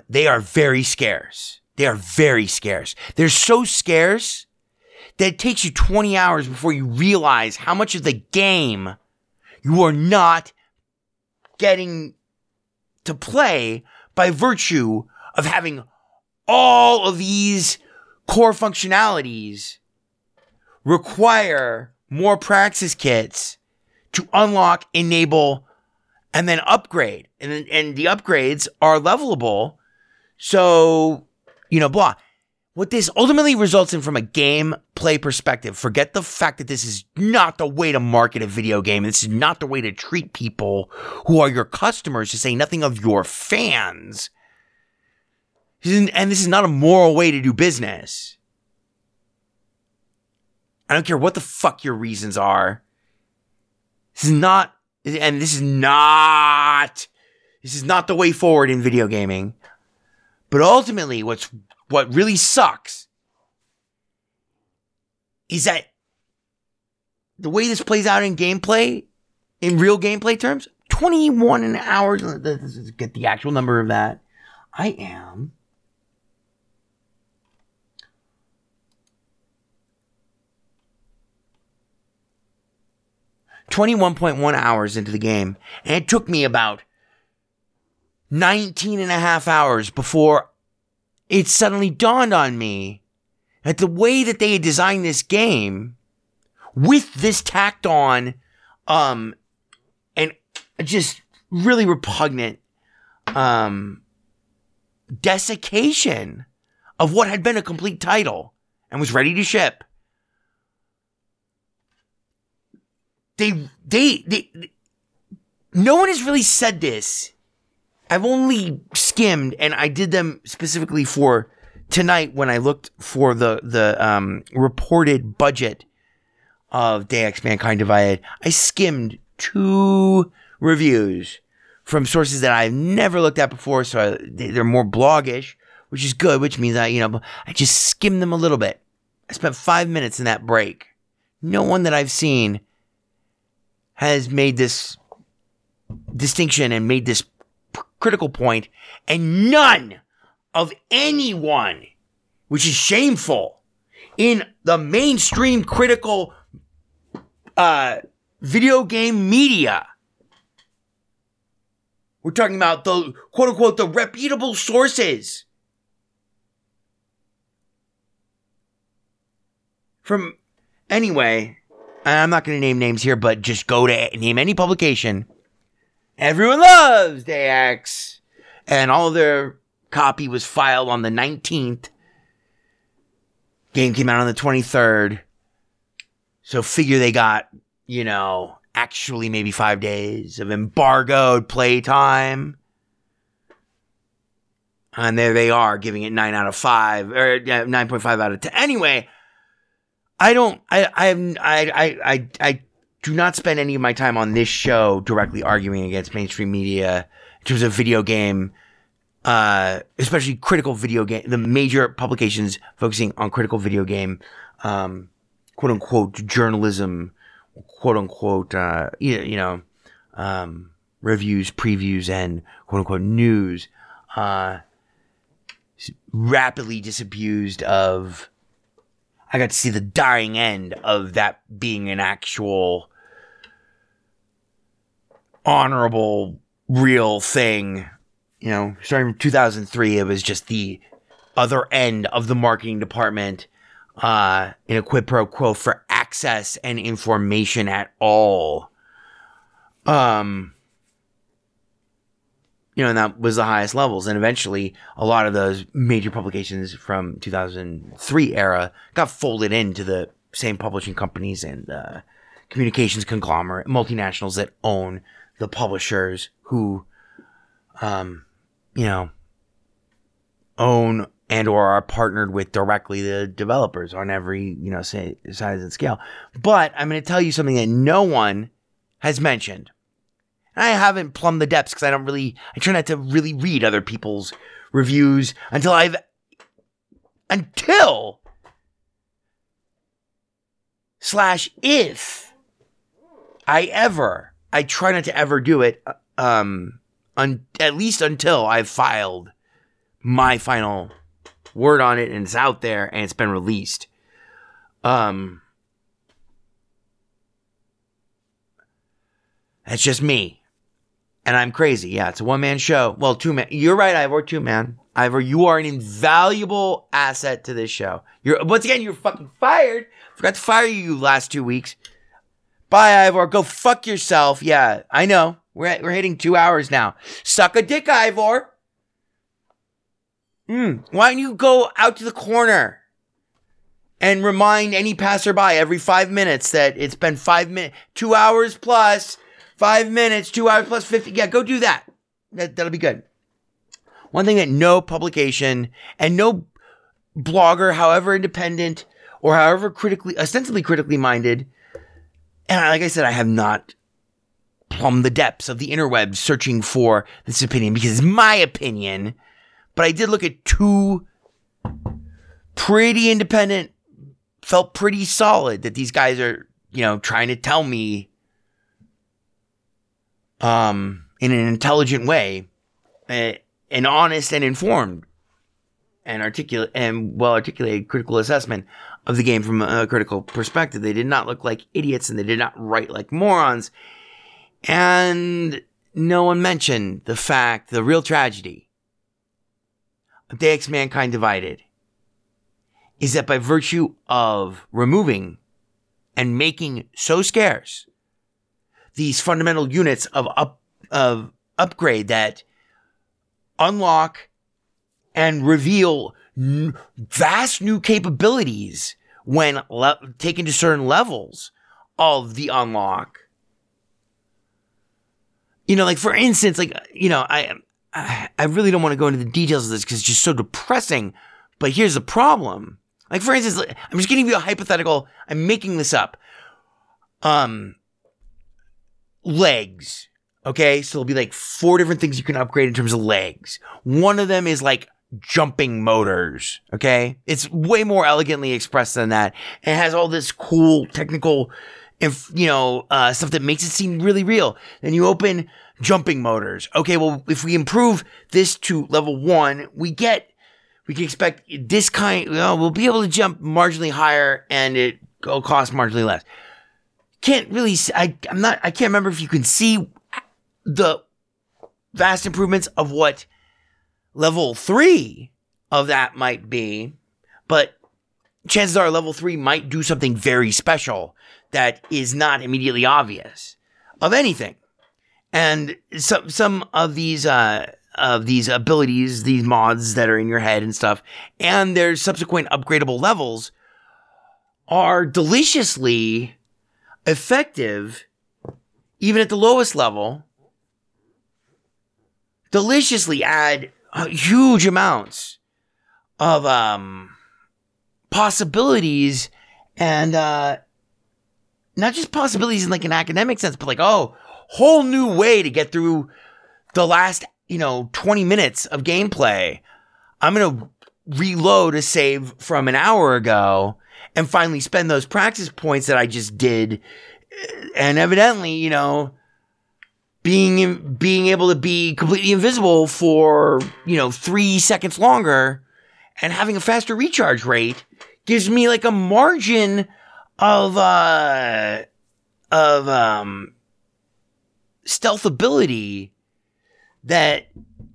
They are very scarce. They're so scarce that it takes you 20 hours before you realize how much of the game you are not getting to play by virtue of having all of these core functionalities require more Praxis kits to unlock, enable, and then upgrade. And the upgrades are levelable. So, blah. What this ultimately results in from a gameplay perspective, forget the fact that this is not the way to market a video game. This is not the way to treat people who are your customers, to say nothing of your fans. And this is not a moral way to do business. I don't care what the fuck your reasons are. This is not the way forward in video gaming. But ultimately, what really sucks is that the way this plays out in gameplay, in real gameplay terms, 21 an hour, let's get the actual number of that. I am 21.1 hours into the game, and it took me about 19 and a half hours before it suddenly dawned on me that the way that they had designed this game, with this tacked on, and just really repugnant, desiccation of what had been a complete title and was ready to ship. They no one has really said this. I've only skimmed, and I did them specifically for tonight when I looked for the reported budget of Deus Ex: Mankind Divided. I skimmed 2 reviews from sources that I've never looked at before, so they're more blogish, which is good, which means I just skimmed them a little bit. I spent 5 minutes in that break. No one that I've seen has made this distinction and made this critical point, and none of anyone, which is shameful, in the mainstream critical video game media. We're talking about the quote-unquote the reputable sources from, anyway, I'm not going to name names here, but just go to name any publication. Everyone loves Deus Ex, and all of their copy was filed on the 19th. Game came out on the 23rd. So figure they got, actually maybe 5 days of embargoed playtime. And there they are, giving it 9 out of 5, or 9.5 out of 10. Anyway, I do not spend any of my time on this show directly arguing against mainstream media in terms of video game, especially critical video game, the major publications focusing on critical video game, quote unquote journalism, quote unquote, reviews, previews, and quote unquote news, rapidly disabused of. I got to see the dying end of that being an actual honorable, real thing. Starting in 2003, it was just the other end of the marketing department in a quid pro quo for access and information at all. And that was the highest levels. And eventually, a lot of those major publications from 2003 era got folded into the same publishing companies and communications conglomerate multinationals that own the publishers who, own and or are partnered with directly the developers on every, size and scale. But I'm going to tell you something that no one has mentioned. I haven't plumbed the depths because I try not to really read other people's reviews I try not to ever do it, at least until I've filed my final word on it and it's out there and it's been released. That's just me. And I'm crazy. Yeah, it's a one-man show. Well, two-man. You're right, Ivor, two-man. Ivor, you are an invaluable asset to this show. Once again, you're fucking fired. Forgot to fire you last 2 weeks. Bye, Ivor. Go fuck yourself. Yeah, I know. We're hitting 2 hours now. Suck a dick, Ivor. Why don't you go out to the corner and remind any passerby every 5 minutes that it's been 5 minutes, 2 hours plus 5 minutes, 2 hours plus 50. Yeah, go do that. That'll be good. One thing that no publication and no blogger, however independent or however ostensibly critically minded, and like I said, I have not plumbed the depths of the interwebs searching for this opinion because it's my opinion, but I did look at two pretty independent, felt pretty solid that these guys are, trying to tell me in an intelligent way, an honest and informed and articulate and well-articulated critical assessment of the game from a critical perspective. They did not look like idiots and they did not write like morons. And no one mentioned the real tragedy of Deus Ex: Mankind Divided is that by virtue of removing and making so scarce these fundamental units of upgrade that unlock and reveal vast new capabilities when taken to certain levels of the unlock. For instance, I really don't want to go into the details of this because it's just so depressing. But here's the problem. For instance, I'm just giving you a hypothetical. I'm making this up. Legs. Okay, so there'll be 4 different things you can upgrade in terms of legs. One of them is jumping motors. Okay, it's way more elegantly expressed than that. It has all this cool technical, stuff that makes it seem really real. Then you open jumping motors. Okay, well, if we improve this to level 1, we can expect this kind. We'll be able to jump marginally higher, and it'll cost marginally less. Can't really. I can't remember if you can see the vast improvements of what level 3 of that might be, but chances are level 3 might do something very special that is not immediately obvious of anything. And some of these abilities, these mods that are in your head and stuff, and their subsequent upgradable levels are deliciously effective, even at the lowest level, deliciously add huge amounts of possibilities and not just possibilities in an academic sense, but whole new way to get through the last, 20 minutes of gameplay. I'm going to reload a save from an hour ago and finally spend those practice points that I just did. And evidently, being able to be completely invisible for, 3 seconds longer and having a faster recharge rate gives me a margin of stealth ability that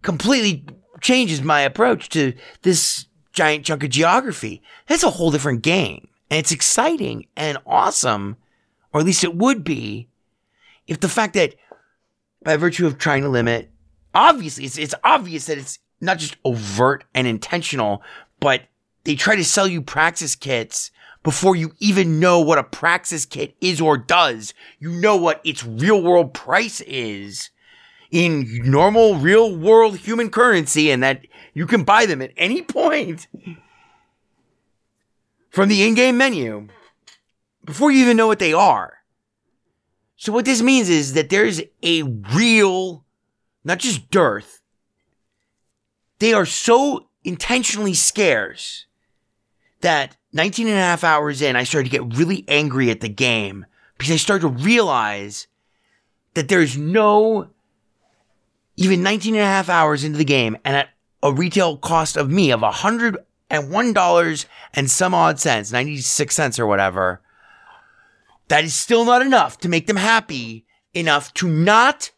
completely changes my approach to this giant chunk of geography. That's a whole different game, and it's exciting and awesome, or at least it would be, if the fact that by virtue of trying to limit, obviously it's obvious that it's not just overt and intentional, but they try to sell you praxis kits before you even know what a praxis kit is or does. You know what its real world price is in normal real world human currency, and that you can buy them at any point from the in-game menu before you even know what they are. So what this means is that there's a real, not just dearth, they are so intentionally scarce that 19 and a half hours in, I started to get really angry at the game because I started to realize that there's no, even 19 and a half hours into the game and at a retail cost of me of $101 and some odd cents, 96 cents or whatever, that is still not enough to make them happy enough to not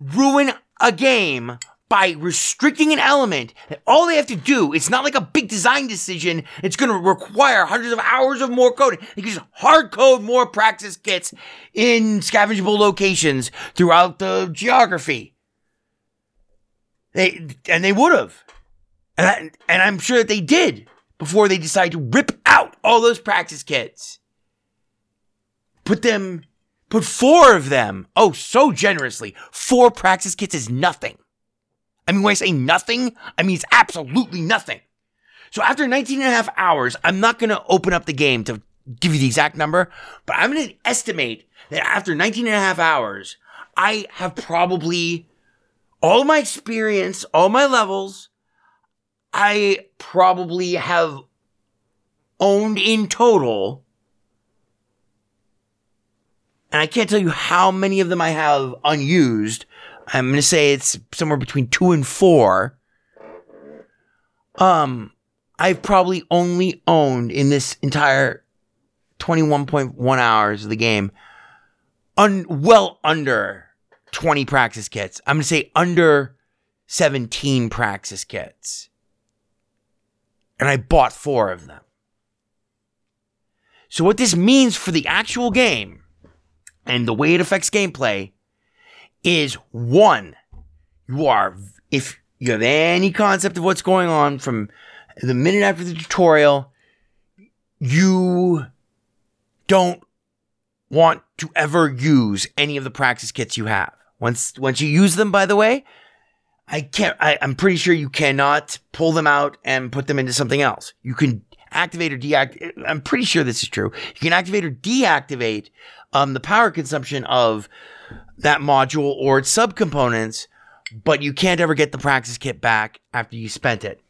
ruin a game by restricting an element that all they have to do, it's not a big design decision, it's going to require hundreds of hours of more coding. They can just hard code more praxis kits in scavengeable locations throughout the geography. They would have. And I'm sure that they did before they decided to rip out all those practice kits. Put four of them. Oh, so generously. Four practice kits is nothing. I mean, when I say nothing, I mean it's absolutely nothing. So after 19 and a half hours, I'm not going to open up the game to give you the exact number, but I'm going to estimate that after 19 and a half hours, I have probably, all my experience, all my levels, I probably have owned in total, and I can't tell you how many of them I have unused. I'm going to say it's somewhere between 2 and 4. I've probably only owned in this entire 21.1 hours of the game, well under 20 practice kits. I'm going to say under 17 practice kits. And I bought 4 of them. So what this means for the actual game and the way it affects gameplay is, 1, you are, if you have any concept of what's going on from the minute after the tutorial, you don't want to ever use any of the practice kits you have. Once you use them, by the way, I'm pretty sure you cannot pull them out and put them into something else. You can activate or deactivate. I'm pretty sure this is true. You can activate or deactivate the power consumption of that module or its subcomponents, but you can't ever get the practice kit back after you spent it.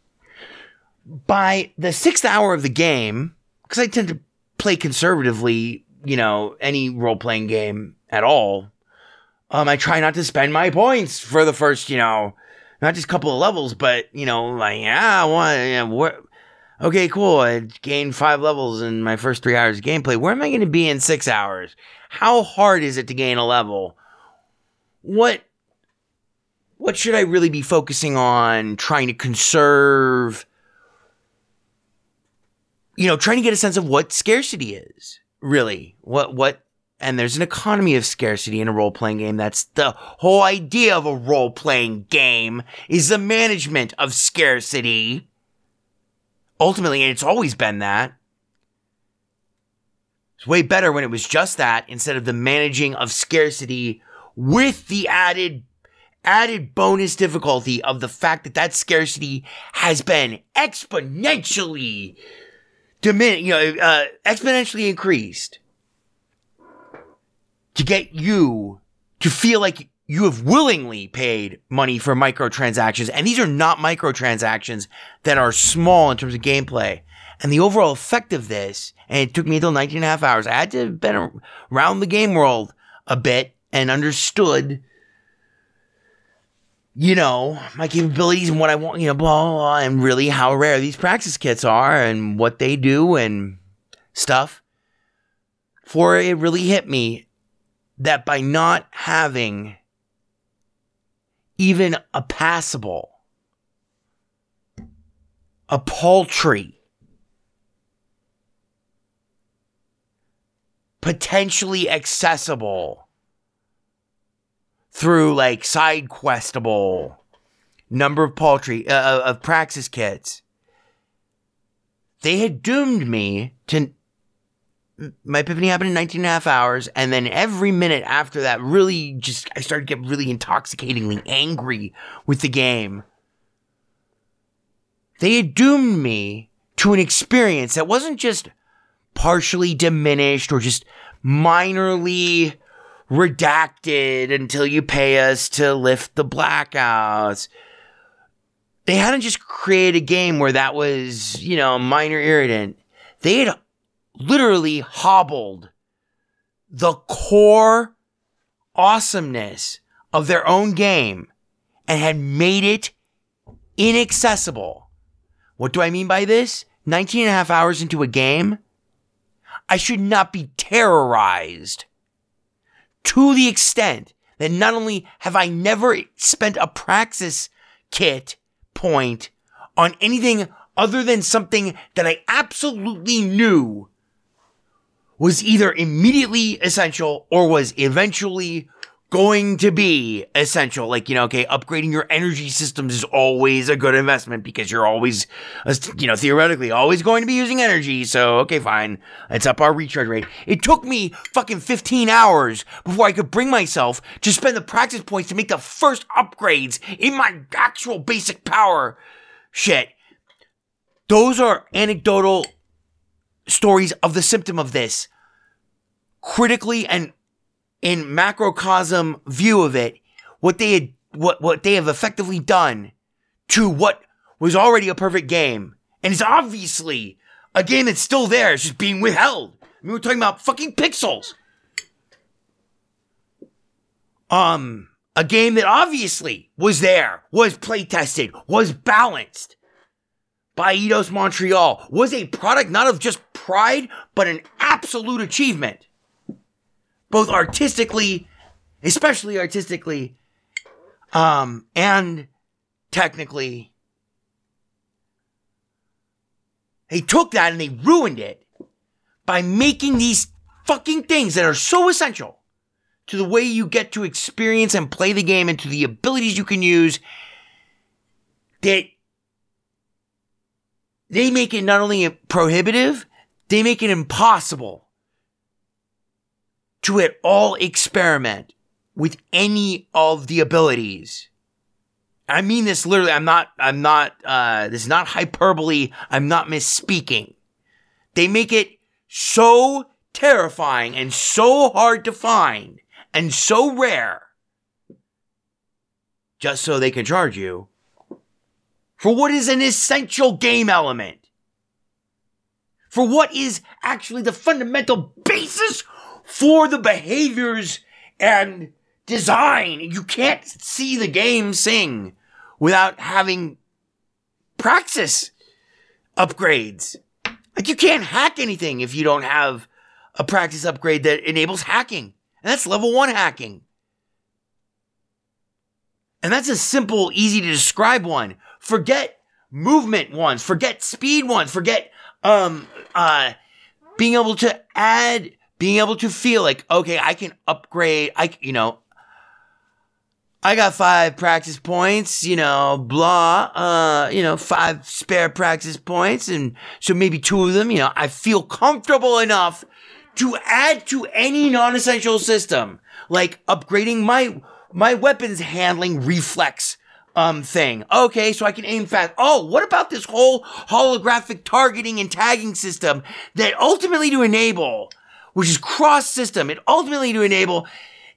By the 6th hour of the game, because I tend to play conservatively, any role-playing game at all, I try not to spend my points for the first, not just a couple of levels, but, okay, cool. I gained 5 levels in my first 3 hours of gameplay. Where am I going to be in 6 hours? How hard is it to gain a level? What should I really be focusing on, trying to conserve? Trying to get a sense of what scarcity is, really. And there's an economy of scarcity in a role-playing game. That's the whole idea of a role-playing game, is the management of scarcity. Ultimately, and it's always been that. It's way better when it was just that, instead of the managing of scarcity with the added bonus difficulty of the fact that scarcity has been exponentially exponentially increased, to get you to feel like you have willingly paid money for microtransactions. And these are not microtransactions that are small in terms of gameplay. And the overall effect of this, and it took me until 19 and a half hours, I had to have been around the game world a bit and understood, my capabilities and what I want, blah, blah, blah, and really how rare these practice kits are and what they do and stuff. For it really hit me that by not having even a paltry, potentially accessible through side questable number of of praxis kits, they had doomed me to. My epiphany happened in 19 and a half hours, and then every minute after that, I started to get really intoxicatingly angry with the game. They had doomed me to an experience that wasn't just partially diminished or just minorly redacted until you pay us to lift the blackouts. They hadn't just created a game where that was, a minor irritant. They had literally hobbled the core awesomeness of their own game and had made it inaccessible. What do I mean by this? 19 and a half hours into a game, I should not be terrorized to the extent that not only have I never spent a praxis kit point on anything other than something that I absolutely knew was either immediately essential or was eventually going to be essential. Like, you know, okay, upgrading your energy systems is always a good investment because you're always, you know, theoretically always going to be using energy. So, okay, fine. Let's up our recharge rate. It took me fucking 15 hours before I could bring myself to spend the practice points to make the first upgrades in my actual basic power shit. Those are anecdotal stories of the symptom of this. Critically and in macrocosm view of it, what they have effectively done to what was already a perfect game, and it's obviously a game that's still there, it's just being withheld. I mean, we're talking about fucking pixels. A game that obviously was there, was play tested, was balanced by Eidos Montreal, was a product not of just pride, but an absolute achievement. Both artistically, especially artistically, and technically. They took that and they ruined it by making these fucking things that are so essential to the way you get to experience and play the game and to the abilities you can use, that they make it not only prohibitive, they make it impossible to at all experiment with any of the abilities. I mean this literally, this is not hyperbole, I'm not misspeaking. They make it so terrifying and so hard to find and so rare, just so they can charge you for what is an essential game element. For what is actually the fundamental basis for the behaviors and design. You can't see the game sing without having praxis upgrades. Like, you can't hack anything if you don't have a praxis upgrade that enables hacking. And that's level 1 hacking. And that's a simple, easy to describe one. Forget movement ones. Forget speed ones. Forget being able to add... Being able to feel like, okay, I can upgrade, I got 5 practice points, blah, 5 spare practice points, and so maybe 2 of them, I feel comfortable enough to add to any non-essential system, like upgrading my weapons handling reflex thing. Okay, so I can aim fast. Oh, what about this whole holographic targeting and tagging system that ultimately to enable... which is cross-system, and ultimately to enable,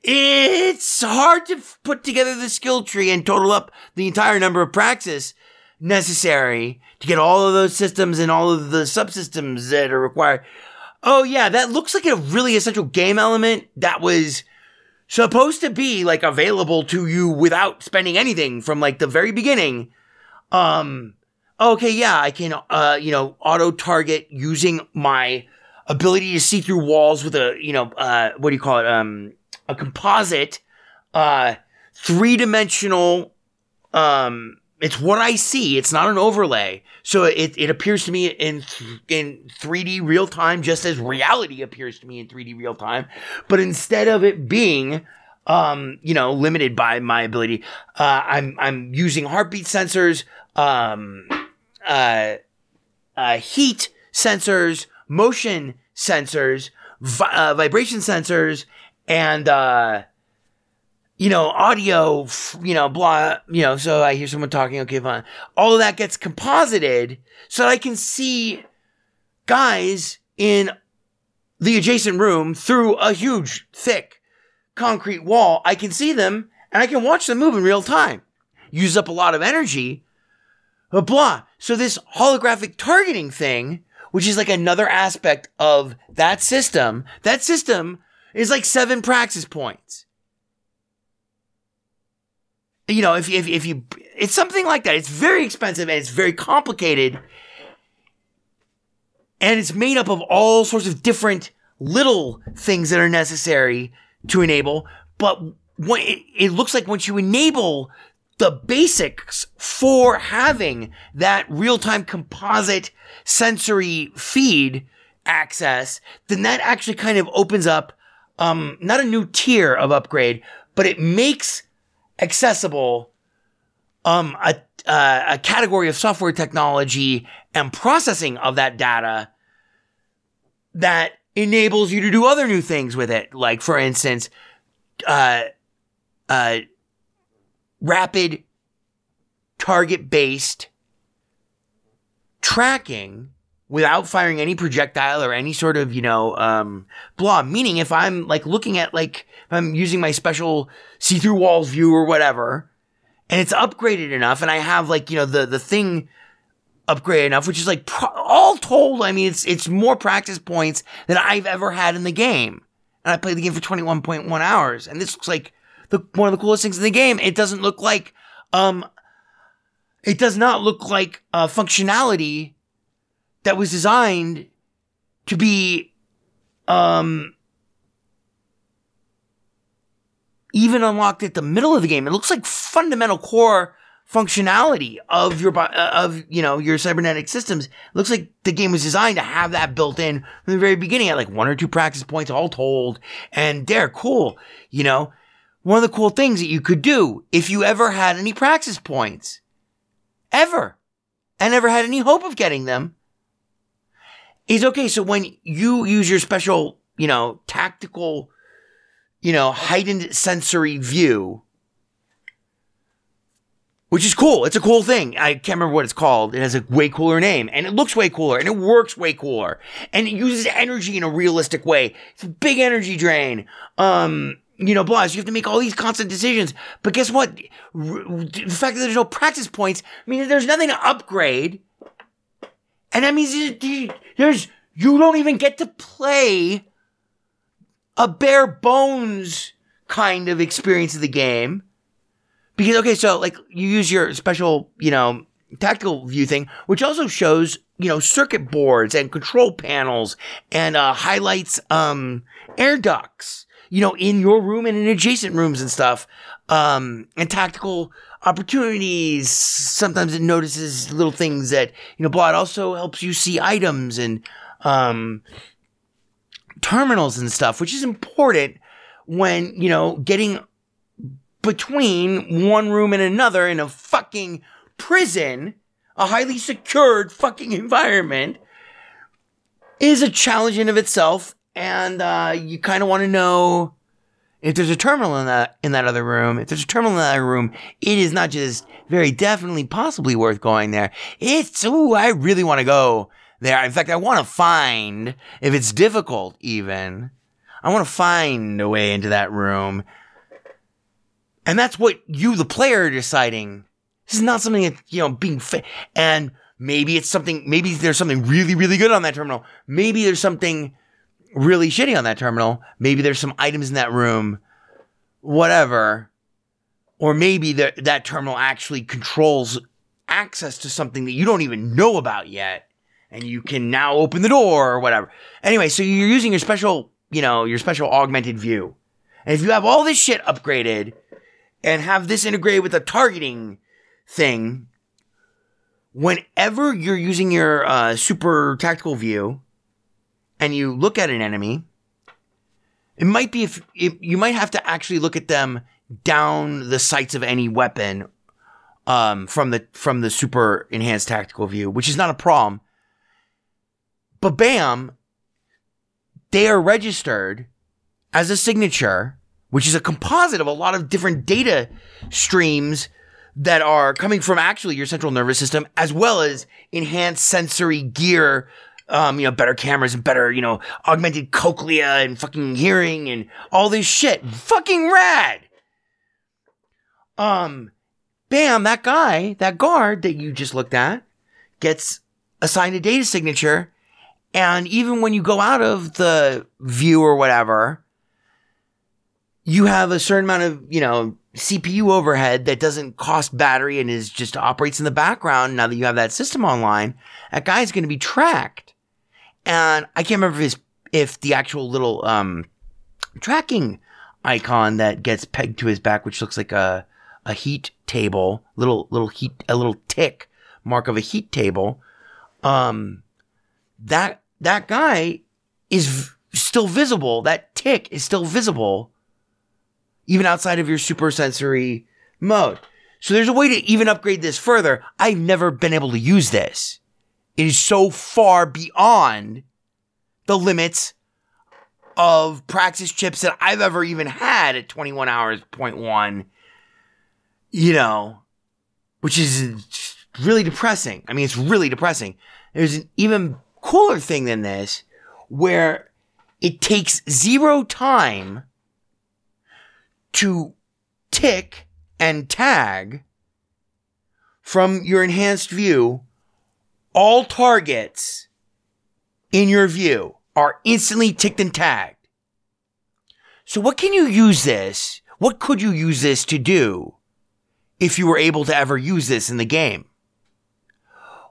it's hard to put together the skill tree and total up the entire number of praxis necessary to get all of those systems and all of the subsystems that are required. Oh yeah, that looks like a really essential game element that was supposed to be, like, available to you without spending anything from, like, the very beginning. Okay, yeah, I can, auto-target using my... ability to see through walls with a, a composite, 3-dimensional, it's what I see. It's not an overlay. So it appears to me in 3D real time, just as reality appears to me in 3D real time. But instead of it being, limited by my ability, I'm using heartbeat sensors, heat sensors, motion sensors, vibration sensors, and, audio, blah, so I hear someone talking, okay, fine. All of that gets composited so that I can see guys in the adjacent room through a huge, thick concrete wall. I can see them, and I can watch them move in real time. Use up a lot of energy, blah. So this holographic targeting thing, which is like another aspect of that system. That system is like 7 praxis points. If you, it's something like that. It's very expensive and it's very complicated. And it's made up of all sorts of different little things that are necessary to enable. But when, it looks like once you enable the basics for having that real-time composite sensory feed access, then that actually kind of opens up not a new tier of upgrade, but it makes accessible a category of software technology and processing of that data that enables you to do other new things with it. Like, for instance, rapid target-based tracking without firing any projectile or any sort of, blob. Meaning if I'm, looking at, if I'm using my special see-through walls view or whatever, and it's upgraded enough, and I have, the thing upgraded enough, which is, all told, it's more practice points than I've ever had in the game. And I played the game for 21.1 hours, and this looks like one of the coolest things in the game. It doesn't look like, it does not look like functionality that was designed to be even unlocked at the middle of the game. It looks like fundamental core functionality of your cybernetic systems. It looks like the game was designed to have that built in from the very beginning at one or two practice points all told, and they're cool. One of the cool things that you could do if you ever had any practice points, ever, and never had any hope of getting them, is okay, so when you use your special, tactical, heightened sensory view, which is cool. It's a cool thing. I can't remember what it's called. It has a way cooler name, and it looks way cooler, and it works way cooler, and it uses energy in a realistic way. It's a big energy drain. So you have to make all these constant decisions. But guess what? The fact that there's no practice points means there's nothing to upgrade. And that means you don't even get to play a bare bones kind of experience of the game. Because, you use your special, tactical view thing, which also shows, circuit boards and control panels and highlights air ducts, in your room and in adjacent rooms and stuff, and tactical opportunities. Sometimes it notices little things that, it also helps you see items and terminals and stuff, which is important when, getting between one room and another in a fucking prison, a highly secured fucking environment, is a challenge in of itself. And you kind of want to know if there's a terminal in that other room. If there's a terminal in that other room, it is not just very definitely possibly worth going there. It's, I really want to go there. In fact, I want to find, if it's difficult even, I want to find a way into that room. And that's what you, the player, are deciding. This is not something that, being fit. And maybe it's something, maybe there's something really, really good on that terminal. Maybe there's something really shitty on that terminal. Maybe there's some items in that room, whatever. Or maybe that terminal actually controls access to something that you don't even know about yet, and you can now open the door or whatever. Anyway, so you're using your special, your special augmented view. And if you have all this shit upgraded and have this integrated with a targeting thing, whenever you're using your super tactical view, and you look at an enemy, it might be you might have to actually look at them down the sights of any weapon from the super enhanced tactical view, which is not a problem. But bam, they are registered as a signature, which is a composite of a lot of different data streams that are coming from actually your central nervous system, as well as enhanced sensory gear. Better cameras and better, augmented cochlea and fucking hearing and all this shit. Fucking rad! Bam, that guy, that guard that you just looked at, gets assigned a data signature, and even when you go out of the view or whatever, you have a certain amount of, CPU overhead that doesn't cost battery and is just operates in the background now that you have that system online. That guy's going to be tracked. And I can't remember if the actual little tracking icon that gets pegged to his back, which looks like a heat table, little tick mark of a heat table, that guy is still visible. That tick is still visible, even outside of your supersensory mode. So there's a way to even upgrade this further. I've never been able to use this. It is so far beyond the limits of Praxis chips that I've ever even had at 21 hours, 0.1, you know, which is really depressing. I mean, it's really depressing. There's an even cooler thing than this where it takes zero time to tick and tag from your enhanced view. All targets in your view are instantly ticked and tagged. So what can you use this? What could you use this to do if you were able to ever use this in the game?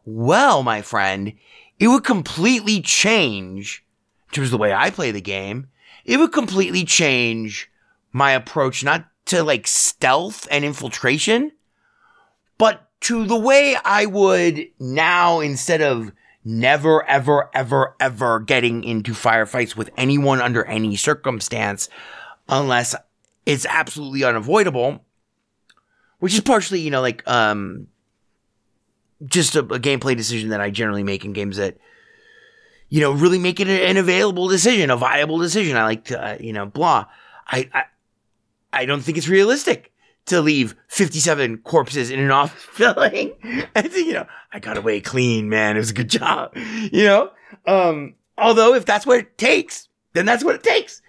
Well, my friend, it would completely change, in terms of the way I play the game, it would completely change my approach, not to like stealth and infiltration, but to the way I would now, instead of never, ever, ever, ever getting into firefights with anyone under any circumstance, unless it's absolutely unavoidable, which is partially, you know, like, just a gameplay decision that I generally make in games that, you know, really make it an available decision, a viable decision. I like to, you know, blah. I don't think it's realistic to leave 57 corpses in an office building. And, you know, I got away clean, man. It was a good job. You know? Although, if that's what it takes, then that's what it takes.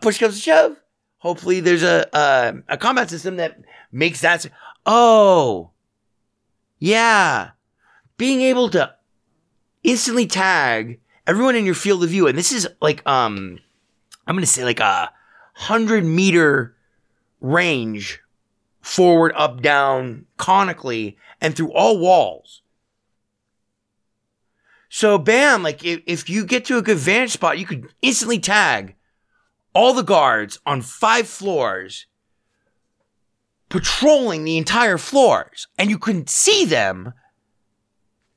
Push comes to shove. Hopefully there's a combat system that makes that. Oh. Yeah. Being able to instantly tag everyone in your field of view. And this is like, I'm going to say like a 100-meter range. Forward, up, down, conically, and through all walls. So, bam, like, if you get to a good vantage spot, you could instantly tag all the guards on 5 floors, patrolling the entire floors, and you couldn't see them,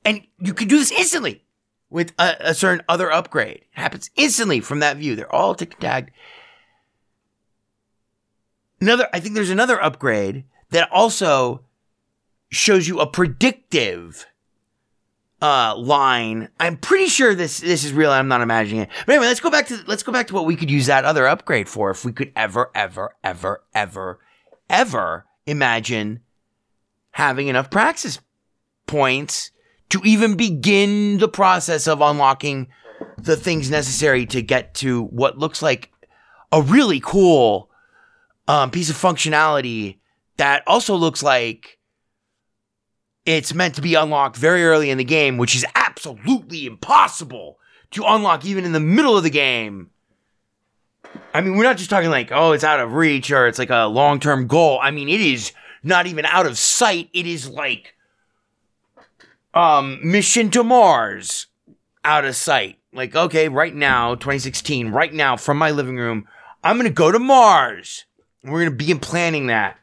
and you could do this instantly with a certain other upgrade. It happens instantly from that view. They're all tick-tagged. I think there's another upgrade that also shows you a predictive line. I'm pretty sure this is real. I'm not imagining it. But anyway, let's go back to what we could use that other upgrade for if we could ever, ever, ever, ever, ever imagine having enough Praxis points to even begin the process of unlocking the things necessary to get to what looks like a really cool piece of functionality that also looks like it's meant to be unlocked very early in the game, which is absolutely impossible to unlock even in the middle of the game. I mean, we're not just talking like, oh, it's out of reach or it's like a long-term goal. I mean, it is not even out of sight. It is like mission to Mars out of sight. Like, okay, right now, 2016, right now from my living room, I'm going to go to Mars. We're going to begin planning that.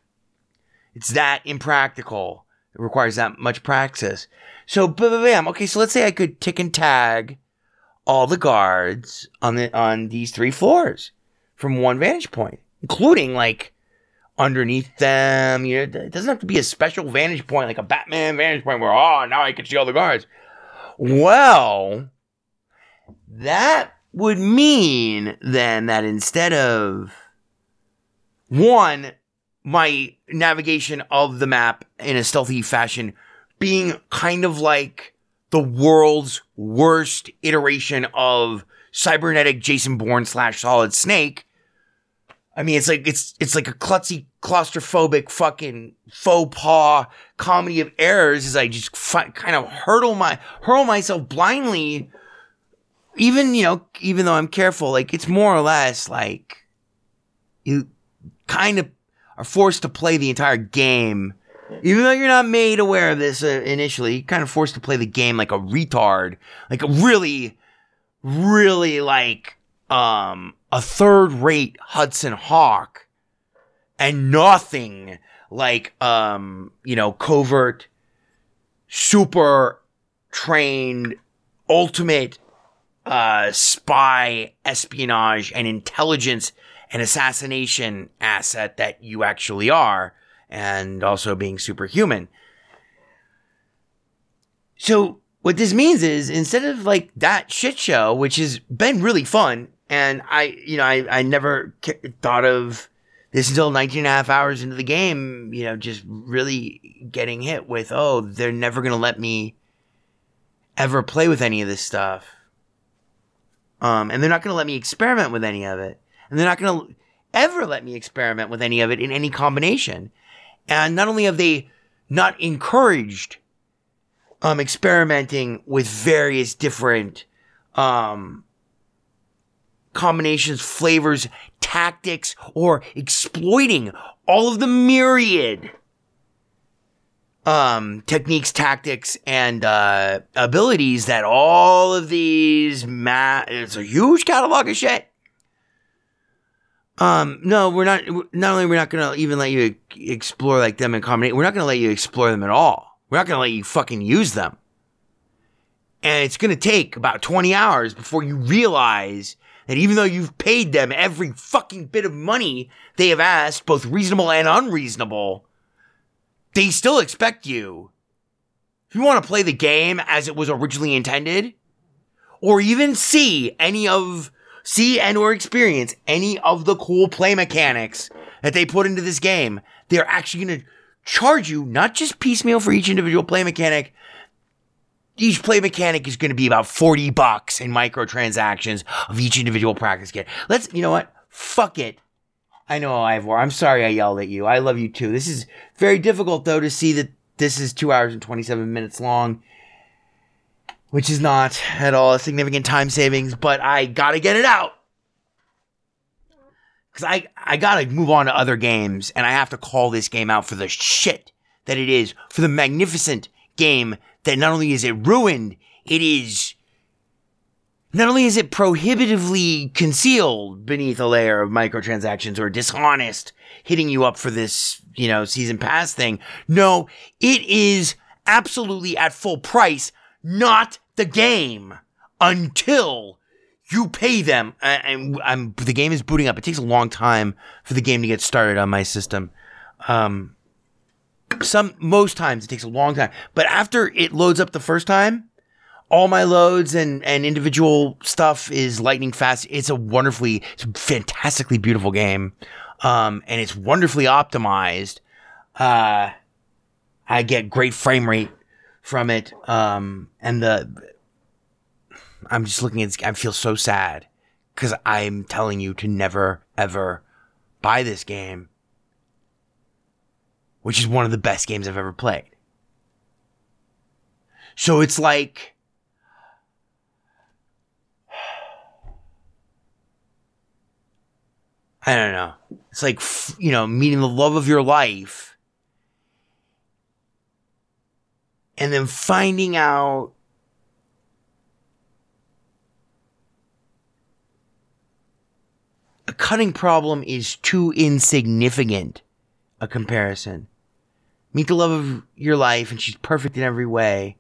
It's that impractical. It requires that much praxis. So, bam. Okay, so let's say I could tick and tag all the guards on these 3 floors from one vantage point, including, like, underneath them. You know, it doesn't have to be a special vantage point, like a Batman vantage point where, oh, now I can see all the guards. Well, that would mean, then, that instead of... One, my navigation of the map in a stealthy fashion being kind of like the world's worst iteration of cybernetic Jason Bourne / Solid Snake. I mean, it's like a klutzy, claustrophobic fucking faux pas comedy of errors as I just hurl myself blindly. Even though I'm careful, like it's more or less like you kind of are forced to play the entire game. Even though you're not made aware of this initially, you're kind of forced to play the game like a retard. Like a really, really like a third-rate Hudson Hawk and nothing like, covert, super-trained, ultimate spy, espionage, and intelligence and assassination asset that you actually are, and also being superhuman. So what this means is, instead of like that shit show, which has been really fun, and I never thought of this until 19 and a half hours into the game, you know, just really getting hit with, oh, they're never going to let me ever play with any of this stuff. And they're not going to let me experiment with any of it. And they're not going to ever let me experiment with any of it in any combination. And not only have they not encouraged experimenting with various different combinations, flavors, tactics, or exploiting all of the myriad techniques, tactics, and abilities that all of these it's a huge catalog of shit. No, we're not. Not only we're not gonna even let you explore like them and combinate. We're not gonna let you explore them at all. We're not gonna let you fucking use them. And it's gonna take about 20 hours before you realize that even though you've paid them every fucking bit of money they have asked, both reasonable and unreasonable, they still expect you, if you want to play the game as it was originally intended, or even see and or experience any of the cool play mechanics that they put into this game, they're actually going to charge you not just piecemeal for each individual play mechanic. Each play mechanic is going to be about $40 in microtransactions of each individual practice kit. You know what? Fuck it. I know, Ivor. I'm sorry I yelled at you. I love you too. This is very difficult, though, to see that this is 2 hours and 27 minutes long, which is not at all a significant time savings, but I gotta get it out. Because I gotta move on to other games, and I have to call this game out for the shit that it is, for the magnificent game that not only is it ruined, it is... Not only is it prohibitively concealed beneath a layer of microtransactions or dishonest, hitting you up for this, you know, season pass thing. No, it is absolutely at full price, not the game, until you pay them. And the game is booting up. It takes a long time for the game to get started on my system. Most times it takes a long time, but after it loads up the first time, all my loads and individual stuff is lightning fast. It's a fantastically beautiful game. And it's wonderfully optimized. I get great frame rate from it. I'm just looking at this, I feel so sad because I'm telling you to never, ever buy this game, which is one of the best games I've ever played. So it's like, I don't know. It's like, you know, meeting the love of your life and then finding out a cutting problem is too insignificant a comparison. Meet the love of your life and she's perfect in every way.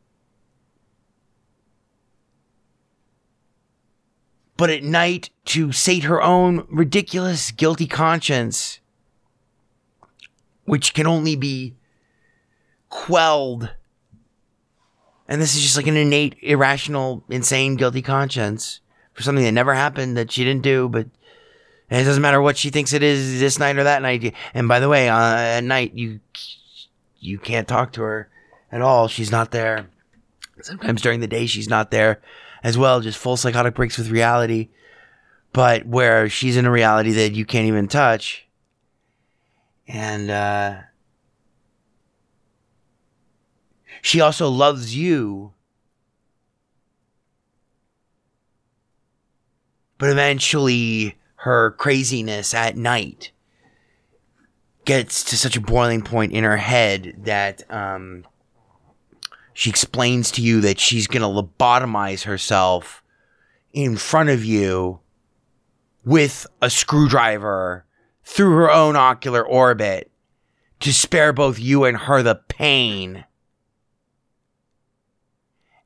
But at night, to sate her own ridiculous, guilty conscience, which can only be quelled. And this is just like an innate, irrational, insane, guilty conscience for something that never happened, that she didn't do, but and it doesn't matter what she thinks it is this night or that night. And by the way, at night, you can't talk to her at all. She's not there. Sometimes during the day, she's not there as well, just full psychotic breaks with reality, but where she's in a reality that you can't even touch. And she also loves you, but eventually her craziness at night gets to such a boiling point in her head that she explains to you that she's going to lobotomize herself in front of you with a screwdriver through her own ocular orbit to spare both you and her the pain.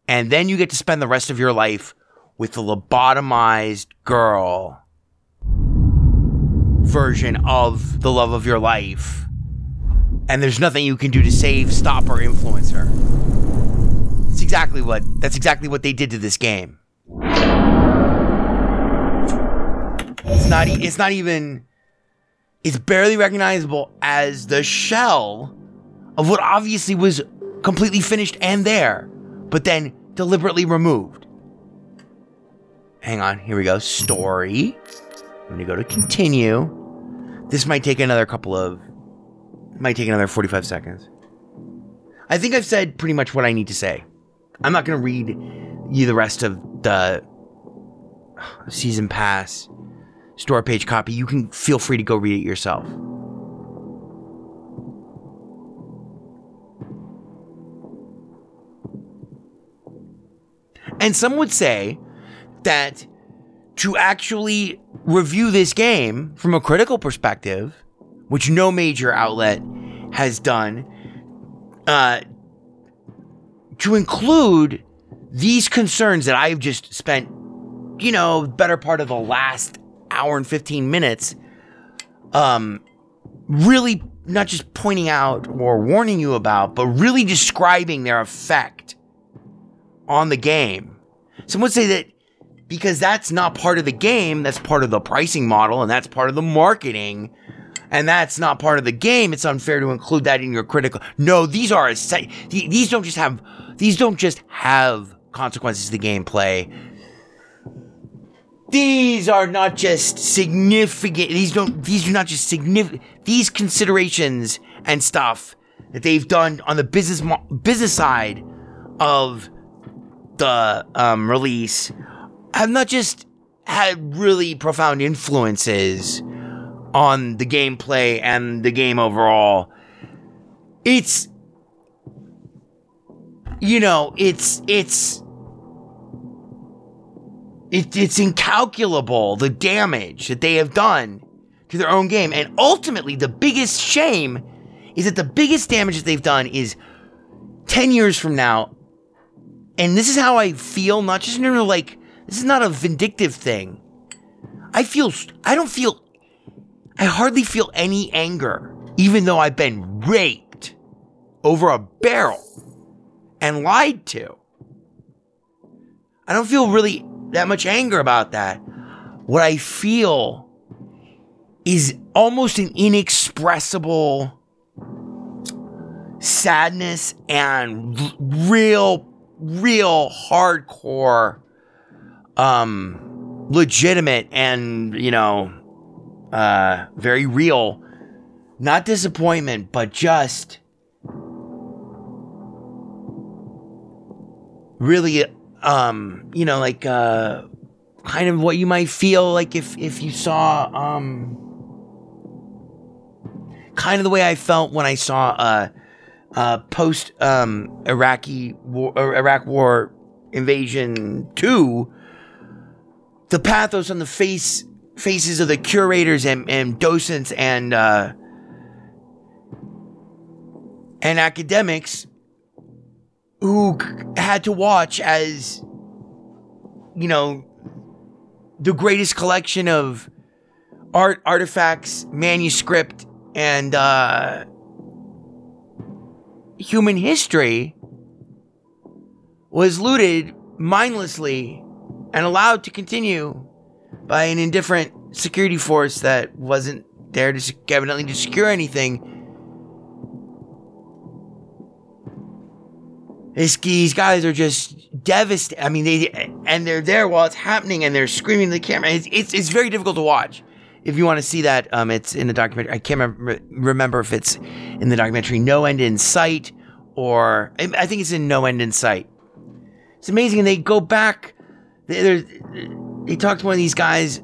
And then you get to spend the rest of your life with the lobotomized girl version of the love of your life. And there's nothing you can do to save, stop, or influence her. That's exactly what they did to this game. It's not even... It's barely recognizable as the shell of what obviously was completely finished and there, but then deliberately removed. Hang on, here we go. Story. I'm gonna go to continue. This might take another another 45 seconds. I think I've said pretty much what I need to say. I'm not gonna read you the rest of the season pass store page copy. You can feel free to go read it yourself. And some would say that to actually review this game from a critical perspective, which no major outlet has done, to include these concerns that I've just spent, you know, better part of the last hour and 15 minutes, really not just pointing out or warning you about, but really describing their effect on the game. Some would say that because that's not part of the game, that's part of the pricing model, and that's part of the marketing, and that's not part of the game, it's unfair to include that in your critical. No, these are these don't just have consequences to the gameplay. These are not just significant. These considerations and stuff that they've done on the business side of the release have not just had really profound influences on the gameplay and the game overall. It's incalculable, the damage that they have done to their own game. And ultimately, the biggest shame is that the biggest damage that they've done is 10 years from now. And this is how I feel, not just in like, this is not a vindictive thing. I hardly feel any anger, even though I've been raked over a barrel and lied to. I don't feel really that much anger about that. What I feel is almost an inexpressible sadness and real hardcore, legitimate and, very real, not disappointment, but just really, kind of what you might feel like if you saw, kind of the way I felt when I saw post Iraq War Invasion 2, the pathos on the faces of the curators and docents and academics who had to watch as, the greatest collection of art, artifacts, manuscript, and human history was looted mindlessly and allowed to continue by an indifferent security force that wasn't there to evidently to secure anything. These guys are just devastated. I mean, they're there while it's happening, and they're screaming at the camera. It's very difficult to watch. If you want to see that, it's in the documentary. I can't remember if it's in the documentary No End in Sight, or I think it's in No End in Sight. It's amazing, and they go back. They talk to one of these guys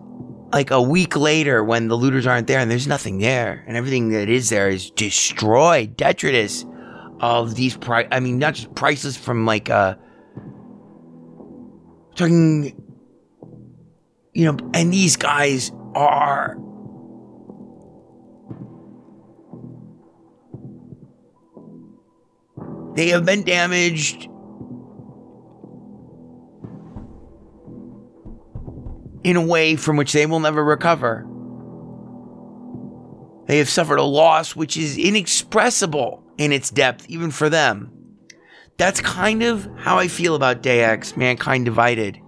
like a week later when the looters aren't there, and there's nothing there, and everything that is there is destroyed, detritus of these not just priceless from like talking, and these guys are they have been damaged in a way from which they will never recover. They have suffered a loss which is inexpressible in its depth, even for them. That's kind of how I feel about Deus Ex: Mankind Divided.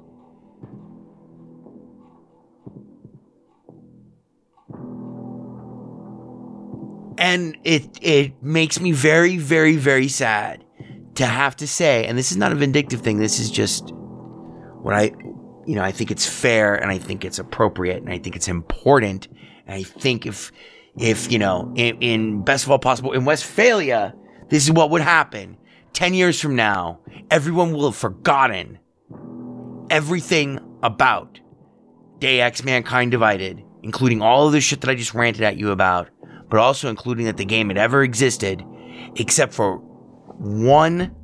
And it makes me very, very, very sad to have to say, and this is not a vindictive thing, this is just what I think it's fair, and I think it's appropriate, and I think it's important, and I think if in best of all possible, in Westphalia, this is what would happen. 10 years from now, everyone will have forgotten everything about Deus Ex: Mankind Divided, including all of the shit that I just ranted at you about, but also including that the game had ever existed, except for one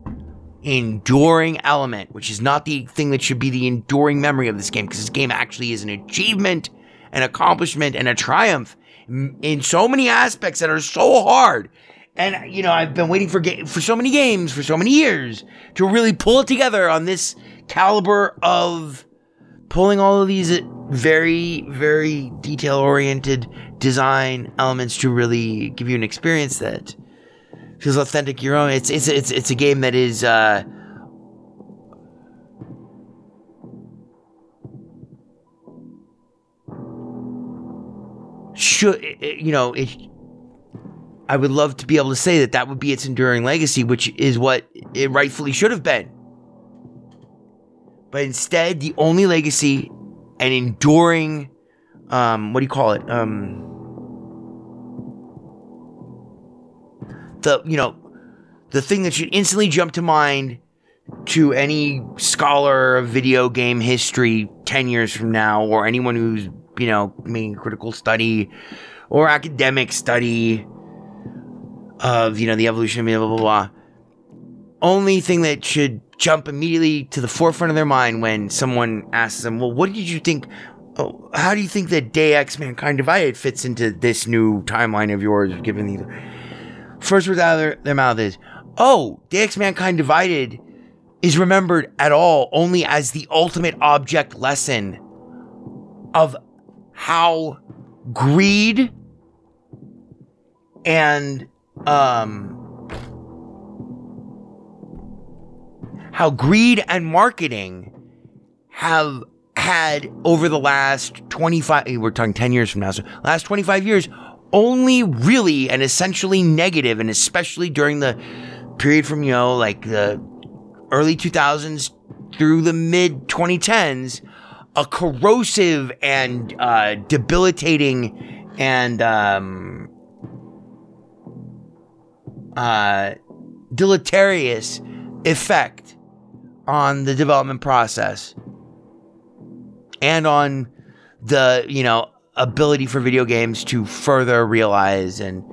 enduring element, which is not the thing that should be the enduring memory of this game, because this game actually is an achievement, an accomplishment, and a triumph in so many aspects that are so hard. And, I've been waiting for so many games, for so many years, to really pull it together on this caliber of pulling all of these very, very detail-oriented design elements to really give you an experience that feels authentic, your own. It's a game that is I would love to be able to say that would be its enduring legacy, which is what it rightfully should have been. But instead, the only legacy, an enduring, the thing that should instantly jump to mind to any scholar of video game history 10 years from now, or anyone who's, making critical study or academic study of, the evolution of blah, blah, blah. Only thing that should jump immediately to the forefront of their mind when someone asks them, well, what did you think? Oh, how do you think that Deus Ex: Mankind Divided fits into this new timeline of yours? Given the first words out of their mouth is, oh, Deus Ex: Mankind Divided is remembered at all only as the ultimate object lesson of how greed and how greed and marketing have had over the last 25, we're talking 10 years from now, so last 25 years, only really and essentially negative, and especially during the period from, the early 2000s through the mid 2010s, a corrosive and debilitating and deleterious effect on the development process and on the, ability for video games to further realize and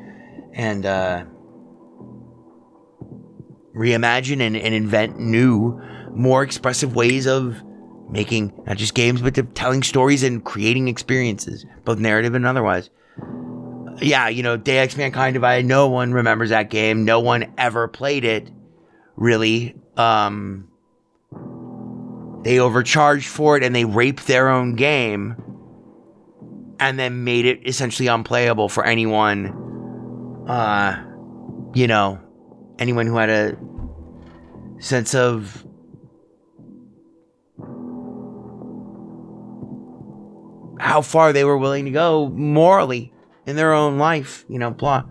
reimagine and invent new, more expressive ways of making not just games, but telling stories and creating experiences, both narrative and otherwise. Yeah, Deus Ex: Mankind Divided, no one remembers that game. No one ever played it, really. They overcharged for it and they raped their own game and then made it essentially unplayable for anyone, anyone who had a sense of how far they were willing to go morally in their own life, blah.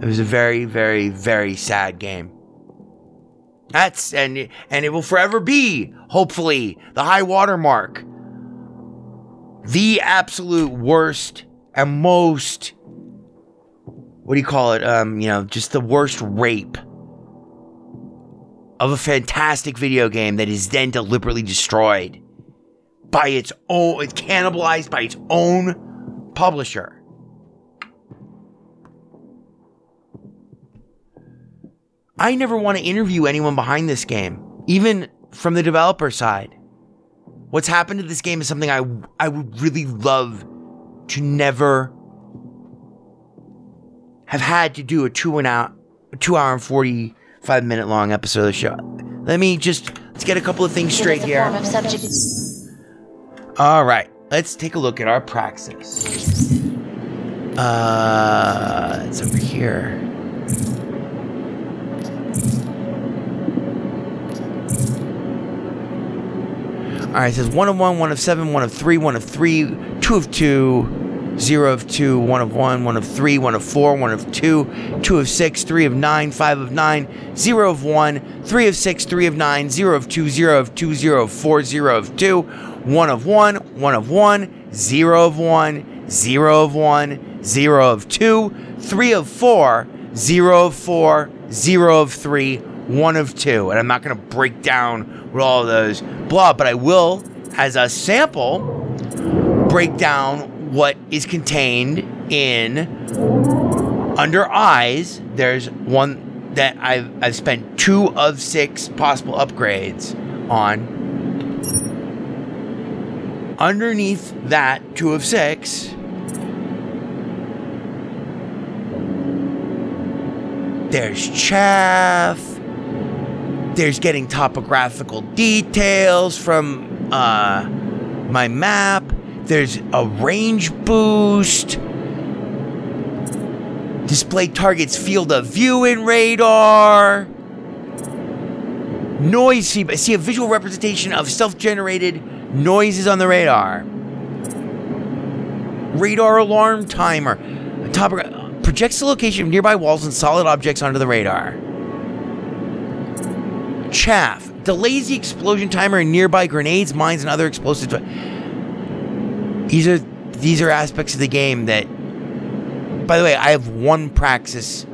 It was a very, very, very sad game. And it will forever be, hopefully, the high watermark, the absolute worst and most, just the worst rape of a fantastic video game that is then deliberately destroyed by its own, cannibalized by its own publisher. I never want to interview anyone behind this game, even from the developer side. What's happened to this game is something I would really love to never have had to do a 2 hour and 45 minute long episode of the show. Let's get a couple of things straight here. All right, let's take a look at our praxis. It's over here. All right, it says 1 of 1, 1 of 7, 1 of 3, 1 of 3, 2 of 2, 0 of 2, 1 of 1, 1 of 3, 1 of 4, 1 of 2, 2 of 6, 3 of 9, 5 of 9, 0 of 1, 3 of 6, 3 of 9, 0 of 2, 0 of 2, 0 of 4, 0 of 2, 1 of 1, 1 of 1, 0 of 1, 0 of 1, 0 of 2, 3 of 4, 0 of 4, 0 of 3, 1 of 2. And I'm not going to break down with all those blah, but I will, as a sample, break down what is contained in under eyes. There's one that I've spent 2 of 6 possible upgrades on. Underneath that 2 of 6, there's chaff. There's getting topographical details from my map. There's a range boost. Display target's field of view in radar. Noise feedback. See a visual representation of self-generated noises on the radar. Radar alarm timer. Projects the location of nearby walls and solid objects onto the radar. Chaff delays the explosion timer in nearby grenades, mines, and other explosives. These are aspects of the game that, by the way, I have one Praxis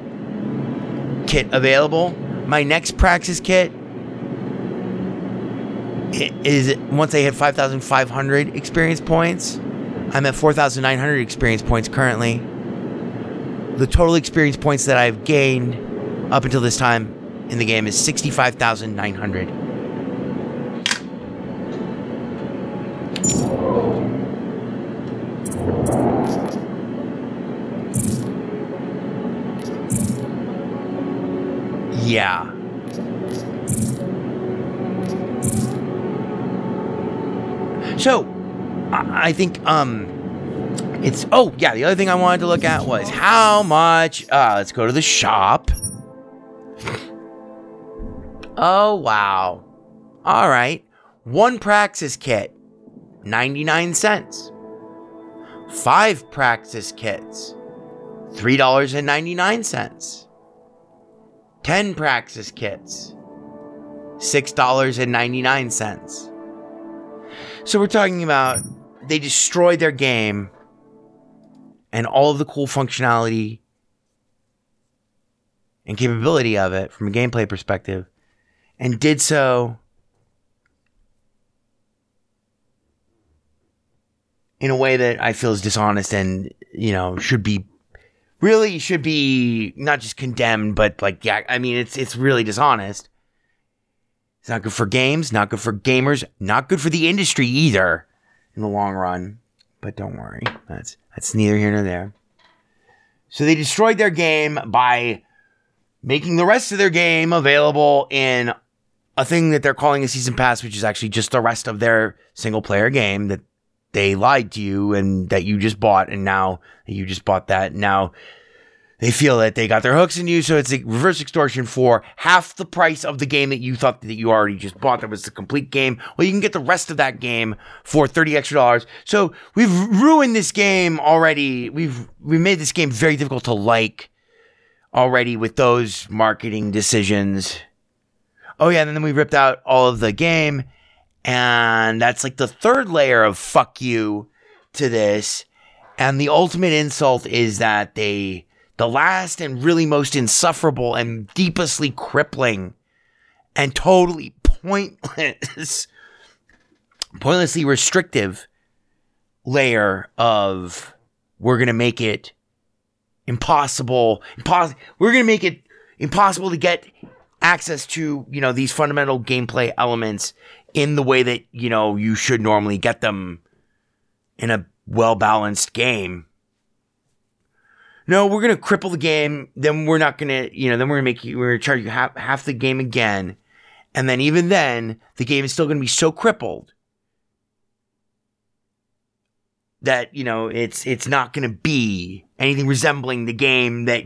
kit available. My next Praxis kit is, once I hit 5,500 experience points, I'm at 4,900 experience points currently. The total experience points that I've gained up until this time in the game is 65,900. Yeah. So, I think, the other thing I wanted to look at was how much, let's go to the shop. Oh, wow. All right. One Praxis kit, 99 cents. 5 Praxis kits, $3.99. 10 Praxis kits, $6.99. So we're talking about they destroyed their game and all of the cool functionality and capability of it from a gameplay perspective, and did so in a way that I feel is dishonest and, should be not just condemned, but it's really dishonest. It's not good for games, not good for gamers, not good for the industry either in the long run. But don't worry, that's neither here nor there. So they destroyed their game by making the rest of their game available in a thing that they're calling a season pass, which is actually just the rest of their single player game that they lied to you and that you just bought. And now you just bought that. Now they feel that they got their hooks in you. So it's a reverse extortion for half the price of the game that you thought that you already just bought. That was the complete game. Well, you can get the rest of that game for $30 extra. So we've ruined this game already. We made this game very difficult to like already with those marketing decisions. Oh yeah, and then we ripped out all of the game, and that's like the third layer of fuck you to this. And the ultimate insult is that the last and really most insufferable and deeply crippling and totally pointlessly restrictive layer of we're gonna make it impossible to get access to, these fundamental gameplay elements in the way that, you should normally get them in a well-balanced game. No, we're going to cripple the game. Then we're not going to, then we're going to charge you half the game again. And then even then, the game is still going to be so crippled that, you know, it's not going to be anything resembling the game that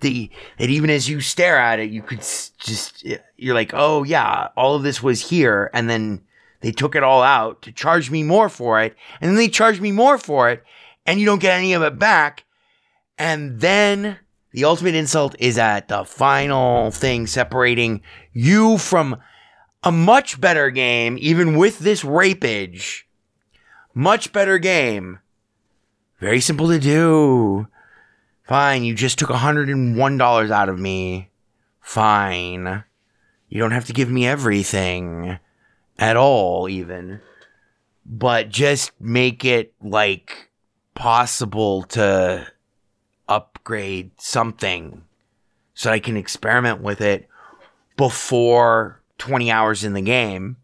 that even as you stare at it, you could just, you're like, oh yeah, all of this was here. And then they took it all out to charge me more for it. And then they charge me more for it and you don't get any of it back. And then the ultimate insult is at the final thing separating you from a much better game, even with this rapage. Much better game. Very simple to do. Fine, you just took $101 out of me. Fine. You don't have to give me everything. At all, even. But just make it, like, possible to upgrade something so I can experiment with it before 20 hours in the game.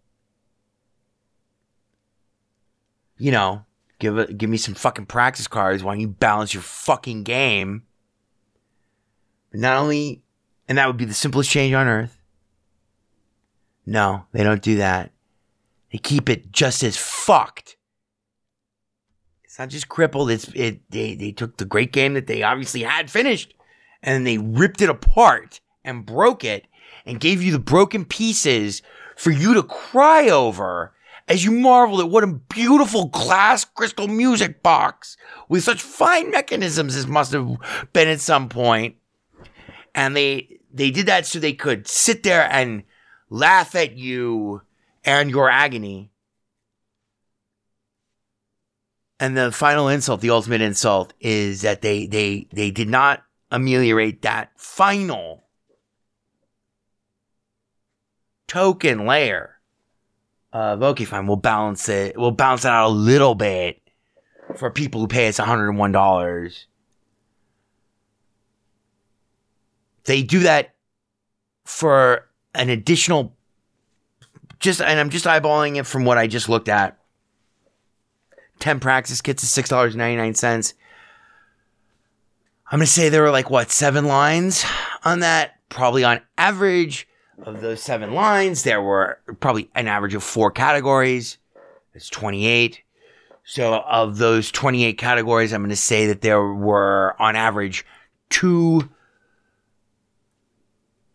You know, give me some fucking practice cards while you balance your fucking game. But not only, and that would be the simplest change on earth. No, they don't do that. They keep it just as fucked. It's not just crippled. They took the great game that they obviously had finished, and they ripped it apart and broke it, and gave you the broken pieces for you to cry over. As you marveled at what a beautiful glass crystal music box with such fine mechanisms as must have been at some point. And they did that so they could sit there and laugh at you and your agony. And the final insult, the ultimate insult, is that they did not ameliorate that final token layer. Okay, fine. We'll balance it. We'll balance it out a little bit for people who pay us $101. They do that for an additional, just, and I'm just eyeballing it from what I just looked at. 10 practice kits is $6.99. I'm going to say there were like, what, 7 lines on that? Probably on average. Of those 7 lines, there were probably an average of 4 categories. That's 28. So of those 28 categories, I'm going to say that there were, on average, 2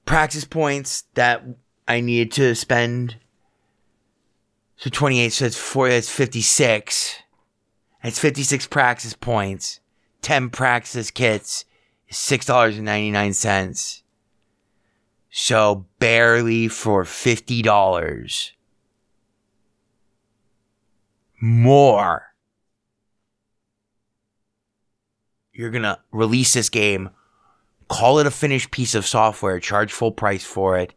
practice points that I needed to spend. So 28, so that's 4, that's 56. That's 56 practice points. 10 practice kits is $6.99. So barely for $50 more, you're going to release this game, call it a finished piece of software, charge full price for it.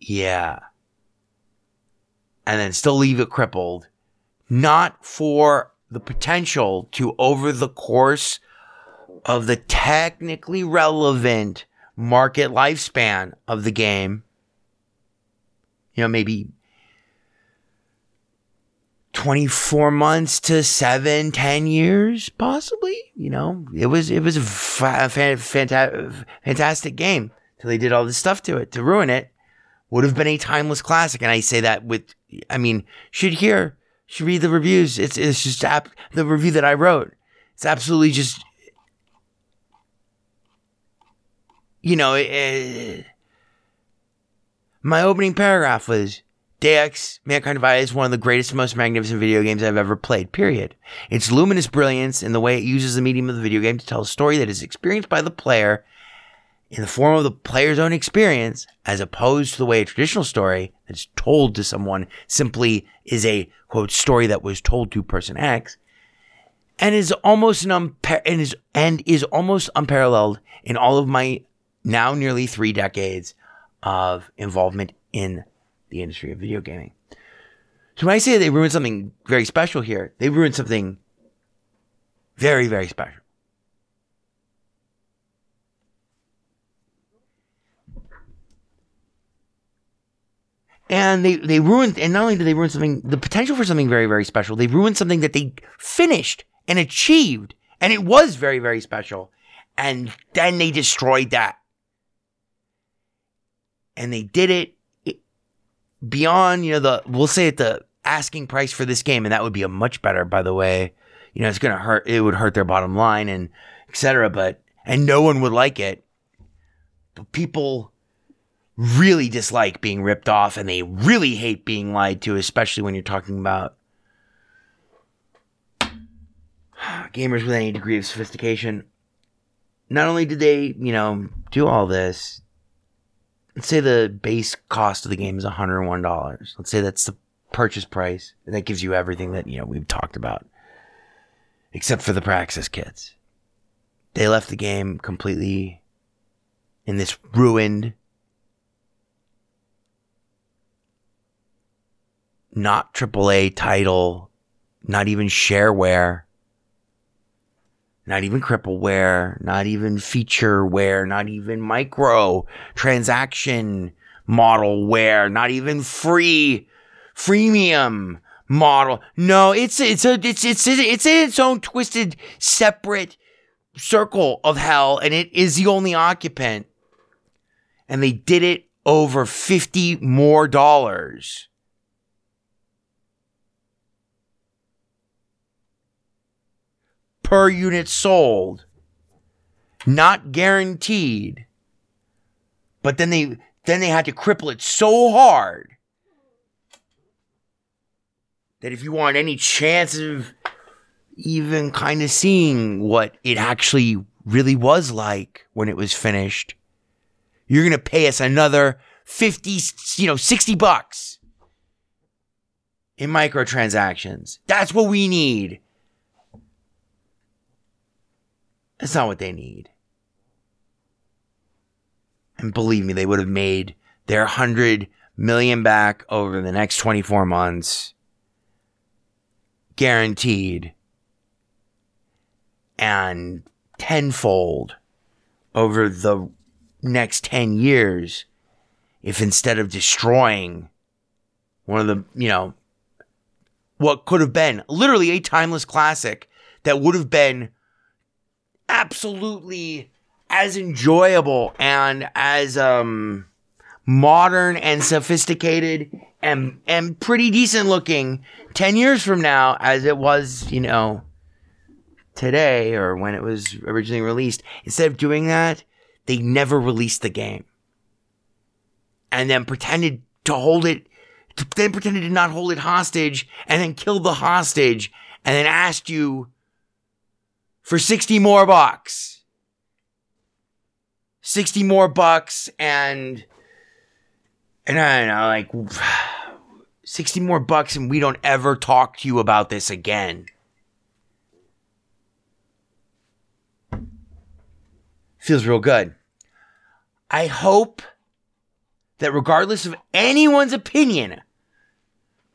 Yeah. And then still leave it crippled. Not for the potential to, over the course of the technically relevant market lifespan of the game, you know, maybe 24 months to 10 years, possibly. You know, it was a fantastic game till they did all this stuff to it to ruin it. Would have been a timeless classic, and I say that with, I mean, should read the reviews. It's just the review that I wrote. It's absolutely just. You know, my opening paragraph was, Deus Ex: Mankind Divided is one of the greatest and most magnificent video games I've ever played, period. Its luminous brilliance in the way it uses the medium of the video game to tell a story that is experienced by the player in the form of the player's own experience, as opposed to the way a traditional story that's told to someone simply is a, quote, story that was told to person X, and is almost almost unparalleled in all of my now nearly 3 decades of involvement in the industry of video gaming. So when I say they ruined something very special here, they ruined something very, very special. And they ruined, and not only did they ruin something, the potential for something very, very special, they ruined something that they finished and achieved, and it was very, very special. And then they destroyed that. And they did it beyond, you know, the, we'll say at the asking price for this game, and that would be a much better, by the way, you know, it's going to hurt, it would hurt their bottom line and et cetera, but, and no one would like it, but people really dislike being ripped off and they really hate being lied to, especially when you're talking about gamers with any degree of sophistication. Not only did they, you know, do all this, let's say the base cost of the game is $101. Let's say that's the purchase price, and that gives you everything that, you know, we've talked about, except for the Praxis kits. They left the game completely in this ruined, not AAA title, not even shareware, not even crippleware, not even featureware, not even micro transaction modelware, not even freemium model. No, it's in its own twisted, separate circle of hell, and it is the only occupant. And they did it over $50 more. Per unit sold, not guaranteed, but then they had to cripple it so hard that if you want any chance of even kind of seeing what it actually really was like when it was finished, you're gonna pay us another 50, you know, $60 in microtransactions. That's what we need. That's not what they need. And believe me, they would have made their $100 million back over the next 24 months. Guaranteed. And tenfold over the next 10 years. If instead of destroying one of the, you know, what could have been literally a timeless classic that would have been absolutely as enjoyable and as modern and sophisticated and pretty decent looking 10 years from now as it was, you know, today or when it was originally released. Instead of doing that, they never released the game and then pretended to not hold it hostage and then killed the hostage and then asked you for $60 more. $60 more and I don't know, like $60 more and we don't ever talk to you about this again. Feels real good. I hope that regardless of anyone's opinion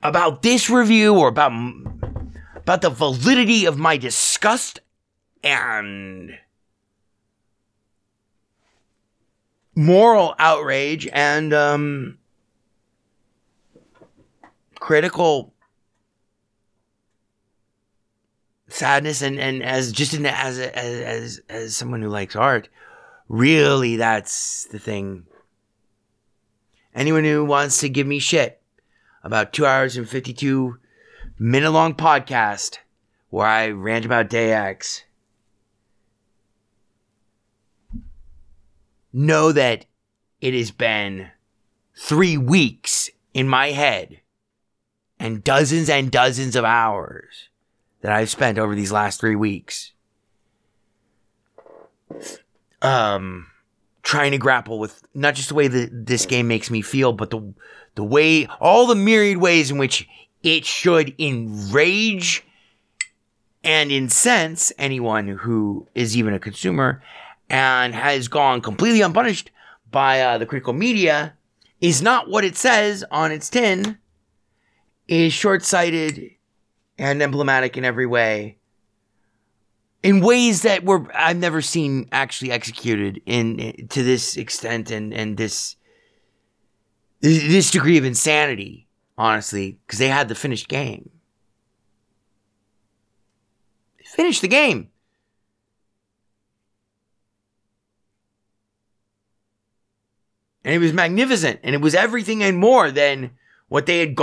about this review or about the validity of my disgust and moral outrage and critical sadness and as someone who likes art, really, that's the thing. Anyone who wants to give me shit about 2 hours and 52 minute long podcast where I rant about Day X, know that it has been 3 weeks in my head and dozens of hours that I've spent over these last 3 weeks trying to grapple with not just the way that this game makes me feel, but the way, all the myriad ways in which it should enrage and incense anyone who is even a consumer and has gone completely unpunished by the critical media, is not what it says on its tin, is short-sighted and emblematic in every way, in ways that I've never seen actually executed in to this extent and this degree of insanity, honestly, because they had the finished game. They finished the game. And it was magnificent, and it was everything and more than what their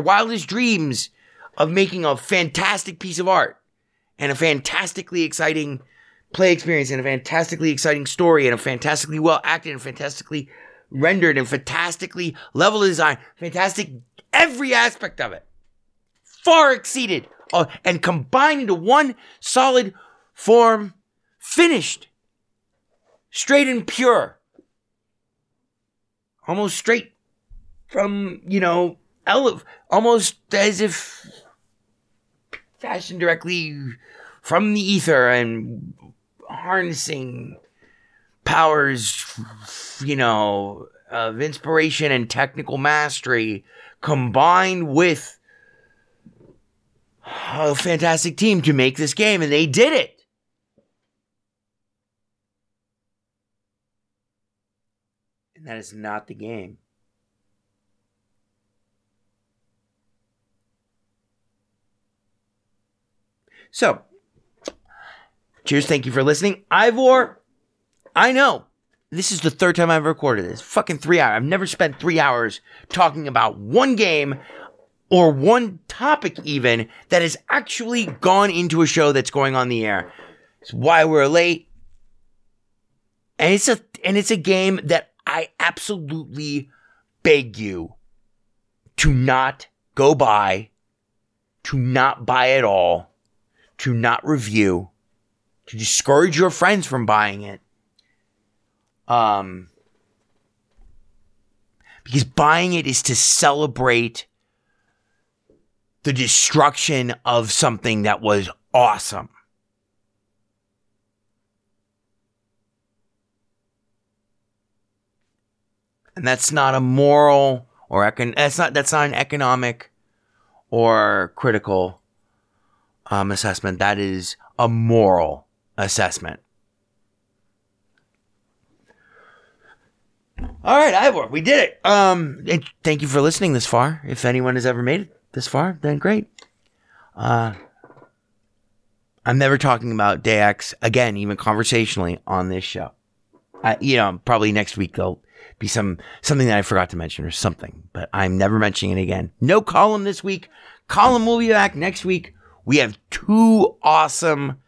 wildest dreams of making a fantastic piece of art and a fantastically exciting play experience and a fantastically exciting story and a fantastically well acted and fantastically rendered and fantastically level design, fantastic every aspect of it, far exceeded and combined into one solid form, finished, straight and pure, almost straight from, you know, almost as if fashioned directly from the ether and harnessing powers, you know, of inspiration and technical mastery combined with a fantastic team to make this game, and they did it. And that is not the game. So, cheers, thank you for listening. Ivor, I know, this is the third time I've recorded this. Fucking 3 hours. I've never spent 3 hours talking about one game or one topic even that has actually gone into a show that's going on the air. It's why we're late. And it's a game that I absolutely beg you to not go buy, to not buy at all, to not review, to discourage your friends from buying it. Because buying it is to celebrate the destruction of something that was awesome. And that's not a moral or that's not an economic or critical assessment. That is a moral assessment. All right, Ivor, we did it. And thank you for listening this far. If anyone has ever made it this far, then great. I'm never talking about Day X again, even conversationally, on this show. Probably next week there'll be something that I forgot to mention or something, but I'm never mentioning it again. No column this week. Column will be back next week. We have two awesome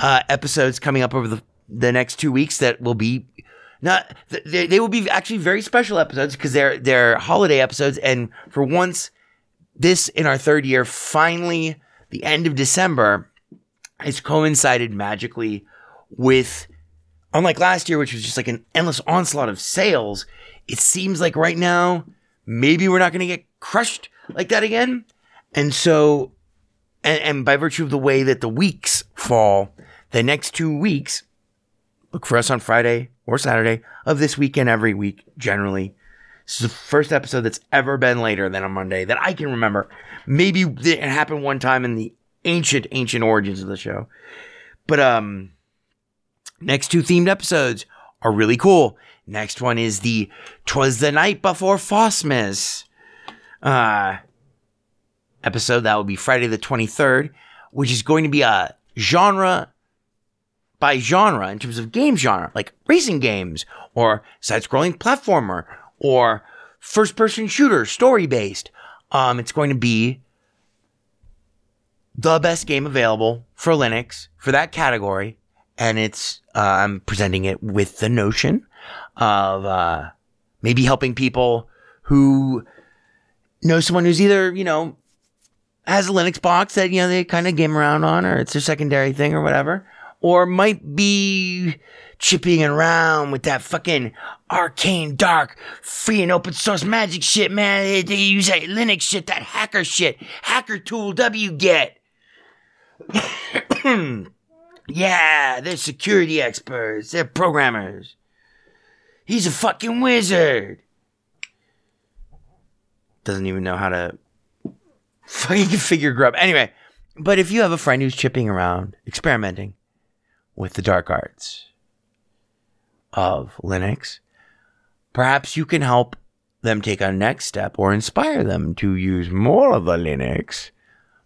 episodes coming up over the next 2 weeks that will be they will be actually very special episodes because they're holiday episodes, and for once, this, in our third year, finally, the end of December has coincided magically with, unlike last year, which was just like an endless onslaught of sales, it seems like right now, maybe we're not going to get crushed like that again. And so, and by virtue of the way that the weeks fall, the next 2 weeks, look for us on Friday or Saturday of this weekend every week, generally. This is the first episode that's ever been later than a Monday that I can remember. Maybe it happened one time in the ancient origins of the show. But next two themed episodes are really cool. Next one is the 'Twas the Night Before Fosmas episode. That will be Friday the 23rd, which is going to be a genre by genre in terms of game genre, like racing games or side-scrolling platformer, or first-person shooter, story-based. It's going to be the best game available for Linux for that category, and it's I'm presenting it with the notion of maybe helping people who know someone who's either, you know, has a Linux box that, you know, they kind of game around on, or it's their secondary thing or whatever, or might be chipping around with that fucking arcane, dark, free and open source magic shit, man. They use that Linux shit, that hacker shit. Hacker tool wget. Yeah, they're security experts. They're programmers. He's a fucking wizard. Doesn't even know how to fucking configure grub. Anyway, but if you have a friend who's chipping around, experimenting with the dark arts of Linux, perhaps you can help them take a next step or inspire them to use more of the Linux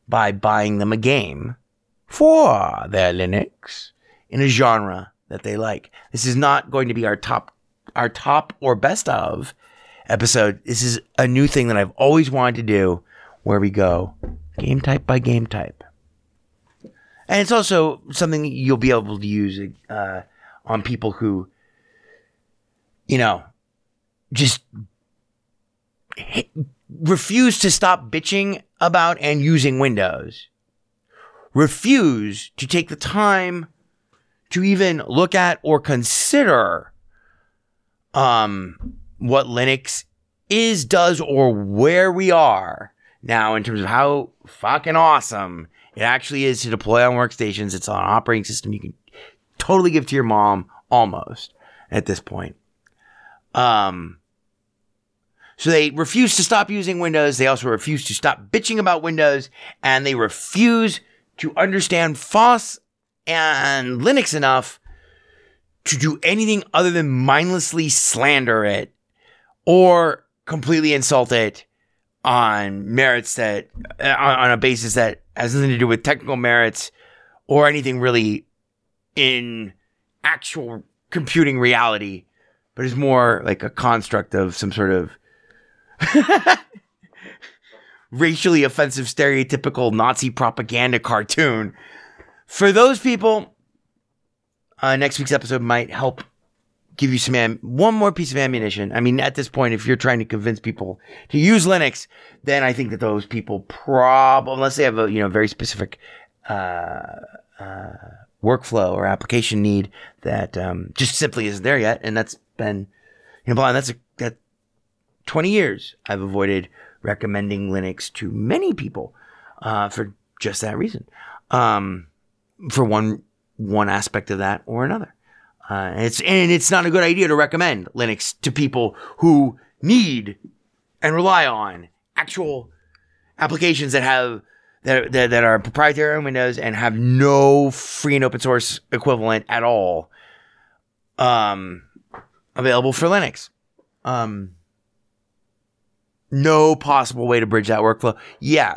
by buying them a game for their Linux in a genre that they like. This is not going to be our top or best of episode. This is a new thing that I've always wanted to do, where we go game type by game type. And it's also something you'll be able to use on people who, you know, just refuse to stop bitching about and using Windows. Refuse to take the time to even look at or consider what Linux is, does, or where we are now in terms of how fucking awesome it actually is to deploy on workstations. It's an operating system you can totally give to your mom, almost, at this point. So they refuse to stop using Windows. They also refuse to stop bitching about Windows, and they refuse to understand FOSS and Linux enough to do anything other than mindlessly slander it or completely insult it on merits that, on a basis that has nothing to do with technical merits or anything really in actual computing reality, but is more like a construct of some sort of racially offensive, stereotypical Nazi propaganda cartoon. For those people, next week's episode might help give you some one more piece of ammunition. I mean, at this point, if you're trying to convince people to use Linux, then I think that those people probably, unless they have a very specific workflow or application need that just simply isn't there yet, and that's been, that's 20 years I've avoided recommending Linux to many people for just that reason, for one aspect of that or another. It's not a good idea to recommend Linux to people who need and rely on actual applications that have that are proprietary on Windows and have no free and open source equivalent at all available for Linux. No possible way to bridge that workflow. Yeah,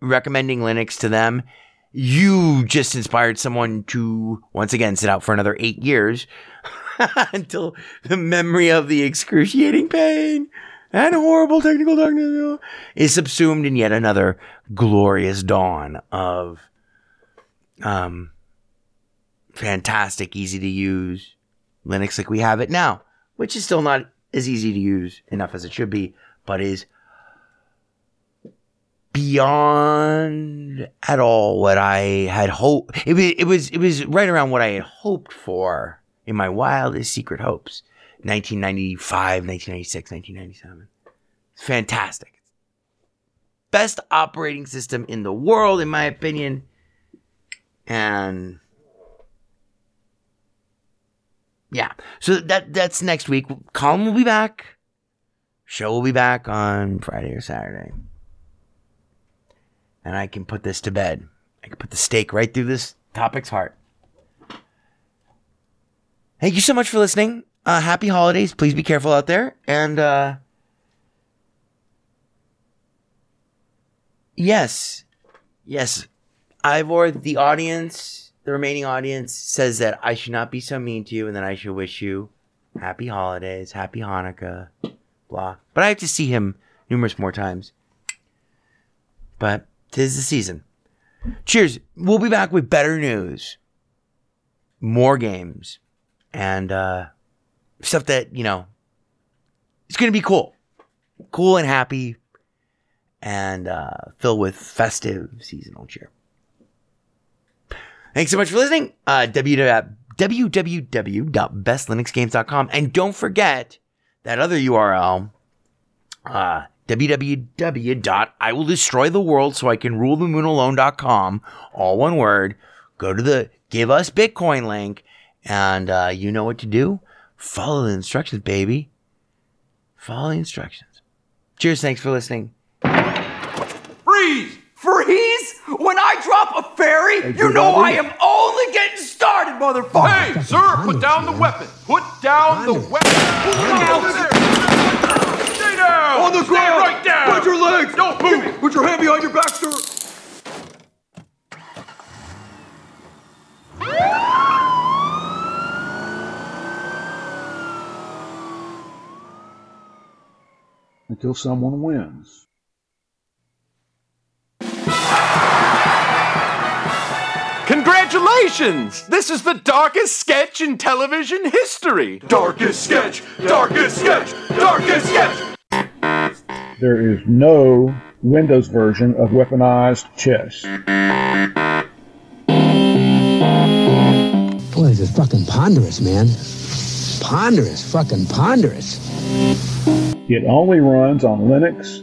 recommending Linux to them, you just inspired someone to, once again, sit out for another 8 years until the memory of the excruciating pain and horrible technical darkness is subsumed in yet another glorious dawn of fantastic, easy-to-use Linux like we have it now, which is still not as easy to use enough as it should be, but is beyond at all what I had hoped. It was right around what I had hoped for in my wildest secret hopes. 1995, 1996, 1997. It's fantastic. Best operating system in the world, in my opinion. And yeah, so that's next week. Colin will be back. Show will be back on Friday or Saturday. And I can put this to bed. I can put the stake right through this topic's heart. Thank you so much for listening. Happy holidays. Please be careful out there. And yes, Ivor, the audience, the remaining audience, says that I should not be so mean to you and that I should wish you happy holidays, happy Hanukkah, blah. But I have to see him numerous more times. But 'tis the season. Cheers. We'll be back with better news, more games, and stuff that, it's going to be cool and happy and filled with festive seasonal cheer. Thanks so much for listening. www.bestlinuxgames.com. And don't forget that other URL, www.iwilldestroytheworldsoicanrulthemoonalone.com, all one word. Go to the Give Us Bitcoin link, and you know what to do. Follow the instructions, baby. Follow the instructions. Cheers. Thanks for listening. Freeze! Freeze? When I drop a fairy, I am only getting started, motherfucker. Hey, sir, put down the weapon. Put down the weapon. Stay down. On the ground. Right down. Put your legs. Don't move. Put your hand behind your back, sir. until someone wins. Congratulations! This is the darkest sketch in television history! Darkest sketch! Darkest sketch! Darkest sketch! There is no Windows version of weaponized chess. Boy, this is fucking ponderous, man. Ponderous, fucking ponderous. It only runs on Linux.